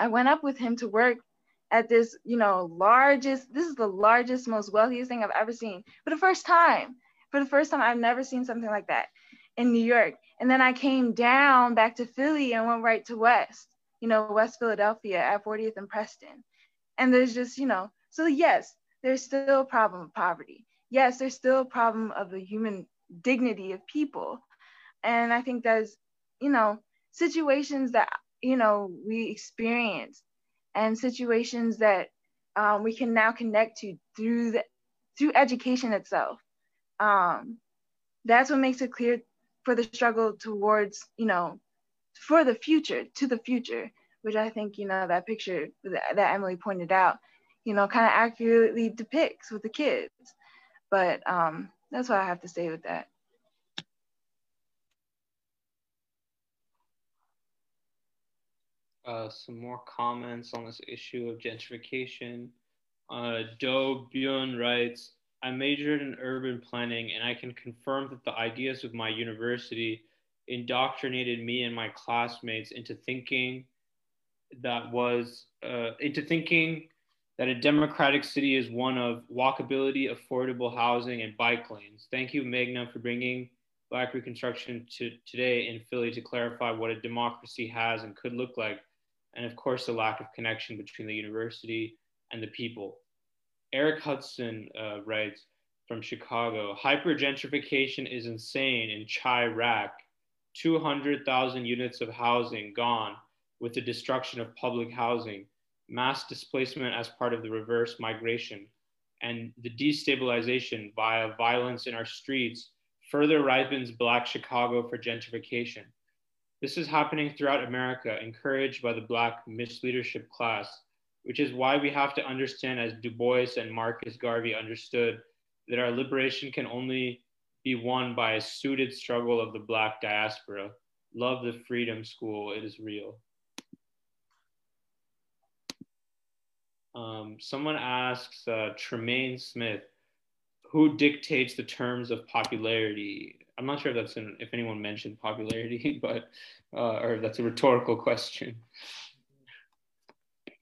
I went up with him to work at this, you know, largest, this is the largest, most wealthiest thing I've ever seen. For the first time, for the first time, I've never seen something like that in New York. And then I came down back to Philly and went right to West, you know, West Philadelphia at fortieth and Preston. And there's just, you know, so yes, there's still a problem of poverty. Yes, there's still a problem of the human dignity of people. And I think that's, you know, situations that, you know, we experience, and situations that um, we can now connect to through the, through education itself. Um, that's what makes it clear for the struggle towards, you know, for the future, to the future, which I think, you know, that picture that, that Emily pointed out, you know, kind of accurately depicts with the kids. But um, that's what I have to say with that. Uh, some more comments on this issue of gentrification. Uh, Do Byun writes, I majored in urban planning, and I can confirm that the ideas of my university indoctrinated me and my classmates into thinking that was, uh, into thinking that a democratic city is one of walkability, affordable housing, and bike lanes. Thank you, Meghna, for bringing Black Reconstruction to today in Philly to clarify what a democracy has and could look like, and of course, the lack of connection between the university and the people. Eric Hudson uh, writes from Chicago, hyper-gentrification is insane in Chirac, two hundred thousand units of housing gone with the destruction of public housing, mass displacement as part of the reverse migration, and the destabilization via violence in our streets further ripens Black Chicago for gentrification. This is happening throughout America, encouraged by the Black misleadership class, which is why we have to understand, as Du Bois and Marcus Garvey understood, that our liberation can only be won by a suited struggle of the Black diaspora. Love the Freedom School, it is real. Um, someone asks uh, Tremaine Smith, who dictates the terms of popularity? I'm not sure if that's an, if anyone mentioned popularity, but uh, or if that's a rhetorical question.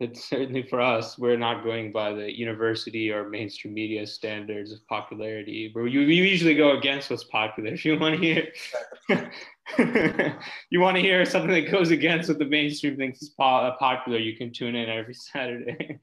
It's certainly for us, we're not going by the university or mainstream media standards of popularity, but you, you usually go against what's popular. If you want to hear, you want to hear something that goes against what the mainstream thinks is po popular, you can tune in every Saturday.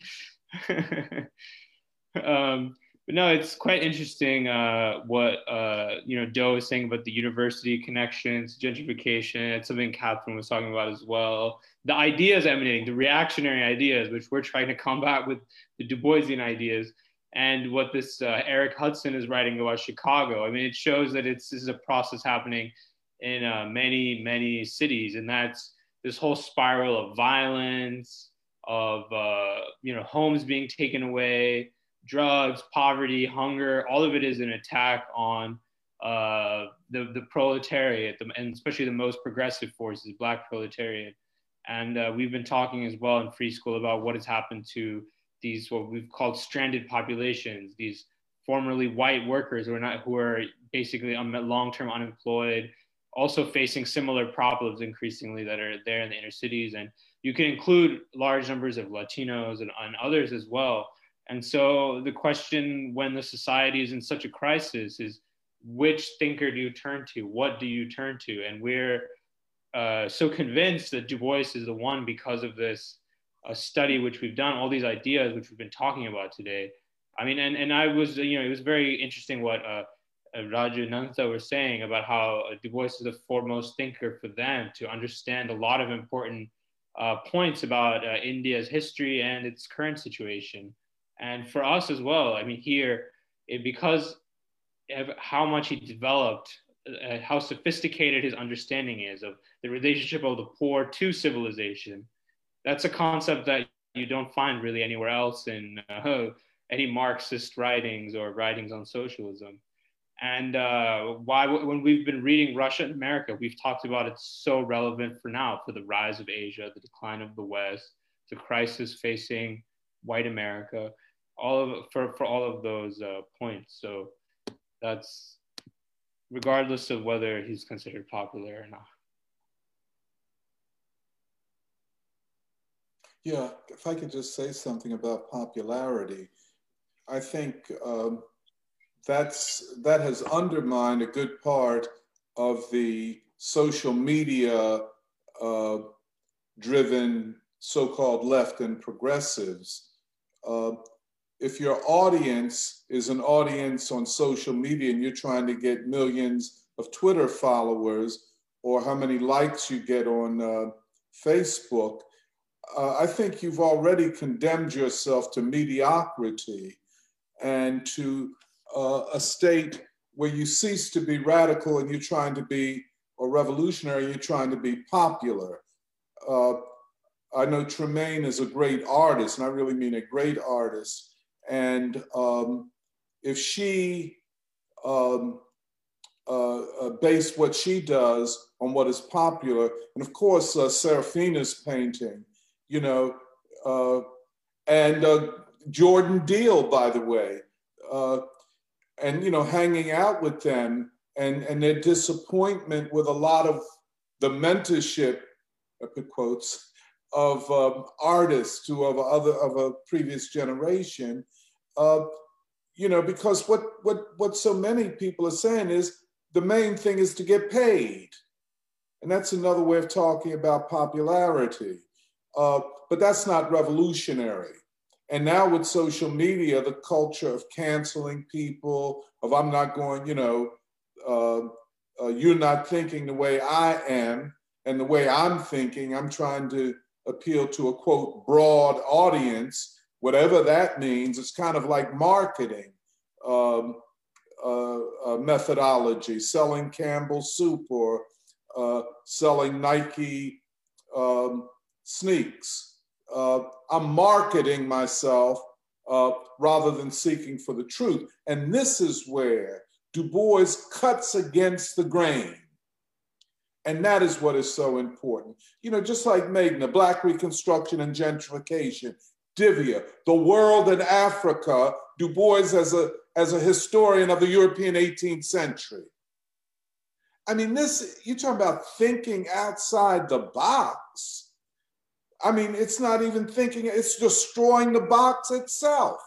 um, But no, it's quite interesting uh, what, uh, you know, Doe is saying about the university connections, gentrification. It's something Catherine was talking about as well. The ideas emanating, the reactionary ideas, which we're trying to combat with the Du Boisian ideas. And what this uh, Eric Hudson is writing about Chicago. I mean, it shows that it's, this is a process happening in uh, many, many cities. And that's this whole spiral of violence, of, uh, you know, homes being taken away, drugs, poverty, hunger, all of it is an attack on uh, the, the proletariat, the, and especially the most progressive forces, Black proletariat. And uh, we've been talking as well in Free School about what has happened to these, what we've called stranded populations, these formerly white workers who are, not, who are basically long-term unemployed, also facing similar problems increasingly that are there in the inner cities. And you can include large numbers of Latinos and, and others as well. And so the question when the society is in such a crisis is, which thinker do you turn to? What do you turn to? And we're uh, so convinced that Du Bois is the one because of this uh, study which we've done, all these ideas which we've been talking about today. I mean, and, and I was, you know, it was very interesting what uh, Raju and Nanditha were saying about how Du Bois is the foremost thinker for them to understand a lot of important uh, points about uh, India's history and its current situation. And for us as well, I mean, here, it, because of how much he developed, uh, how sophisticated his understanding is of the relationship of the poor to civilization, that's a concept that you don't find really anywhere else in uh, any Marxist writings or writings on socialism. And uh, why, when we've been reading Russia and America, we've talked about it's so relevant for now, for the rise of Asia, the decline of the West, the crisis facing white America. All of for, for all of those uh, points. So that's regardless of whether he's considered popular or not. Yeah, if I could just say something about popularity, I think um, that's that has undermined a good part of the social media uh, driven so-called left and progressives. Uh, If your audience is an audience on social media and you're trying to get millions of Twitter followers or how many likes you get on uh, Facebook, uh, I think you've already condemned yourself to mediocrity and to uh, a state where you cease to be radical and you're trying to be, or revolutionary, you're trying to be popular. Uh, I know Tremaine is a great artist, and I really mean a great artist. And um, if she um, uh, uh, based what she does on what is popular, and of course, uh, Serafina's painting, you know, uh, and uh, Jordan Deele, by the way, uh, and, you know, hanging out with them and, and their disappointment with a lot of the mentorship, I put quotes, of um, artists who of other of a previous generation, uh, you know, because what what what so many people are saying is the main thing is to get paid, and that's another way of talking about popularity. Uh, but that's not revolutionary. And now with social media, the culture of canceling people, of I'm not going, you know, uh, uh, you're not thinking the way I am, and the way I'm thinking, I'm trying to appeal to a quote broad audience, whatever that means. It's kind of like marketing um, uh, uh, methodology, selling Campbell soup or uh, selling Nike um, sneaks. Uh, I'm marketing myself uh, rather than seeking for the truth. And this is where Du Bois cuts against the grain. And that is what is so important. You know, just like Meghna, Black Reconstruction and Gentrification, Divya, the world in Africa, Du Bois as a, as a historian of the European eighteenth century. I mean, this, you're talking about thinking outside the box. I mean, it's not even thinking, it's destroying the box itself.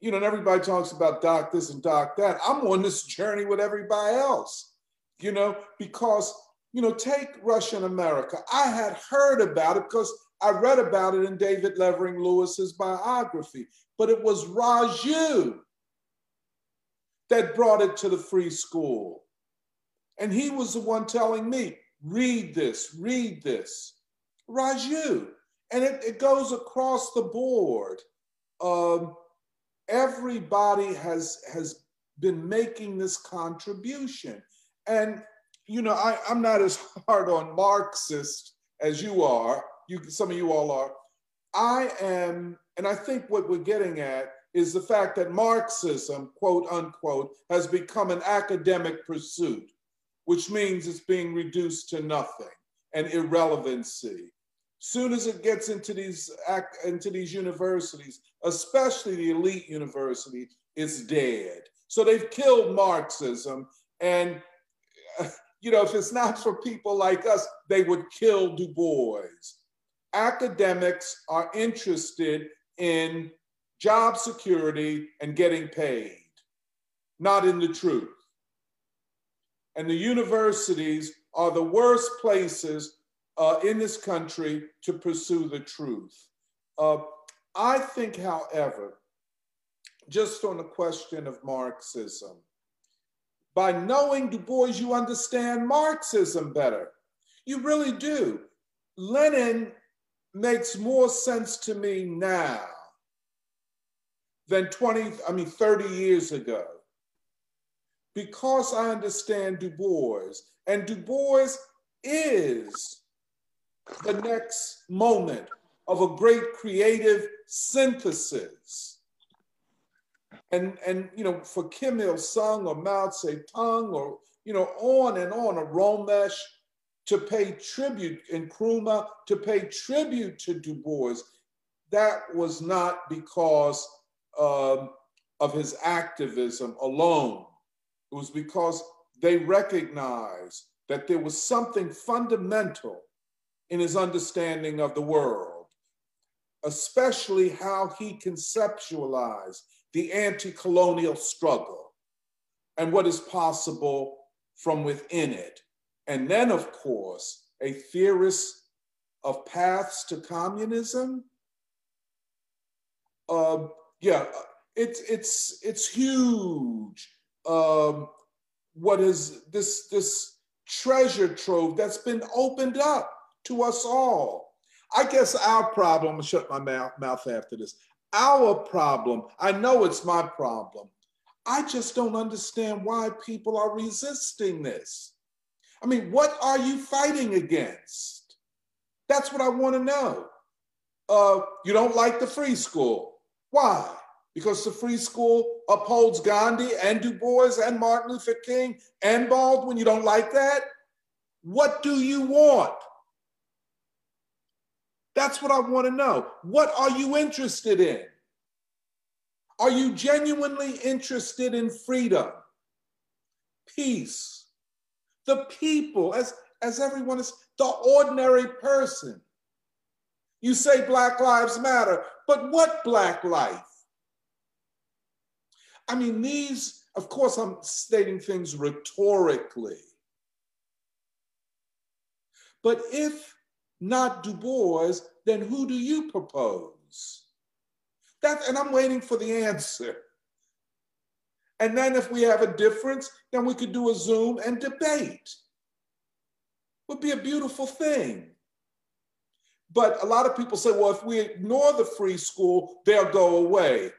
You know, and everybody talks about doc this and doc that. I'm on this journey with everybody else. You know, because, you know, take Russia and America. I had heard about it because I read about it in David Levering Lewis's biography, but it was Raju that brought it to the free school. And he was the one telling me, read this, read this. Raju. And it, it goes across the board. Um, everybody has, has been making this contribution. And, you know, I, I'm not as hard on Marxists as you are, you, some of you all are. I am, and I think what we're getting at is the fact that Marxism, quote unquote, has become an academic pursuit, which means it's being reduced to nothing and irrelevancy. Soon as it gets into these, into these universities, especially the elite university, it's dead. So they've killed Marxism. And, you know, if it's not for people like us, they would kill Du Bois. Academics are interested in job security and getting paid, not in the truth. And the universities are the worst places uh, in this country to pursue the truth. Uh, I think, however, just on the question of Marxism, by knowing Du Bois, you understand Marxism better. You really do. Lenin makes more sense to me now than twenty, I mean, thirty years ago. Because I understand Du Bois, and Du Bois is the next moment of a great creative synthesis. And, and you know, for Kim Il-sung or Mao Zedong or, you know, on and on, a Romesh to pay tribute, and Nkrumah to pay tribute to Du Bois, that was not because um, of his activism alone. It was because they recognized that there was something fundamental in his understanding of the world, especially how he conceptualized the anti-colonial struggle and what is possible from within it. And then, of course, a theorist of paths to communism. Uh, yeah, it's, it's, it's huge. Um, what is this, this treasure trove that's been opened up to us all. I guess our problem, I'm gonna shut my mouth, mouth after this, our problem, I know it's my problem, I just don't understand why people are resisting this. I mean, what are you fighting against? That's what I wanna know. Uh, you don't like the free school, why? Because the free school upholds Gandhi and Du Bois and Martin Luther King and Baldwin. You don't like that? What do you want? That's what I want to know. What are you interested in? Are you genuinely interested in freedom, peace, the people, as, as everyone is, the ordinary person? You say Black Lives Matter, but what Black life? I mean, these, of course, I'm stating things rhetorically. But if not Du Bois, then who do you propose? That, and I'm waiting for the answer. And then if we have a difference, then we could do a Zoom and debate. Would be a beautiful thing. But a lot of people say, well, if we ignore the free school, they'll go away.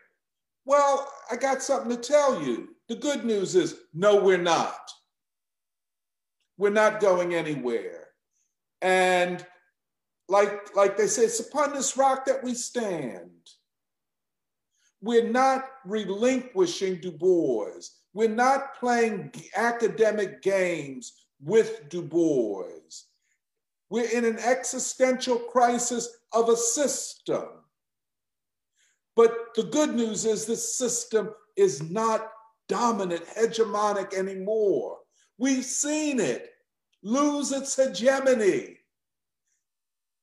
Well, I got something to tell you. The good news is, no, we're not. We're not going anywhere. And like, like they say, it's upon this rock that we stand. We're not relinquishing Du Bois. We're not playing academic games with Du Bois. We're in an existential crisis of a system. But the good news is this system is not dominant, hegemonic anymore. We've seen it lose its hegemony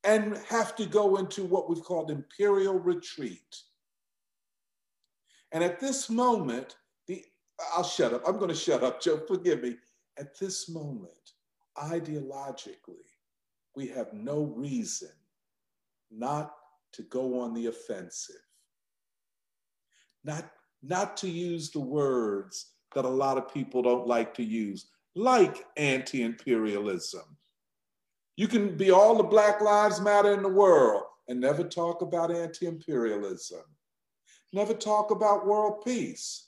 and have to go into what we've called imperial retreat. And at this moment, the, I'll shut up, I'm gonna shut up, Joe, forgive me. At this moment, ideologically, we have no reason not to go on the offensive. Not, not to use the words that a lot of people don't like to use, like anti-imperialism. You can be all the Black Lives Matter in the world and never talk about anti-imperialism, never talk about world peace.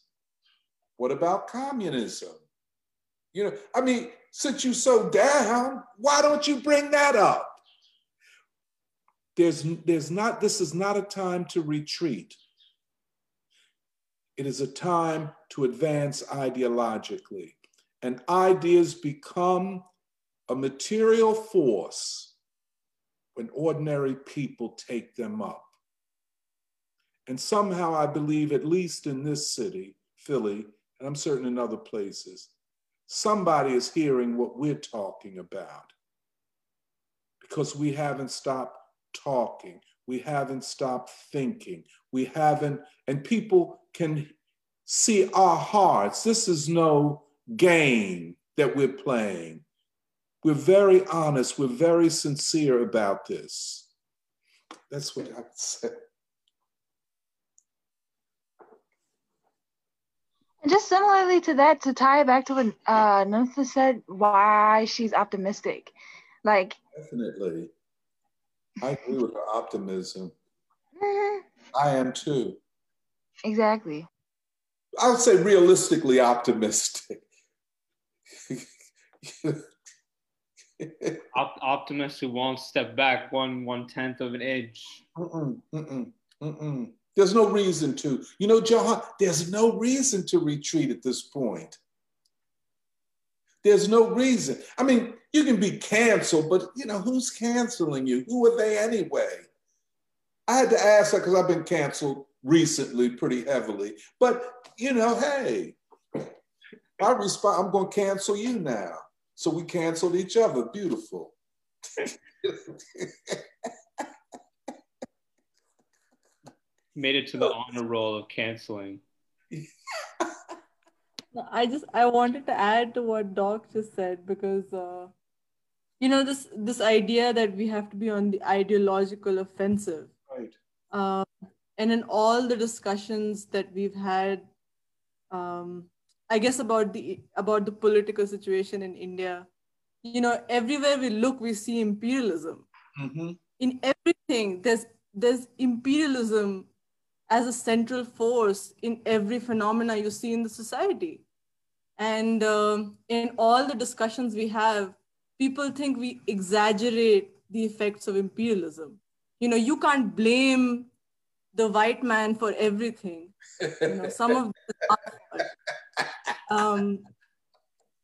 What about communism? You know, I mean, since you're so down, why don't you bring that up? There's, there's not, this is not a time to retreat. It is a time to advance ideologically. And ideas become a material force when ordinary people take them up. And somehow I believe, at least in this city, Philly, and I'm certain in other places, somebody is hearing what we're talking about, because we haven't stopped talking. We haven't stopped thinking. We haven't, and people can see our hearts. This is no game that we're playing. We're very honest. We're very sincere about this. That's what I would say. And just similarly to that, to tie it back to what uh, Nanditha said, why she's optimistic. Like, definitely. I agree with her optimism. Mm-hmm. I am too. Exactly. I would say realistically optimistic. Op optimistic won't step back one one tenth of an inch. Mm-mm, mm-mm, mm-mm. There's no reason to. You know, Jahan, there's no reason to retreat at this point. There's no reason. I mean, you can be canceled, but you know, who's canceling you? Who are they anyway? I had to ask that because I've been canceled recently pretty heavily. But, you know, hey, I respond, I'm going to cancel you now. So we canceled each other. Beautiful. Made it to the honor roll of canceling. I just, I wanted to add to what Doc just said, because, uh, you know, this this idea that we have to be on the ideological offensive. Right. Um, and in all the discussions that we've had, um, I guess about the, about the political situation in India, you know, everywhere we look, we see imperialism. Mm-hmm. In everything, there's, there's imperialism as a central force in every phenomena you see in the society. And um, in all the discussions we have, people think we exaggerate the effects of imperialism. You know, you can't blame the white man for everything. You know, some of the, um,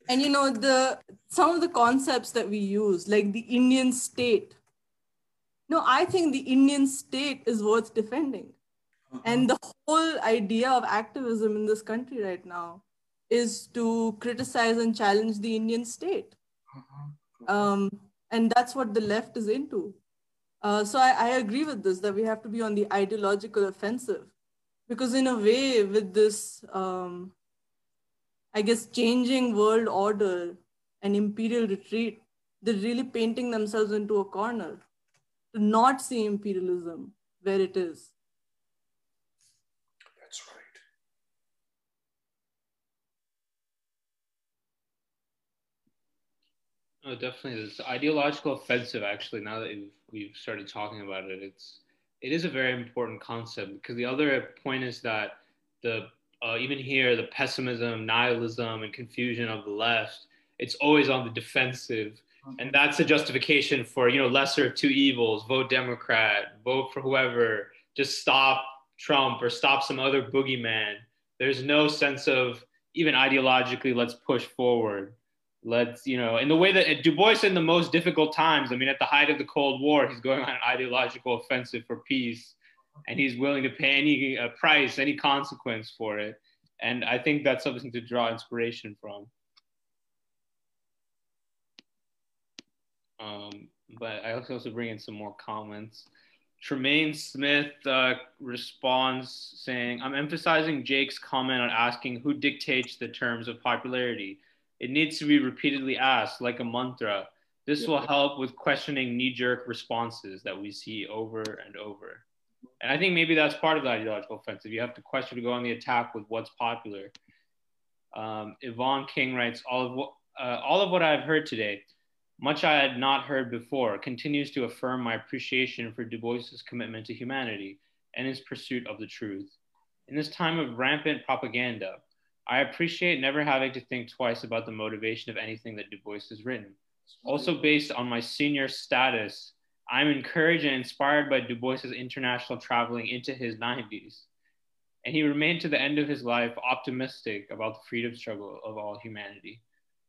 and you know, the, some of the concepts that we use, like the Indian state. No, I think the Indian state is worth defending. Uh-huh. And the whole idea of activism in this country right now is to criticize and challenge the Indian state. Uh-huh. Um, and that's what the left is into. Uh, so I, I agree with this, that we have to be on the ideological offensive, because in a way with this, um, I guess, changing world order and imperial retreat, they're really painting themselves into a corner to not see imperialism where it is. That's right. Oh, definitely. It's ideological offensive, actually, now that we've started talking about it, it's, it is a very important concept, because the other point is that the, uh, even here, the pessimism, nihilism, and confusion of the left, it's always on the defensive. And that's a justification for, you know, lesser of two evils, vote Democrat, vote for whoever, just stop Trump or stop some other boogeyman. There's no sense of, even ideologically, let's push forward. Let's, you know, in the way that Du Bois in the most difficult times, I mean, at the height of the Cold War, he's going on an ideological offensive for peace, and he's willing to pay any uh, price, any consequence for it. And I think that's something to draw inspiration from. Um, but I also bring in some more comments. Tremaine Smith uh, responds saying, I'm emphasizing Jake's comment on asking who dictates the terms of popularity. It needs to be repeatedly asked like a mantra. This will help with questioning knee-jerk responses that we see over and over. And I think maybe that's part of the ideological offensive. You have to question to go on the attack with what's popular. Um, Yvonne King writes, all of, what, uh, all of what I've heard today, much I had not heard before, continues to affirm my appreciation for Du Bois's commitment to humanity and his pursuit of the truth. In this time of rampant propaganda, I appreciate never having to think twice about the motivation of anything that Du Bois has written. Also based on my senior status, I'm encouraged and inspired by Du Bois's international traveling into his nineties. And he remained to the end of his life optimistic about the freedom struggle of all humanity.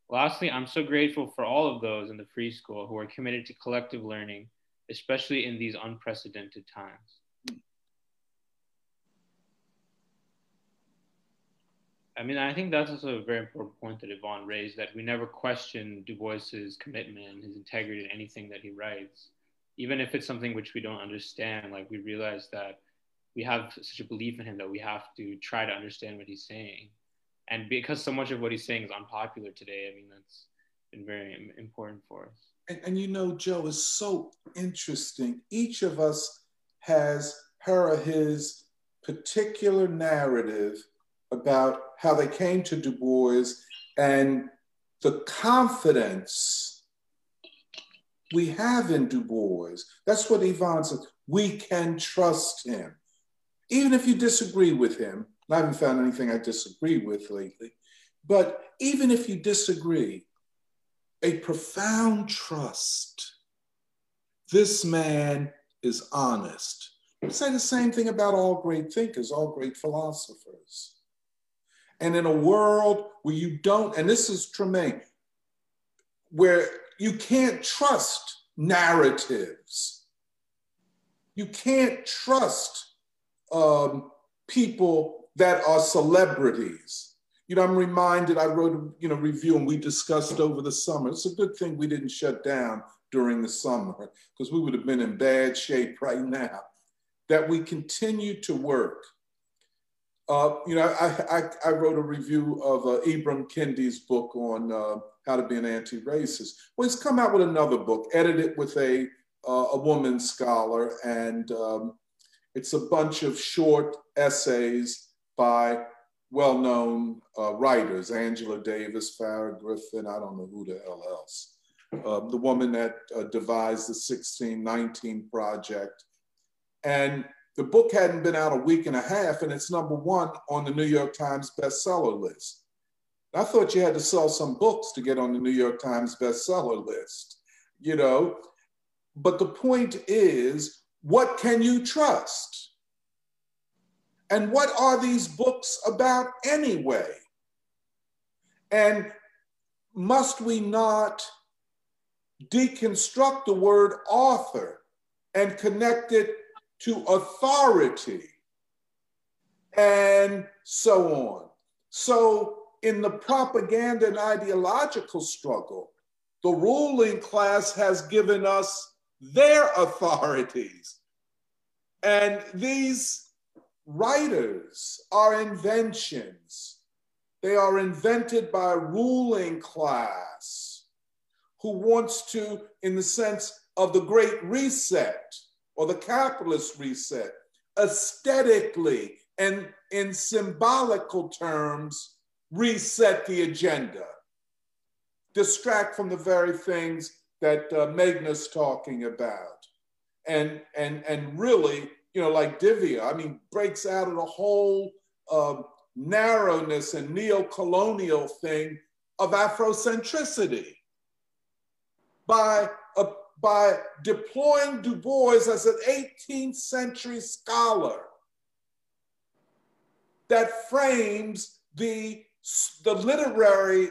Lastly, I'm so grateful for all of those in the free school who are committed to collective learning, especially in these unprecedented times. I mean, I think that's also a very important point that Yvonne raised, that we never question Du Bois's commitment and his integrity in anything that he writes. Even if it's something which we don't understand, like we realize that we have such a belief in him that we have to try to understand what he's saying. And because so much of what he's saying is unpopular today, I mean, that's been very important for us. And, and you know, Joe, is so interesting. Each of us has her or his particular narrative about how they came to Du Bois and the confidence we have in Du Bois. That's what Yvonne said, we can trust him. Even if you disagree with him, I haven't found anything I disagree with lately, but even if you disagree, a profound trust. This man is honest. I say the same thing about all great thinkers, all great philosophers. And in a world where you don't, and this is Tremaine, where you can't trust narratives, you can't trust um, people that are celebrities. You know, I'm reminded, I wrote, you know, review and we discussed over the summer. It's a good thing we didn't shut down during the summer because we would have been in bad shape right now, that we continue to work. Uh, you know, I, I, I wrote a review of uh, Ibram Kendi's book on uh, how to be an anti-racist. Well, he's come out with another book, edited with a, uh, a woman scholar, and um, it's a bunch of short essays by well-known uh, writers, Angela Davis, Farrah Griffin, I don't know who the hell else. Uh, the woman that uh, devised the sixteen nineteen Project. And the book hadn't been out a week and a half, and it's number one on the New York Times bestseller list. I thought you had to sell some books to get on the New York Times bestseller list, you know? But the point is, what can you trust? And what are these books about anyway? And must we not deconstruct the word author and connect it to authority and so on? So in the propaganda and ideological struggle, the ruling class has given us their authorities. And these writers are inventions. They are invented by a ruling class who wants to, in the sense of the Great Reset or the capitalist reset, aesthetically and in symbolical terms, reset the agenda, distract from the very things that uh, Meghna's talking about, and, and, and really, you know, like Divya, I mean, breaks out of the whole uh, narrowness and neo-colonial thing of Afrocentricity by, uh, by deploying Du Bois as an eighteenth century scholar that frames the, the literary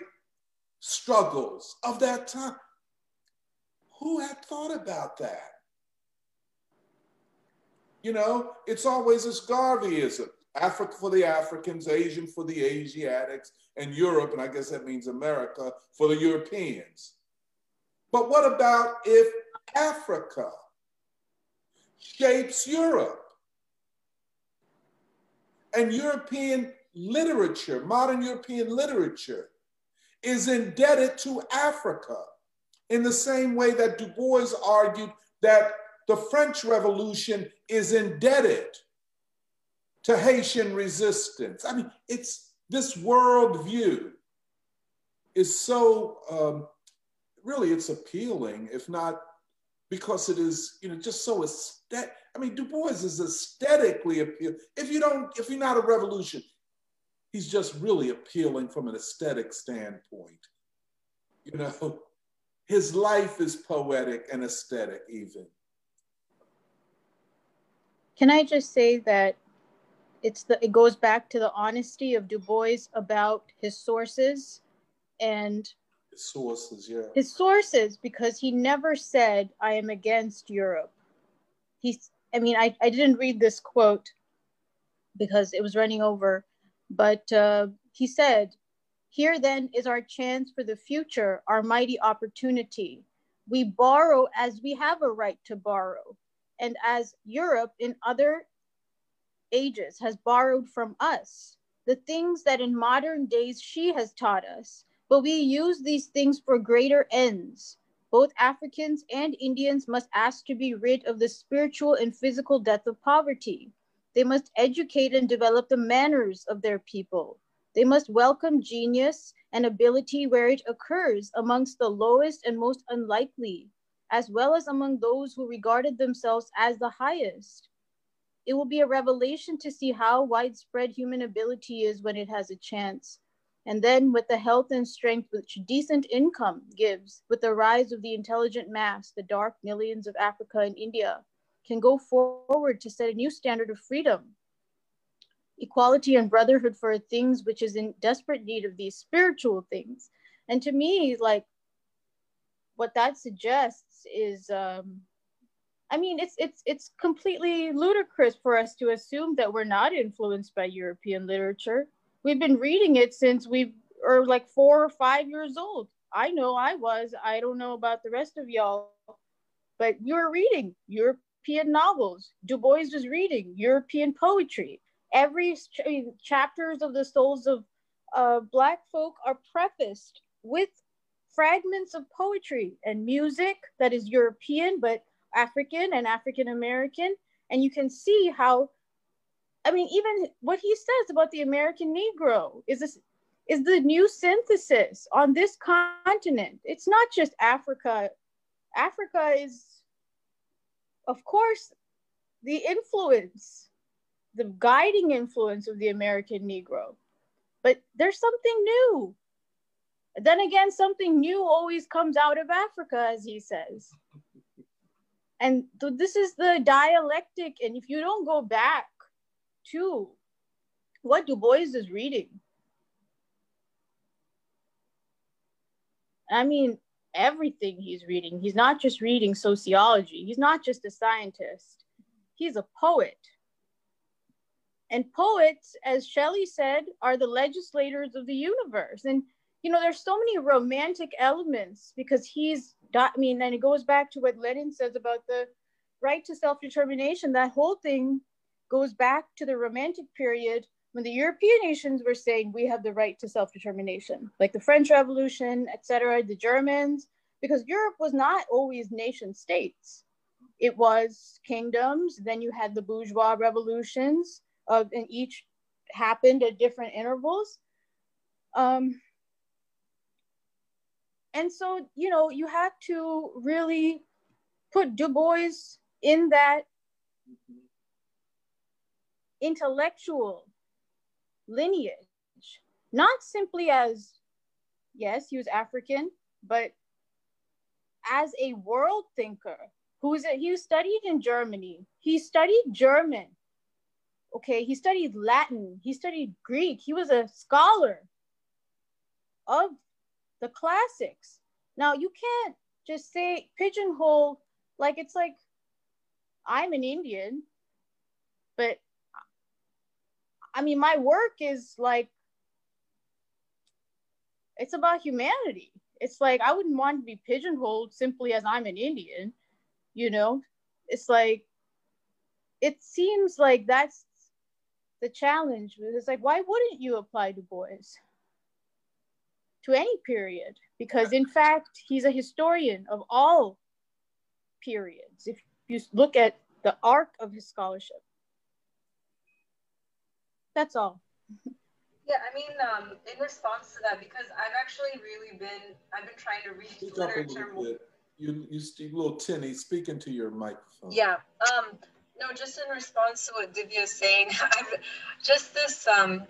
struggles of that time. Who had thought about that? You know, it's always this Garveyism, Africa for the Africans, Asian for the Asiatics, and Europe, and I guess that means America, for the Europeans. But what about if Africa shapes Europe? And European literature, modern European literature, is indebted to Africa in the same way that Du Bois argued that the French Revolution is indebted to Haitian resistance. I mean, it's This worldview is so, um, really it's appealing, if not because it is, you know, just so aesthetic. I mean, Du Bois is aesthetically appealing. If you don't, if you're not a revolution, he's just really appealing from an aesthetic standpoint. You know, his life is poetic and aesthetic even. Can I just say that it's the, it goes back to the honesty of Du Bois about his sources and his sources, yeah. His sources, because he never said, I am against Europe. He's, I mean, I, I didn't read this quote because it was running over, but uh, he said, here then is our chance for the future, our mighty opportunity. We borrow as we have a right to borrow. And as Europe in other ages has borrowed from us, the things that in modern days she has taught us, but we use these things for greater ends. Both Africans and Indians must ask to be rid of the spiritual and physical death of poverty. They must educate and develop the manners of their people. They must welcome genius and ability where it occurs amongst the lowest and most unlikely, as well as among those who regarded themselves as the highest. It will be a revelation to see how widespread human ability is when it has a chance. And then with the health and strength which decent income gives, with the rise of the intelligent mass, the dark millions of Africa and India can go forward to set a new standard of freedom, equality and brotherhood for things which is in desperate need of these spiritual things. And to me, like, what that suggests is, um, I mean, it's, it's, it's completely ludicrous for us to assume that we're not influenced by European literature. We've been reading it since we are like four or five years old. I know I was, I don't know about the rest of y'all, but you were reading European novels. Du Bois was reading European poetry. Every ch chapters of the souls of uh, Black folk are prefaced with fragments of poetry and music that is European, but African and African-American. And you can see how, I mean, even what he says about the American Negro is this, is the new synthesis on this continent. It's not just Africa. Africa is, of course, the influence, the guiding influence of the American Negro. But there's something new. Then again, something new always comes out of Africa, as he says. And so this is the dialectic. And if you don't go back to what Du Bois is reading, I mean, everything he's reading, he's not just reading sociology. He's not just a scientist. He's a poet. And poets, as Shelley said, are the legislators of the universe. And, you know, there's so many romantic elements because he's, I mean, and it goes back to what Lenin says about the right to self-determination. That whole thing goes back to the Romantic period when the European nations were saying we have the right to self-determination, like the French Revolution, et cetera, the Germans, because Europe was not always nation states. It was kingdoms, then you had the bourgeois revolutions, uh, and each happened at different intervals. Um, and so, you know, you have to really put Du Bois in that intellectual lineage, not simply as, yes, he was African, but as a world thinker who's a, he studied in Germany, he studied German, okay, he studied Latin, he studied Greek, he was a scholar of the classics. Now you can't just say pigeonhole, like it's like, I'm an Indian, but I mean, my work is like, it's about humanity. It's like, I wouldn't want to be pigeonholed simply as I'm an Indian, you know? It's like, it seems like that's the challenge. It's like, why wouldn't you apply Du Bois to any period? Because in fact, he's a historian of all periods, if you look at the arc of his scholarship. That's all. Yeah, I mean, um, in response to that, because I've actually really been, I've been trying to read Speak literature. Up a you, you, you little tinny, speaking to your microphone. Yeah, um, no, just in response to what Divya is saying, I've, just this, um,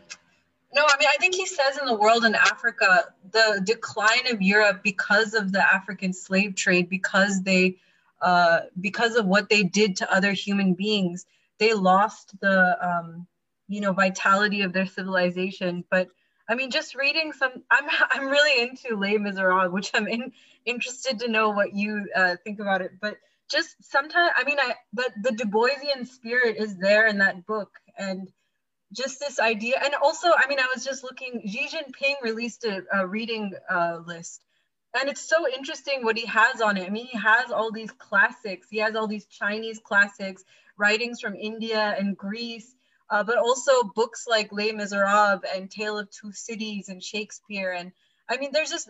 no, I mean, I think he says in The World in Africa, the decline of Europe because of the African slave trade, because they, uh, because of what they did to other human beings, they lost the, um, you know, vitality of their civilization. But I mean, just reading some, I'm, I'm really into Les Miserables, which I'm in, interested to know what you uh, think about it. But just sometimes, I mean, I, but the Du Boisian spirit is there in that book. And just this idea, and also, I mean, I was just looking, Xi Jinping released a, a reading uh, list. And it's so interesting what he has on it. I mean, he has all these classics. He has all these Chinese classics, writings from India and Greece. Uh, but also books like Les Miserables and Tale of Two Cities and Shakespeare. And I mean, there's just,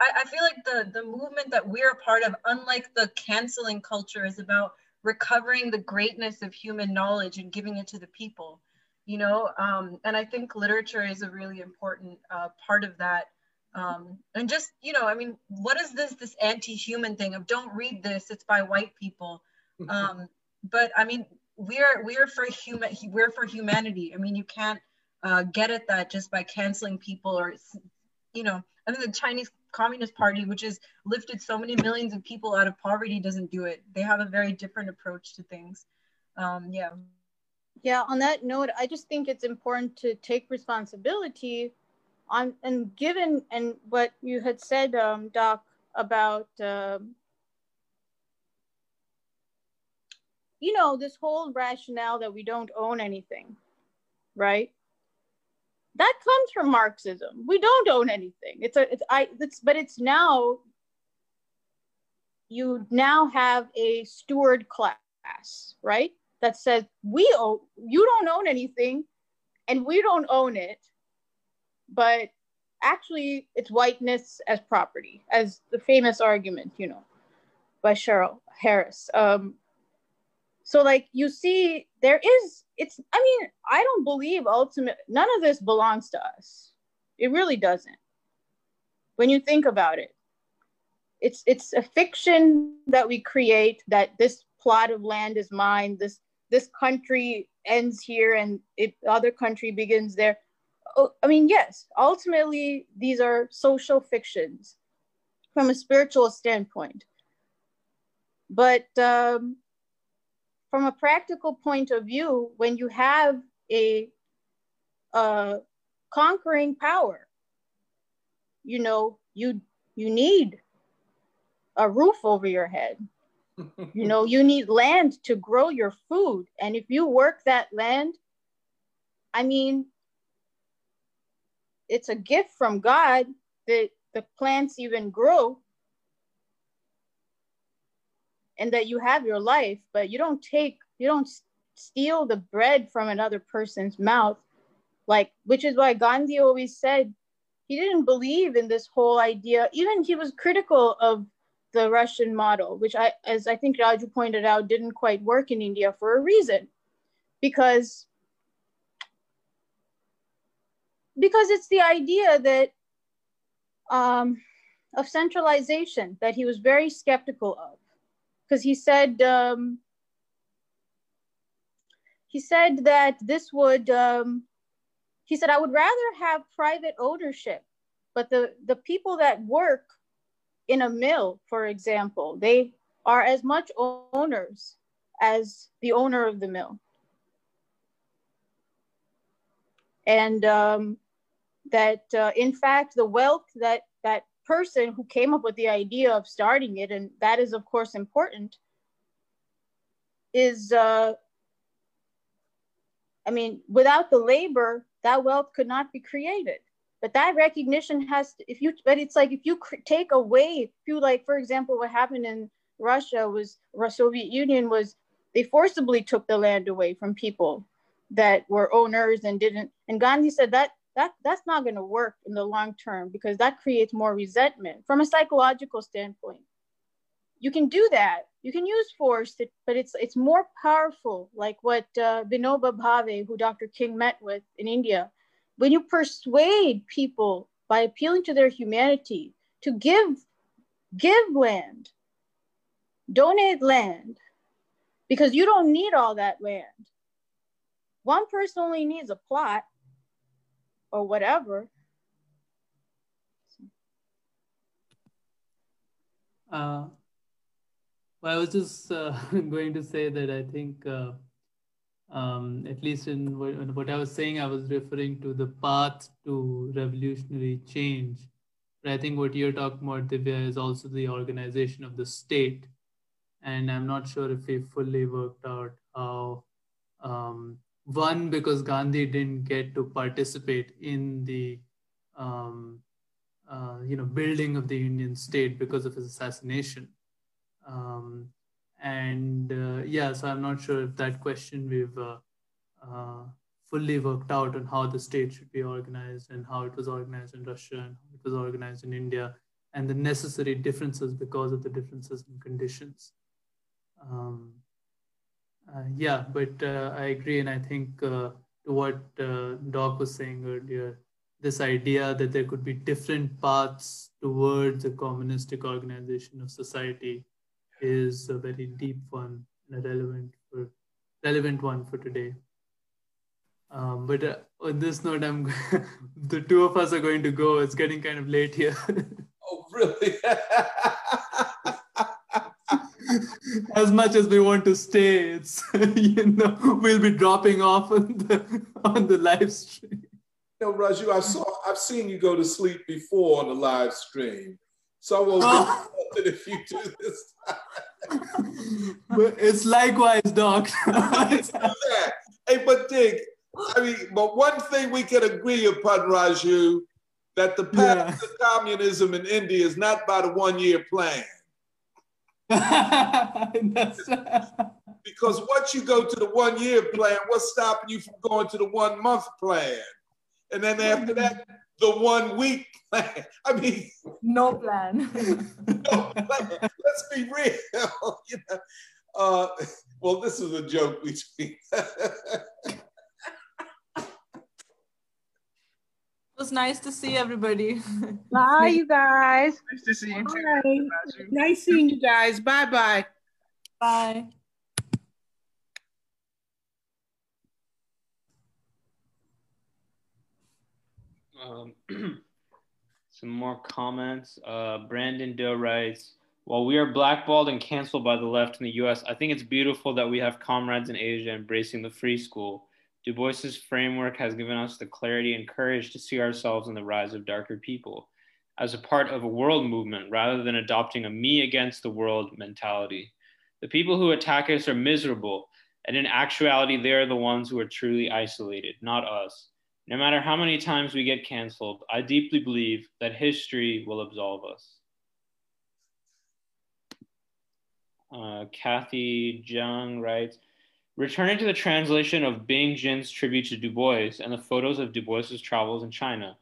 I, I feel like the, the movement that we're a part of, unlike the canceling culture, is about recovering the greatness of human knowledge and giving it to the people, you know? Um, and I think literature is a really important uh, part of that. Um, and just, you know, I mean, what is this, this anti-human thing of don't read this, it's by white people. Um, but I mean, We're we're for human we're for humanity. I mean, you can't uh, get at that just by canceling people, or you know. I mean, the Chinese Communist Party, which has lifted so many millions of people out of poverty, doesn't do it. They have a very different approach to things. Um, yeah. Yeah. On that note, I just think it's important to take responsibility on, and given and what you had said, um, Doc, about. Uh, you know, this whole rationale that we don't own anything, right? That comes from Marxism. We don't own anything. It's a, it's, I, it's, but it's now, you now have a steward class, right? That says, we own, you don't own anything and we don't own it, but actually it's whiteness as property, as the famous argument, you know, by Cheryl Harris. Um, So like you see, there is, it's, I mean, I don't believe ultimately, none of this belongs to us. It really doesn't. When you think about it, it's, it's a fiction that we create that this plot of land is mine, this, this country ends here and it, the other country begins there. Oh, I mean, yes, ultimately these are social fictions from a spiritual standpoint, but, um, from a practical point of view, when you have a, a conquering power, you know, you, you need a roof over your head. You know, you need land to grow your food. And if you work that land, I mean, it's a gift from God that the plants even grow. And that you have your life, but you don't take, you don't steal the bread from another person's mouth. Like, which is why Gandhi always said, he didn't believe in this whole idea. Even he was critical of the Russian model, which I, as I think Raju pointed out, didn't quite work in India for a reason. Because, because it's the idea that, um, of centralization that he was very skeptical of. Because he said, um, he said that this would, um, he said, I would rather have private ownership, but the, the people that work in a mill, for example, they are as much owners as the owner of the mill. And um, that, uh, in fact, the wealth that, that person who came up with the idea of starting it, and that is of course important, is, uh, I mean, without the labor, that wealth could not be created. But that recognition has to, if you, but it's like, if you take away, if you like, for example, what happened in Russia was, the Soviet Union was, they forcibly took the land away from people that were owners and didn't, and Gandhi said that, That, that's not going to work in the long term because that creates more resentment from a psychological standpoint. You can do that. You can use force, to, but it's it's more powerful, like what uh, Vinoba Bhave, who Doctor King met with in India, when you persuade people by appealing to their humanity to give, give land, donate land, because you don't need all that land. One person only needs a plot or whatever. Uh, well, I was just uh, going to say that I think, uh, um, at least in what, in what I was saying, I was referring to the path to revolutionary change. But I think what you're talking about, Divya, is also the organization of the state. And I'm not sure if we fully worked out how, um, one, because Gandhi didn't get to participate in the um, uh, you know, building of the Indian state because of his assassination. Um, and uh, yeah, so I'm not sure if that question we've uh, uh, fully worked out on how the state should be organized and how it was organized in Russia and how it was organized in India, and the necessary differences because of the differences in conditions. Um, uh, yeah, but uh, I agree. And I think uh, to what uh, Doc was saying earlier, this idea that there could be different paths towards a communistic organization of society is a very deep one and a relevant, for, relevant one for today. Um, but uh, on this note, I'm the two of us are going to go. It's getting kind of late here. Oh, really? As much as we want to stay, it's, you know, we'll be dropping off on the, on the live stream. No, Raju, I saw, I've seen you go to sleep before on the live stream. So I won't be upset if you do this time. But it's likewise, Doc. Hey, but Dig, I mean, but one thing we can agree upon, Raju, that the path yeah. to communism in India is not by the one-year plan. Because once you go to the one-year plan, what's stopping you from going to the one-month plan? And then after that, the one-week plan. I mean, no plan. No plan. Let's be real. You know, uh, well, this is a joke between. It was nice to see everybody. Bye, you guys. Nice to see you. Too. Nice seeing you guys. Bye-bye. Bye. Um, some more comments. Uh, Brandon Doe writes, while we are blackballed and canceled by the left in the U S, I think it's beautiful that we have comrades in Asia embracing the free school. Du Bois's framework has given us the clarity and courage to see ourselves in the rise of darker people as a part of a world movement rather than adopting a me against the world mentality. The people who attack us are miserable, and in actuality, they are the ones who are truly isolated, not us. No matter how many times we get canceled, I deeply believe that history will absolve us. Uh, Kathy Jung writes, returning to the translation of Bing Xin's tribute to Du Bois and the photos of Du Bois's travels in China.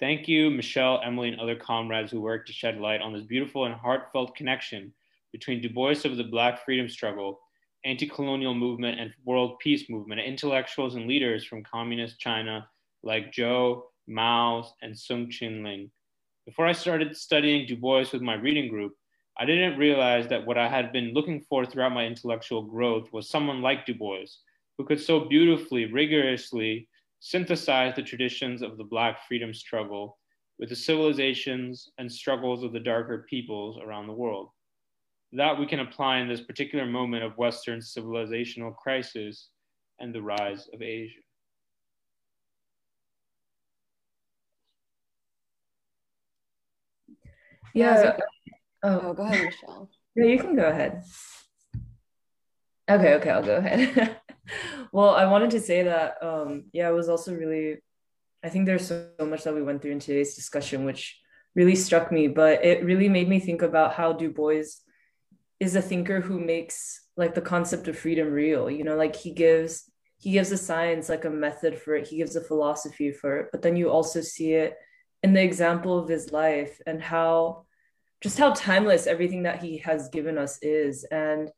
Thank you, Michelle, Emily, and other comrades who worked to shed light on this beautiful and heartfelt connection between Du Bois of the Black freedom struggle, anti-colonial movement, and world peace movement, intellectuals and leaders from communist China like Zhou, Mao, and Song Qingling. Before I started studying Du Bois with my reading group, I didn't realize that what I had been looking for throughout my intellectual growth was someone like Du Bois, who could so beautifully, rigorously synthesize the traditions of the Black freedom struggle with the civilizations and struggles of the darker peoples around the world. That we can apply in this particular moment of Western civilizational crisis and the rise of Asia. Yeah. Oh. oh, go ahead, Michelle. No, you can go ahead. Okay, okay, I'll go ahead. Well, I wanted to say that, um, yeah, it was also really, I think there's so much that we went through in today's discussion, which really struck me, but it really made me think about how Du Bois is a thinker who makes like the concept of freedom real, you know, like he gives, he gives a science, like a method for it, he gives a philosophy for it, but then you also see it in the example of his life and how just how timeless everything that he has given us is. And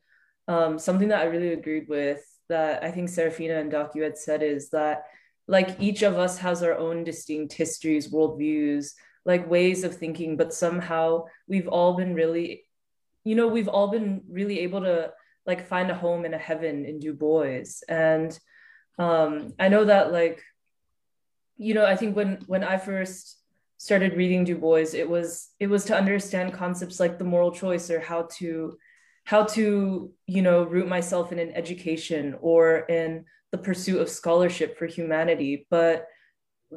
um, something that I really agreed with that I think Serafina and Doc, you had said, is that like each of us has our own distinct histories, worldviews, like ways of thinking, but somehow we've all been really, you know, we've all been really able to like find a home and a heaven in Du Bois. And um, I know that like, you know, I think when, when I first started reading Du Bois, it was, it was to understand concepts like the moral choice, or how to, how to, you know, root myself in an education or in the pursuit of scholarship for humanity. But,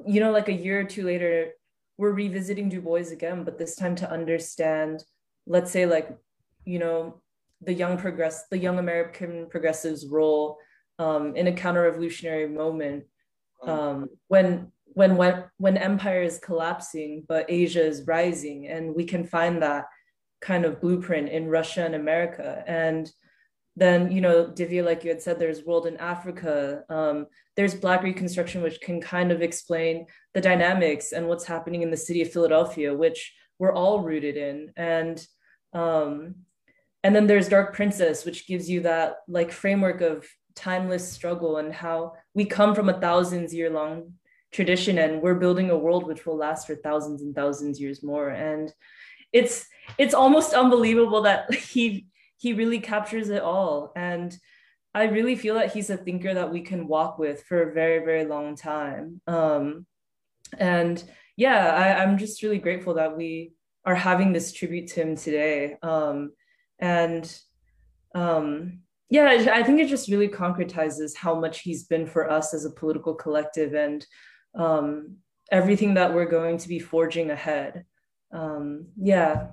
you know, like a year or two later, we're revisiting Du Bois again, but this time to understand, let's say like, you know, the young progress, the young American progressives' role um, in a counter-revolutionary moment um, when, when, when, when empire is collapsing, but Asia is rising. And we can find that kind of blueprint in Russia and America. And then, you know, Divya, like you had said, there's world in Africa, um, there's Black Reconstruction, which can kind of explain the dynamics and what's happening in the city of Philadelphia, which we're all rooted in. And, um, and then there's Dark Princess, which gives you that like framework of timeless struggle and how we come from a thousands year long tradition, and we're building a world which will last for thousands and thousands years more. And it's, it's almost unbelievable that he, he really captures it all. And I really feel that he's a thinker that we can walk with for a very, very long time. Um, and yeah, I, I'm just really grateful that we are having this tribute to him today. Um, and um, yeah, I think it just really concretizes how much he's been for us as a political collective, and um, everything that we're going to be forging ahead. Um, yeah.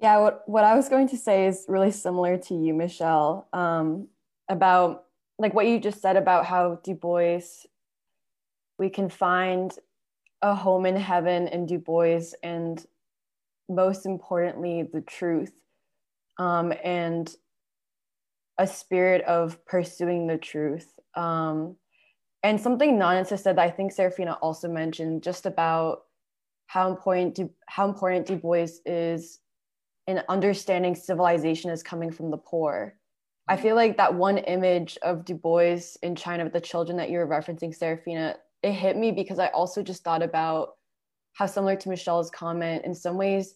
Yeah, what, what I was going to say is really similar to you, Michelle, um, about like what you just said about how Du Bois, we can find a home in heaven in Du Bois, and most importantly, the truth, um, and a spirit of pursuing the truth. Um, and something Nanditha said that I think Serafina also mentioned, just about how important Du, how important Du Bois is in understanding civilization is coming from the poor. I feel like that one image of Du Bois in China with the children that you were referencing, Serafina, it hit me because I also just thought about how, similar to Michelle's comment, in some ways,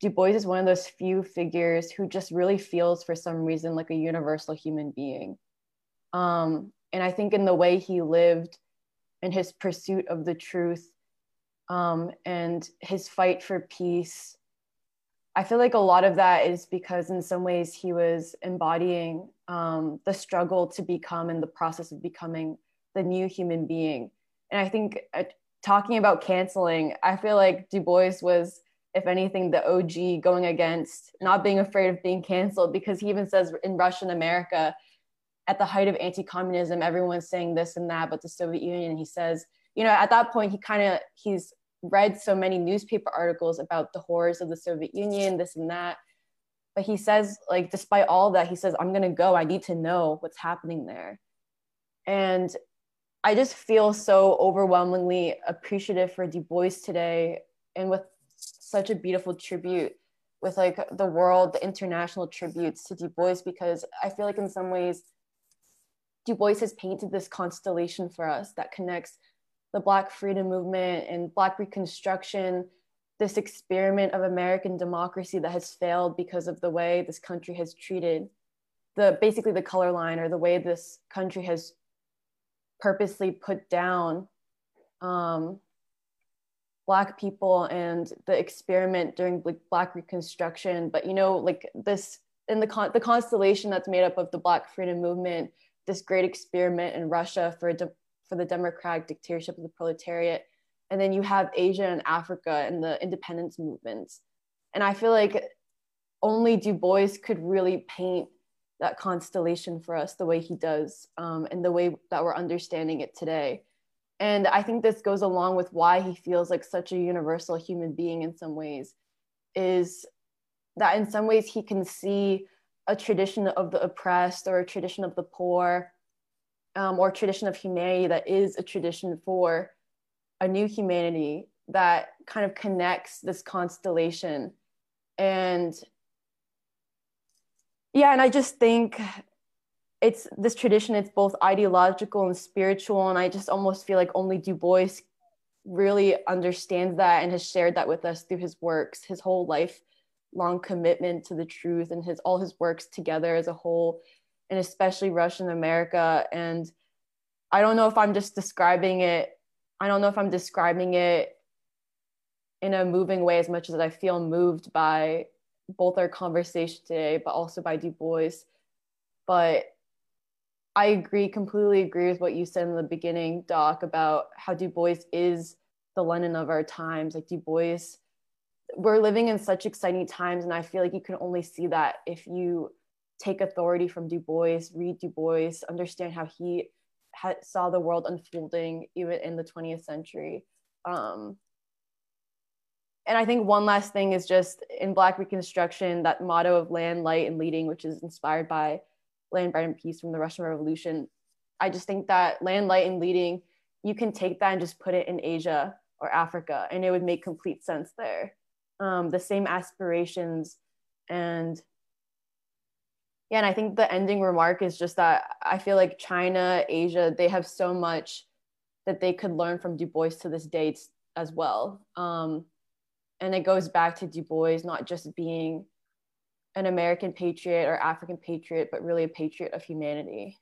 Du Bois is one of those few figures who just really feels, for some reason, like a universal human being. Um, and I think in the way he lived and his pursuit of the truth um, and his fight for peace, I feel like a lot of that is because in some ways he was embodying um, the struggle to become and the process of becoming the new human being. And I think uh, talking about canceling, I feel like Du Bois was, if anything, the O G going against, not being afraid of being canceled, because he even says in Russian America, at the height of anti-communism, everyone's saying this and that, but the Soviet Union, he says, you know, at that point, he kind of, he's, read so many newspaper articles about the horrors of the Soviet Union, this and that. But he says, like, despite all that, he says, I'm gonna go, I need to know what's happening there. And I just feel so overwhelmingly appreciative for Du Bois today, and with such a beautiful tribute, with like the world, the international tributes to Du Bois, because I feel like in some ways, Du Bois has painted this constellation for us that connects the Black freedom movement and Black Reconstruction, this experiment of American democracy that has failed because of the way this country has treated the, basically the color line, or the way this country has purposely put down um, Black people, and the experiment during Black Reconstruction. But you know, like this, in the, con the constellation that's made up of the Black freedom movement, this great experiment in Russia for a for the democratic dictatorship of the proletariat. And then you have Asia and Africa and the independence movements. And I feel like only Du Bois could really paint that constellation for us the way he does, um, and the way that we're understanding it today. And I think this goes along with why he feels like such a universal human being in some ways, is that in some ways he can see a tradition of the oppressed, or a tradition of the poor, Um, or tradition of humanity that is a tradition for a new humanity that kind of connects this constellation. And yeah, and I just think it's this tradition, it's both ideological and spiritual. And I just almost feel like only Du Bois really understands that and has shared that with us through his works, his whole lifelong commitment to the truth, and his all his works together as a whole, and especially Russian America. And I don't know if I'm just describing it. I don't know if I'm describing it in a moving way as much as I feel moved by both our conversation today, but also by Du Bois. But I agree, completely agree with what you said in the beginning, Doc, about how Du Bois is the Lenin of our times. Like Du Bois, we're living in such exciting times, and I feel like you can only see that if you take authority from Du Bois, read Du Bois, understand how he had, saw the world unfolding even in the twentieth century. Um, and I think one last thing is just in Black Reconstruction, that motto of land, light, and leading, which is inspired by Land, Bread, and Peace from the Russian Revolution. I just think that land, light, and leading, you can take that and just put it in Asia or Africa, and it would make complete sense there. Um, the same aspirations. And yeah, and I think the ending remark is just that I feel like China, Asia, they have so much that they could learn from Du Bois to this day as well. Um, and it goes back to Du Bois not just being an American patriot or African patriot, but really a patriot of humanity.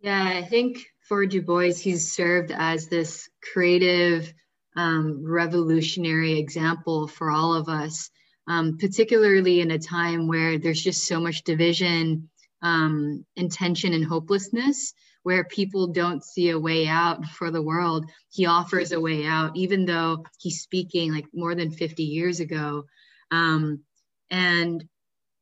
Yeah, I think for Du Bois, he's served as this creative, um, revolutionary example for all of us, um, particularly in a time where there's just so much division, um, and tension and hopelessness, where people don't see a way out for the world. He offers a way out, even though he's speaking like more than fifty years ago. Um, and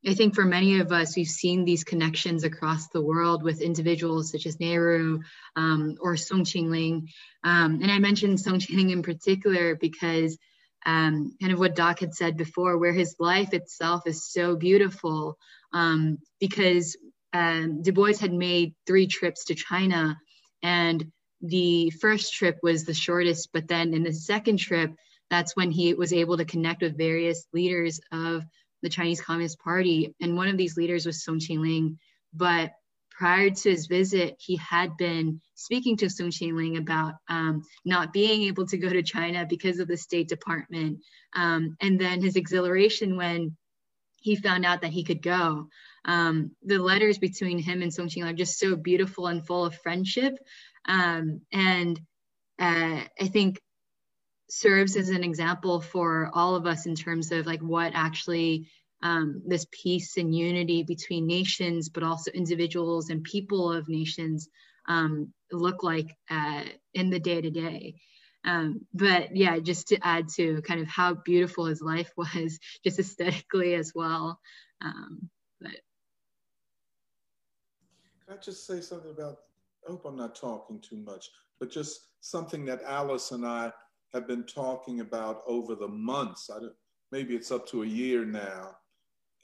I think for many of us, we've seen these connections across the world with individuals such as Nehru, um, or Song Qingling. Um, and I mentioned Song Qingling in particular because um, kind of what Doc had said before, where his life itself is so beautiful, um, because Um, Du Bois had made three trips to China, and the first trip was the shortest, but then in the second trip, that's when he was able to connect with various leaders of the Chinese Communist Party, and one of these leaders was Song Qingling. But prior to his visit, he had been speaking to Song Qingling about um, not being able to go to China because of the State Department, um, and then his exhilaration when he found out that he could go. Um, the letters between him and Song Qingling are just so beautiful and full of friendship, um, and uh, I think serves as an example for all of us in terms of like what actually um, this peace and unity between nations, but also individuals and people of nations, um, look like uh, in the day-to-day. Um, but yeah, just to add to kind of how beautiful his life was, just aesthetically as well. Um, but. Can I just say something about, I hope I'm not talking too much, but just something that Alice and I have been talking about over the months, I don't, maybe it's up to a year now,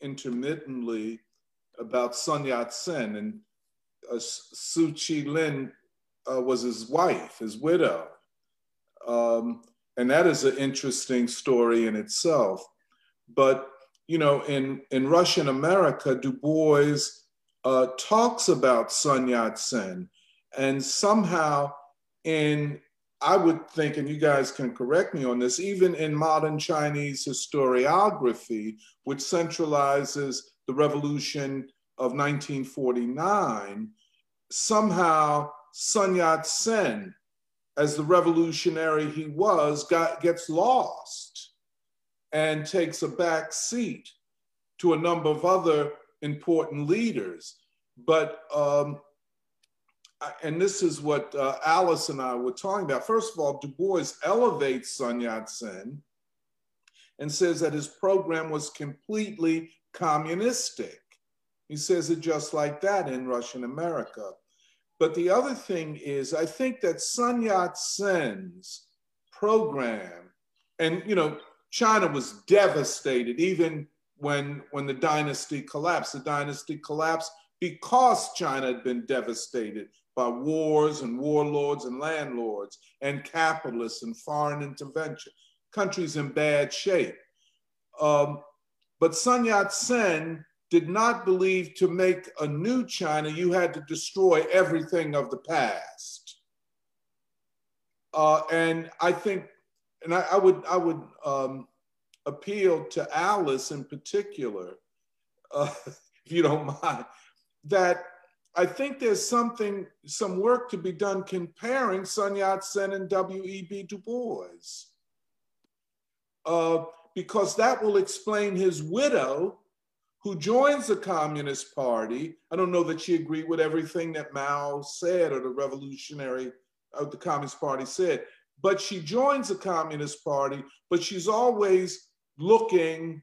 intermittently, about Sun Yat-sen, and uh, Suu Kyi Lin uh, was his wife, his widow. Um, and that is an interesting story in itself. But, you know, in, in Russian America, Du Bois uh, talks about Sun Yat-sen, and somehow in, I would think, and you guys can correct me on this, even in modern Chinese historiography, which centralizes the revolution of nineteen forty-nine, somehow Sun Yat-sen, as the revolutionary he was, got, gets lost and takes a back seat to a number of other important leaders. But, um, and this is what uh, Alice and I were talking about. First of all, Du Bois elevates Sun Yat-sen and says that his program was completely communistic. He says it just like that in Russian America. But the other thing is, I think that Sun Yat-sen's program, and you know, China was devastated even when, when the dynasty collapsed. The dynasty collapsed because China had been devastated by wars and warlords and landlords and capitalists and foreign intervention. Countries in bad shape. Um, but Sun Yat-sen did not believe to make a new China, you had to destroy everything of the past. Uh, and I think, and I, I would, I would um, appeal to Alice in particular, uh, if you don't mind, that I think there's something, some work to be done comparing Sun Yat-sen and W E B Du Bois, uh, because that will explain his widow, who joins the Communist Party. I don't know that she agreed with everything that Mao said or the revolutionary, or the Communist Party said, but she joins the Communist Party, but she's always looking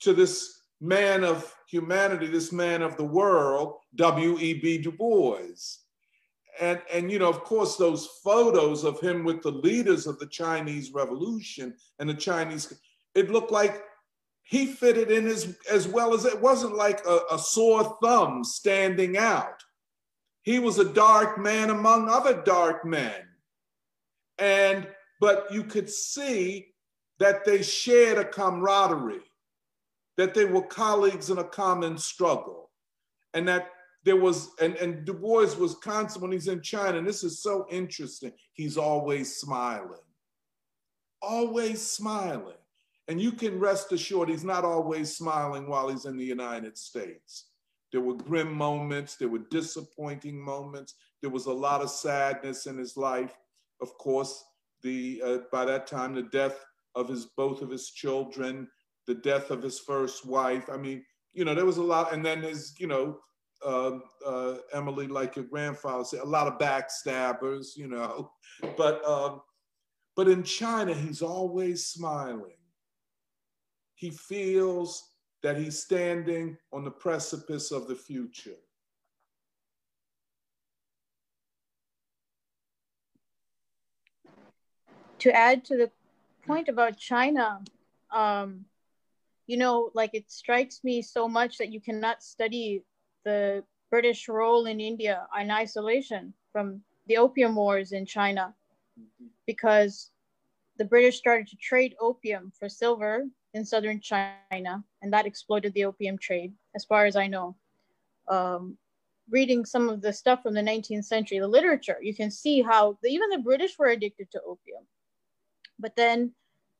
to this man of humanity, this man of the world, W E B Du Bois. And, and you know, of course, those photos of him with the leaders of the Chinese Revolution and the Chinese, it looked like he fitted in as, as well as, it wasn't like a, a sore thumb standing out. He was a dark man among other dark men. And, but you could see that they shared a camaraderie, that they were colleagues in a common struggle. And that there was, and, and Du Bois was constant when he's in China, and this is so interesting, he's always smiling, always smiling. And you can rest assured he's not always smiling while he's in the United States. There were grim moments, there were disappointing moments, there was a lot of sadness in his life. Of course, the, uh, by that time, the death of his, both of his children, the death of his first wife. I mean, you know, there was a lot, and then his, you know, uh, uh, Emily, like your grandfather said, a lot of backstabbers, you know. But, uh, but in China, he's always smiling. He feels that he's standing on the precipice of the future. To add to the point about China, um, you know, like it strikes me so much that you cannot study the British role in India in isolation from the Opium Wars in China, because the British started to trade opium for silver in southern China, and that exploded the opium trade, as far as I know. Um, reading some of the stuff from the nineteenth century, the literature, you can see how the, even the British were addicted to opium. But then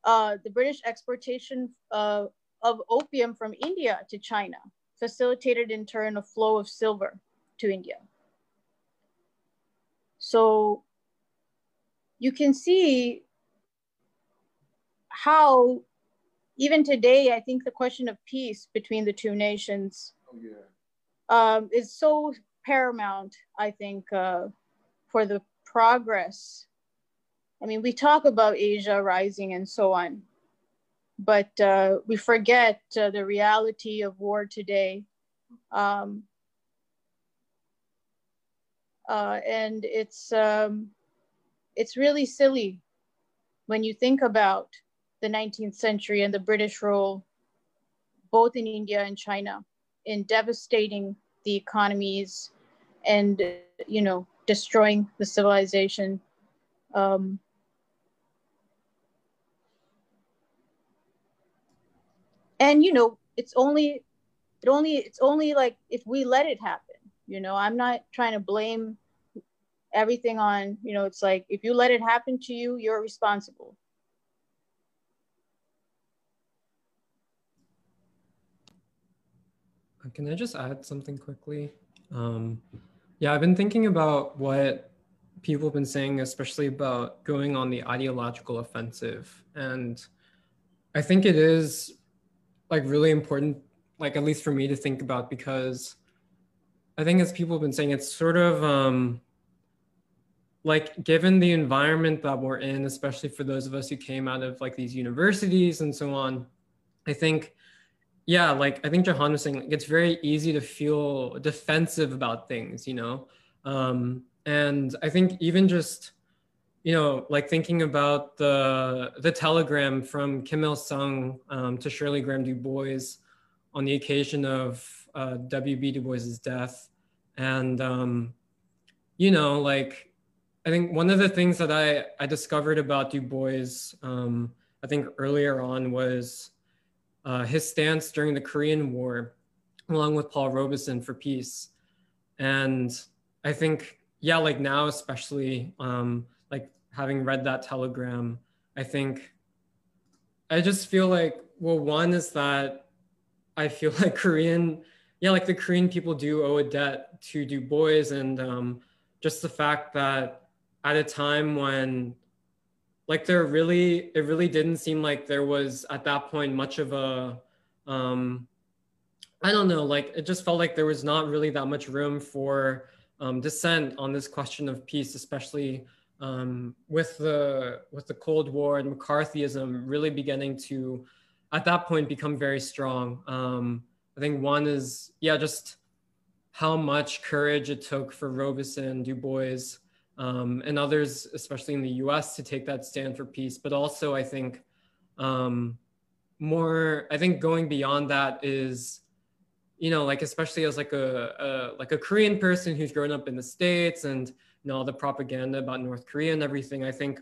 uh, the British exportation uh, of opium from India to China facilitated in turn a flow of silver to India. So you can see how even today, I think the question of peace between the two nations oh, yeah. um, is so paramount, I think, uh, for the progress. I mean, we talk about Asia rising and so on, but uh, we forget uh, the reality of war today. Um, uh, and it's, um, it's really silly when you think about the nineteenth century and the British role, both in India and China, in devastating the economies and, you know, destroying the civilization. Um, and, you know, it's only, it only, it's only like if we let it happen, you know, I'm not trying to blame everything on, you know, it's like, if you let it happen to you, you're responsible. Can I just add something quickly? Um, yeah, I've been thinking about what people have been saying, especially about going on the ideological offensive. And I think it is like really important, like at least for me to think about, because I think as people have been saying, it's sort of um, like given the environment that we're in, especially for those of us who came out of like these universities and so on, I think Yeah, like I think Jahan was saying, like, it's very easy to feel defensive about things, you know? Um, and I think even just, you know, like thinking about the, the telegram from Kim Il-sung um, to Shirley Graham Du Bois on the occasion of uh, W B Du Bois's death. And, um, you know, like, I think one of the things that I, I discovered about Du Bois, um, I think earlier on was, Uh, his stance during the Korean War, along with Paul Robeson for peace. And I think, yeah, like now, especially um, like having read that telegram, I think, I just feel like, well, one is that I feel like Korean, yeah, like the Korean people do owe a debt to Du Bois, and um, just the fact that at a time when like there really, it really didn't seem like there was at that point much of a, um, I don't know, like it just felt like there was not really that much room for um, dissent on this question of peace, especially um, with the with the Cold War and McCarthyism really beginning to, at that point, become very strong. Um, I think one is, yeah, just how much courage it took for Robeson, Du Bois, um, and others, especially in the U S, to take that stand for peace. But also I think um, more, I think going beyond that is, you know, like, especially as like a, a, like a Korean person who's grown up in the States and, you know, all the propaganda about North Korea and everything, I think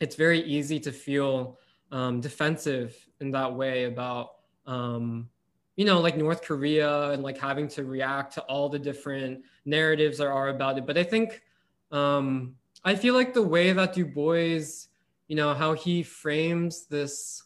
it's very easy to feel um, defensive in that way about, um, you know, like North Korea and like having to react to all the different narratives there are about it. But I think, um, I feel like the way that Du Bois, you know, how he frames this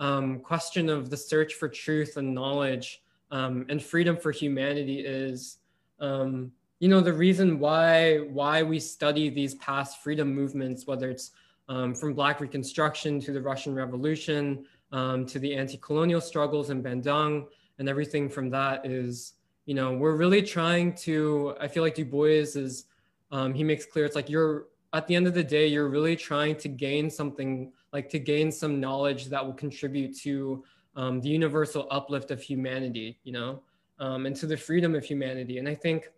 um, question of the search for truth and knowledge um, and freedom for humanity is, um, you know, the reason why, why we study these past freedom movements, whether it's um, from Black Reconstruction to the Russian Revolution, um, to the anti-colonial struggles in Bandung, and everything from that is, you know, we're really trying to, I feel like Du Bois is, um, he makes clear, it's like you're, at the end of the day, you're really trying to gain something, like to gain some knowledge that will contribute to um, the universal uplift of humanity, you know, um, and to the freedom of humanity. And I think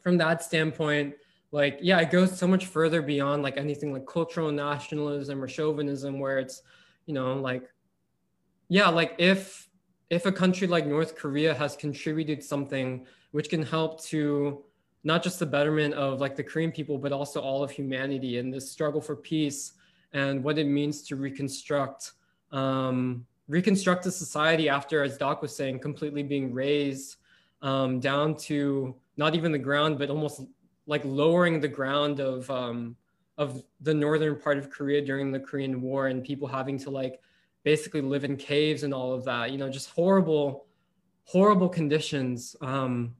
from that standpoint, like, yeah, it goes so much further beyond like anything like cultural nationalism or chauvinism, where it's, you know, like, yeah, like if, if a country like North Korea has contributed something which can help to not just the betterment of like the Korean people, but also all of humanity and this struggle for peace and what it means to reconstruct, um, reconstruct a society after, as Doc was saying, completely being razed um, down to not even the ground, but almost like lowering the ground of, um, of the northern part of Korea during the Korean War, and people having to like basically live in caves and all of that, you know, just horrible, horrible conditions. Um,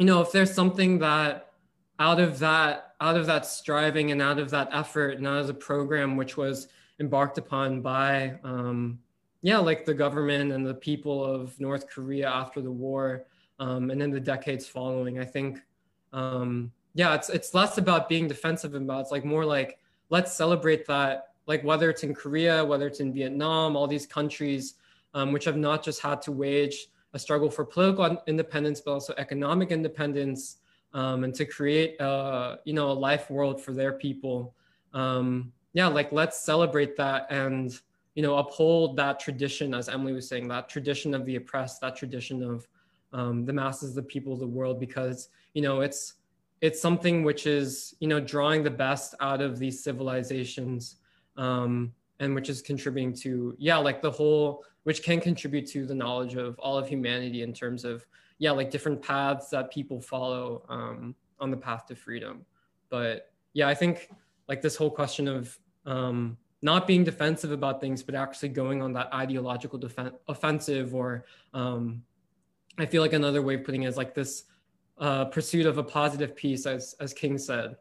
you know, if there's something that out of that, out of that striving and out of that effort and out of the program, which was embarked upon by, um, yeah, like the government and the people of North Korea after the war, um, and then the decades following, I think, um, yeah, it's, it's less about being defensive about, it's like more like, let's celebrate that, like whether it's in Korea, whether it's in Vietnam, all these countries um, which have not just had to wage a struggle for political independence, but also economic independence, um, and to create a, you know, a life world for their people. Um, yeah, like let's celebrate that and, you know, uphold that tradition, as Emily was saying, that tradition of the oppressed, that tradition of um, the masses, the people of the world, because, you know, it's, it's something which is, you know, drawing the best out of these civilizations, um, and which is contributing to, yeah, like the whole, which can contribute to the knowledge of all of humanity in terms of, yeah, like different paths that people follow, um, on the path to freedom. But yeah, I think like this whole question of, um, not being defensive about things, but actually going on that ideological defen- offensive or, um, I feel like another way of putting it is like this, uh, pursuit of a positive peace, as, as King said,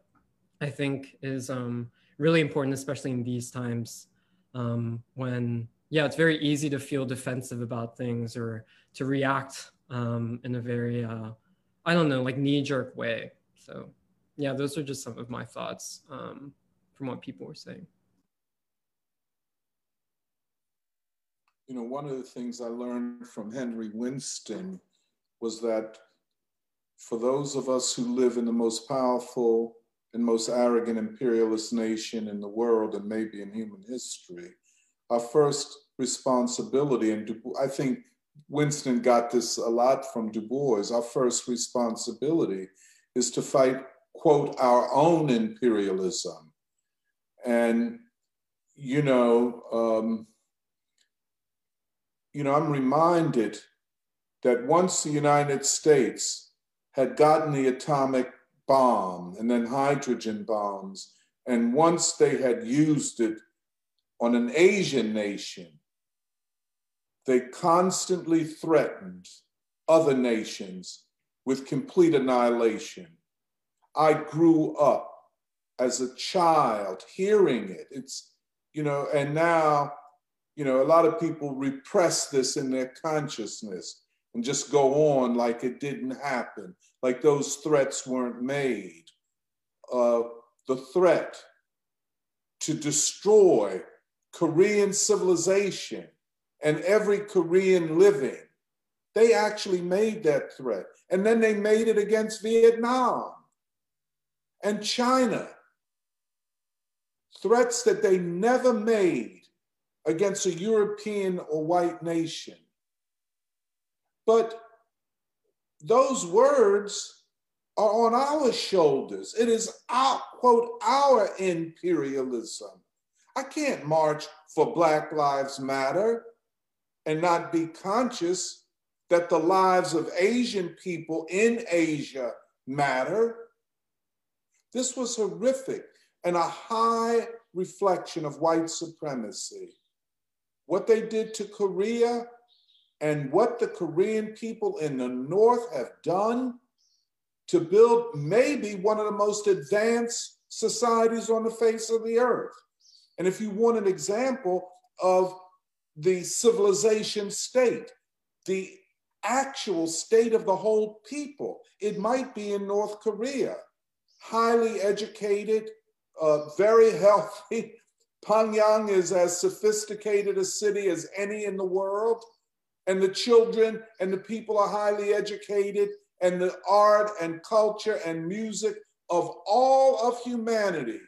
I think is, um, really important, especially in these times um, when, yeah, it's very easy to feel defensive about things or to react um, in a very, uh, I don't know, like knee-jerk way. So yeah, those are just some of my thoughts um, from what people were saying. You know, one of the things I learned from Henry Winston was that for those of us who live in the most powerful and most arrogant imperialist nation in the world and maybe in human history, our first responsibility, and Du Bois, I think Winston got this a lot from Du Bois, our first responsibility is to fight, quote, our own imperialism. And, you know, um, you know, I'm reminded that once the United States had gotten the atomic bomb and then hydrogen bombs, and once they had used it on an Asian nation, they constantly threatened other nations with complete annihilation. I grew up as a child hearing it. It's, you know, and now, you know, a lot of people repress this in their consciousness and just go on like it didn't happen, like those threats weren't made. Uh, the threat to destroy Korean civilization and every Korean living, they actually made that threat. And then they made it against Vietnam and China. Threats that they never made against a European or white nation. But those words are on our shoulders. It is our, quote, our imperialism. I can't march for Black Lives Matter and not be conscious that the lives of Asian people in Asia matter. This was horrific and a high reflection of white supremacy. What they did to Korea and what the Korean people in the North have done to build maybe one of the most advanced societies on the face of the earth. And if you want an example of the civilization state, the actual state of the whole people, it might be in North Korea. Highly educated, uh, very healthy. Pyongyang is as sophisticated a city as any in the world. And the children and the people are highly educated, and the art and culture and music of all of humanity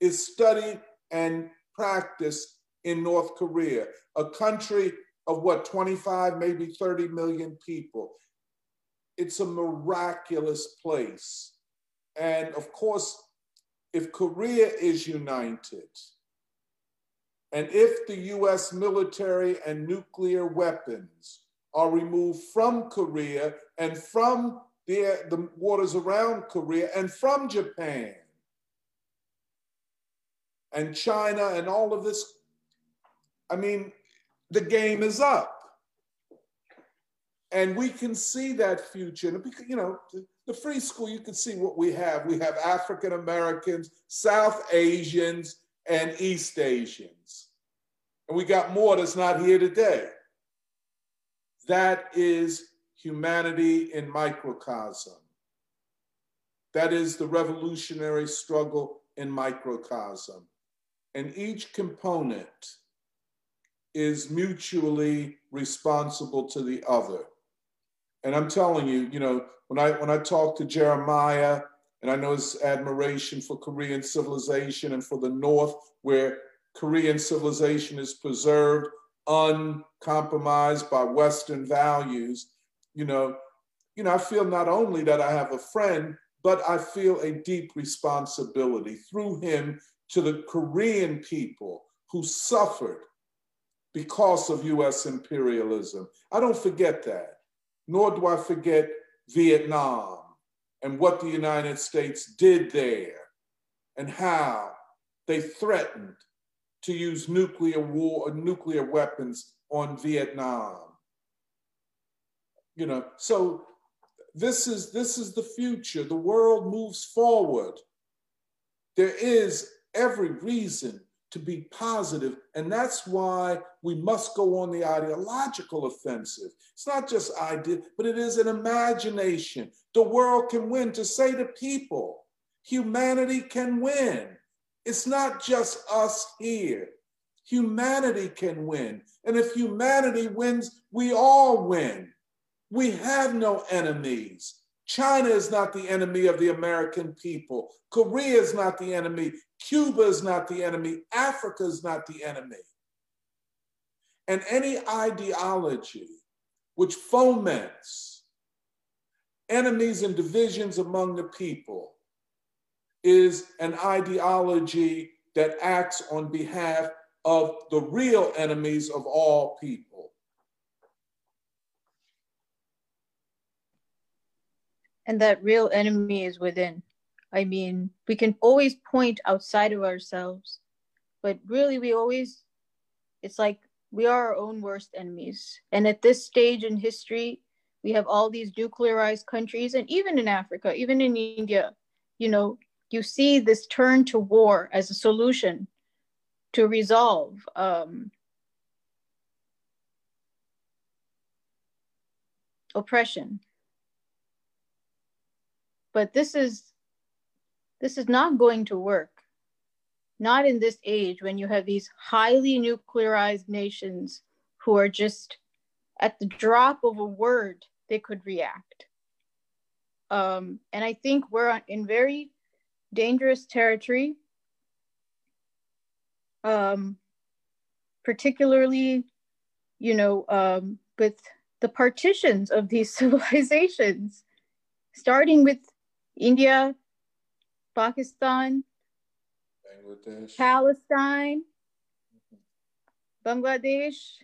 is studied and practiced in North Korea, a country of what, twenty-five, maybe thirty million people. It's a miraculous place. And of course, if Korea is united, and if the U S military and nuclear weapons are removed from Korea and from the, the waters around Korea and from Japan and China and all of this, I mean, the game is up. And we can see that future. You know, the free school, you can see what we have. We have African Americans, South Asians, and East Asians. And we got more that's not here today. That is humanity in microcosm. That is the revolutionary struggle in microcosm. And each component is mutually responsible to the other. And I'm telling you, you know, when I, when I talk to Jeremiah, and I know his admiration for Korean civilization and for the North, where Korean civilization is preserved, uncompromised by Western values. You know, you know, I feel not only that I have a friend, but I feel a deep responsibility through him to the Korean people who suffered because of U S imperialism. I don't forget that, nor do I forget Vietnam, and what the United States did there, and how they threatened to use nuclear war or nuclear weapons on Vietnam. You know, so this is, this is the future. The world moves forward. There is every reason to be positive, and that's why we must go on the ideological offensive. It's not just idea, but it is an imagination. The world can win. To say to people, humanity can win. It's not just us here. Humanity can win. And if humanity wins, we all win. We have no enemies. China is not the enemy of the American people. Korea is not the enemy. Cuba is not the enemy. Africa is not the enemy. And any ideology which foments enemies and divisions among the people is an ideology that acts on behalf of the real enemies of all people. and that real enemy is within. I mean, we can always point outside of ourselves, but really we always, it's like we are our own worst enemies. And at this stage in history, we have all these nuclearized countries, and even in Africa, even in India, you know, you see this turn to war as a solution to resolve um, oppression. But this is, this is not going to work. Not in this age when you have these highly nuclearized nations who are just at the drop of a word, they could react. Um, and I think we're in very dangerous territory, um, particularly, you know, um, with the partitions of these civilizations, starting with India, Pakistan, Bangladesh, Palestine, Bangladesh,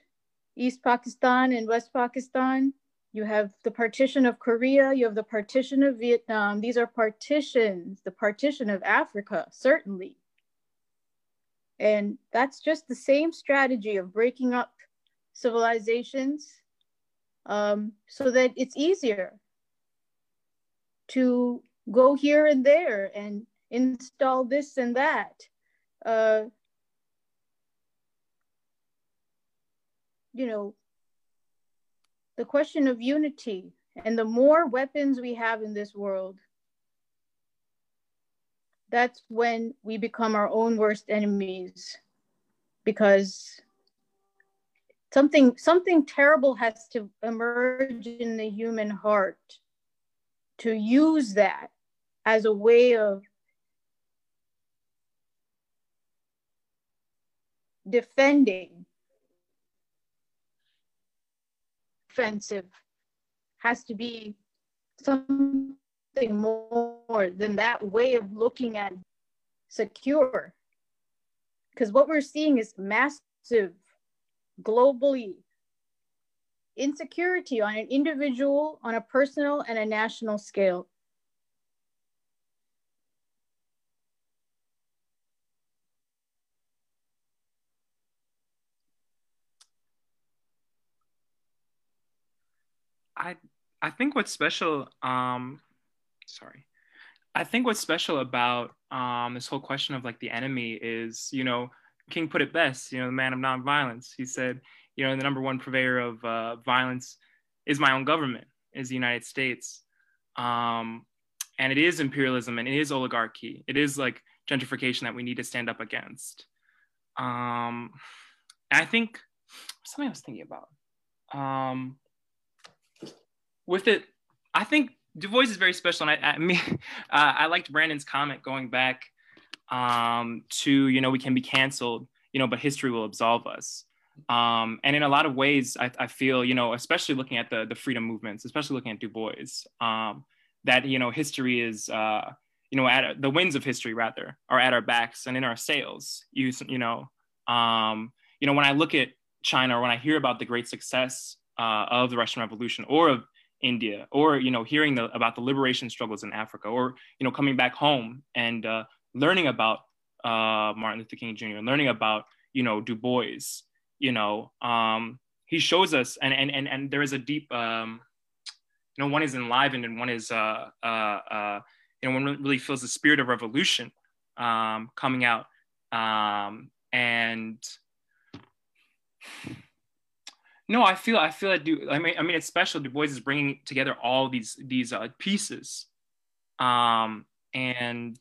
East Pakistan and West Pakistan. You have the partition of Korea, you have the partition of Vietnam. These are partitions, the partition of Africa, certainly. And that's just the same strategy of breaking up civilizations um, so that it's easier to go here and there and install this and that. Uh, you know, the question of unity, and the more weapons we have in this world, that's when we become our own worst enemies, because something, something terrible has to emerge in the human heart to use that as a way of defending. Offensive has to be something more than that way of looking at secure. Because what we're seeing is massive, globally, insecurity on an individual, on a personal and a national scale. I, I think what's special, um, sorry, I think what's special about um, this whole question of like the enemy is, you know, King put it best, you know, the man of nonviolence. He said, you know, the number one purveyor of uh, violence is my own government, is the United States. Um, and it is imperialism and it is oligarchy. It is like gentrification that we need to stand up against. Um, I think something I was thinking about. Um, With it, I think Du Bois is very special, and I, I mean, uh, I liked Brandon's comment going back um, to, you know, we can be canceled, you know, but history will absolve us. Um, and in a lot of ways, I, I feel, you know, especially looking at the the freedom movements, especially looking at Du Bois, um, that you know, history is, uh, you know, at the winds of history rather are at our backs and in our sails. You, you know, um, you know, when I look at China, or when I hear about the great success uh, of the Russian Revolution, or of India, or you know, hearing the, about the liberation struggles in Africa, or you know, coming back home and uh, learning about uh, Martin Luther King Junior, learning about you know Du Bois, you know, um, he shows us, and and and and there is a deep, um, you know, one is enlivened and one is, uh, uh, uh, you know, one really feels the spirit of revolution um, coming out, um, and. No, I feel I feel that Du, I mean I mean it's special. Du Bois is bringing together all these these uh, pieces, um, and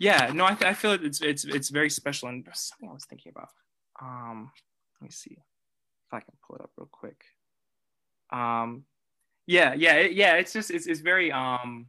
yeah, no, I, I feel it's it's it's very special. And there's something I was thinking about. Um, let me see if I can pull it up real quick. Um, yeah, yeah, it, yeah. It's just it's it's very um,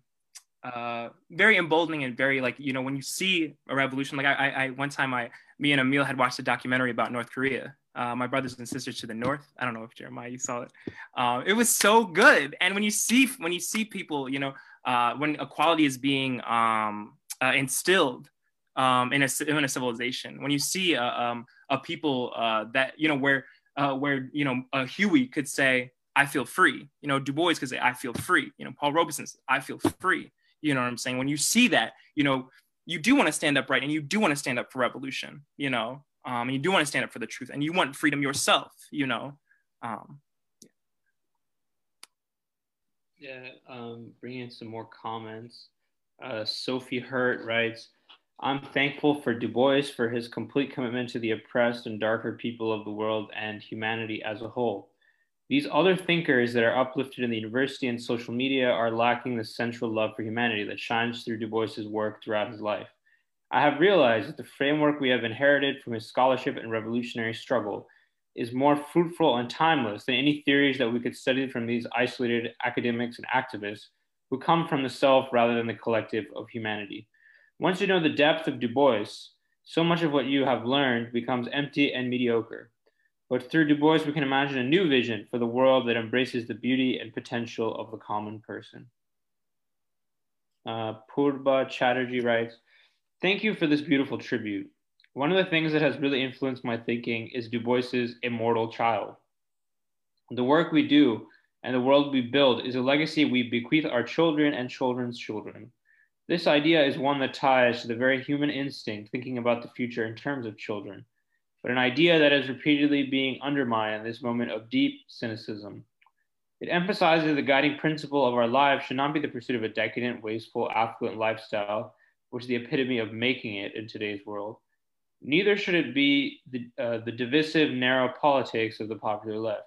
uh, very emboldening, and very like you know when you see a revolution. Like I I one time I me and Emil had watched a documentary about North Korea. Uh, my brothers and sisters to the north. I don't know if Jeremiah, you saw it. Uh, it was so good. And when you see when you see people, you know, uh, when equality is being um, uh, instilled um, in a in a civilization, when you see uh, um, a people uh, that you know where uh, where you know a Huey could say, I feel free. You know, Du Bois could say, I feel free. You know, Paul Robeson says, I feel free. You know what I'm saying? When you see that, you know, you do want to stand upright, and you do want to stand up for revolution, you know, um, and you do want to stand up for the truth, and you want freedom yourself, you know. Um, yeah, yeah um, bringing in some more comments. Uh, Sophie Hurt writes, I'm thankful for Du Bois for his complete commitment to the oppressed and darker people of the world and humanity as a whole. These other thinkers that are uplifted in the university and social media are lacking the central love for humanity that shines through Du Bois's work throughout his life. I have realized that the framework we have inherited from his scholarship and revolutionary struggle is more fruitful and timeless than any theories that we could study from these isolated academics and activists who come from the self rather than the collective of humanity. Once you know the depth of Du Bois, so much of what you have learned becomes empty and mediocre. But through Du Bois, we can imagine a new vision for the world that embraces the beauty and potential of the common person. Uh, Purba Chatterjee writes, thank you for this beautiful tribute. One of the things that has really influenced my thinking is Du Bois's immortal child. The work we do and the world we build is a legacy we bequeath our children and children's children. This idea is one that ties to the very human instinct, thinking about the future in terms of children, but an idea that is repeatedly being undermined in this moment of deep cynicism. It emphasizes the guiding principle of our lives should not be the pursuit of a decadent, wasteful, affluent lifestyle, which is the epitome of making it in today's world. Neither should it be the, uh, the divisive, narrow politics of the popular left.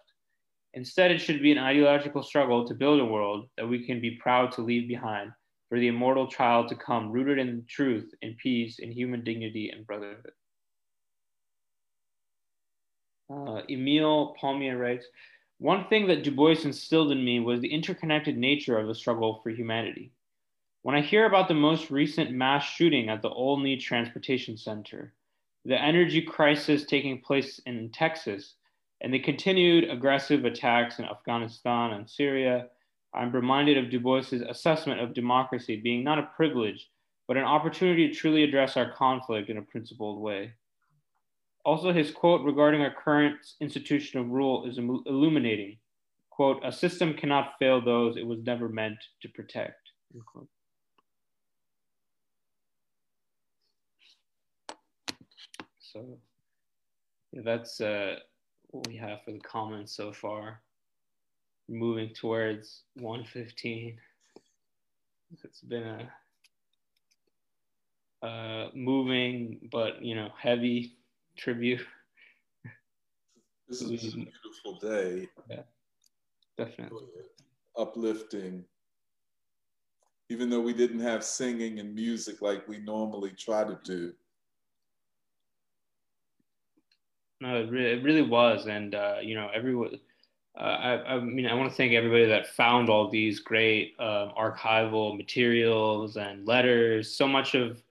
Instead, it should be an ideological struggle to build a world that we can be proud to leave behind for the immortal child to come, rooted in truth, in peace, in human dignity and brotherhood. Uh, Emile Palmier writes, one thing that Du Bois instilled in me was the interconnected nature of the struggle for humanity. When I hear about the most recent mass shooting at the Olney Transportation Center, the energy crisis taking place in Texas, and the continued aggressive attacks in Afghanistan and Syria, I'm reminded of Du Bois's assessment of democracy being not a privilege, but an opportunity to truly address our conflict in a principled way. Also, his quote regarding our current institution of rule is illuminating. Quote, a system cannot fail those it was never meant to protect. Unquote. So yeah, that's uh, what we have for the comments so far. Moving towards one fifteen. It's been a uh, moving, but you know, heavy tribute. This is a beautiful day. Yeah, definitely. Uplifting. Even though we didn't have singing and music like we normally try to do. No, it really, it really was. And, uh, you know, everyone, uh, I, I mean, I want to thank everybody that found all these great uh, archival materials and letters, so much of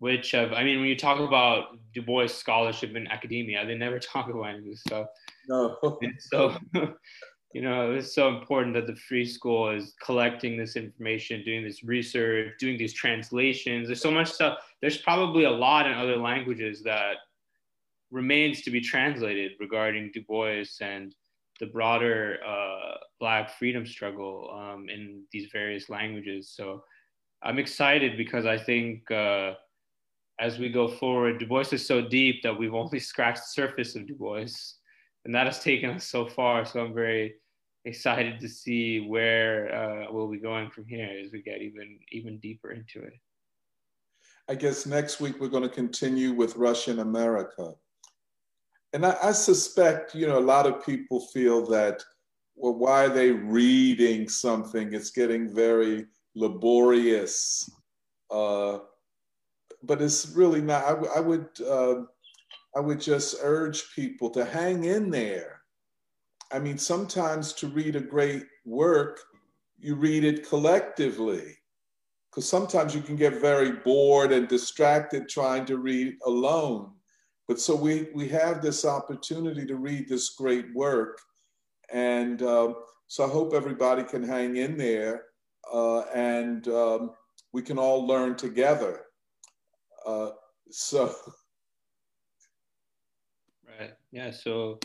which of, I mean, when you talk about Du Bois scholarship in academia, they never talk about any of this stuff. No. And so, you know, it's so important that the Free School is collecting this information, doing this research, doing these translations. There's so much stuff. There's probably a lot in other languages that remains to be translated regarding Du Bois and the broader uh, Black freedom struggle um, in these various languages. So I'm excited because I think, uh, as we go forward, Du Bois is so deep that we've only scratched the surface of Du Bois, and that has taken us so far. So I'm very excited to see where uh, we'll be going from here as we get even, even deeper into it. I guess next week we're going to continue with Russian America. And I, I suspect, you know, a lot of people feel that, well, why are they reading something? It's getting very laborious. Uh, But it's really not. I, I would, uh, I would just urge people to hang in there. I mean, sometimes to read a great work, you read it collectively, because sometimes you can get very bored and distracted trying to read alone. But so we we have this opportunity to read this great work, and uh, so I hope everybody can hang in there, uh, and um, we can all learn together. Uh, so. Right. Yeah. So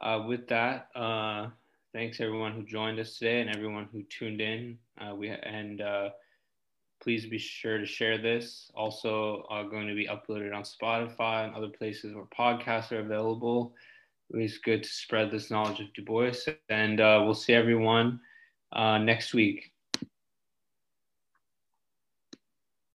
uh, with that, uh, Thanks everyone who joined us today and everyone who tuned in. Uh, we and uh, please be sure to share this. Also are going to be uploaded on Spotify and other places where podcasts are available. It's good to spread this knowledge of Du Bois, and uh, we'll see everyone uh, next week.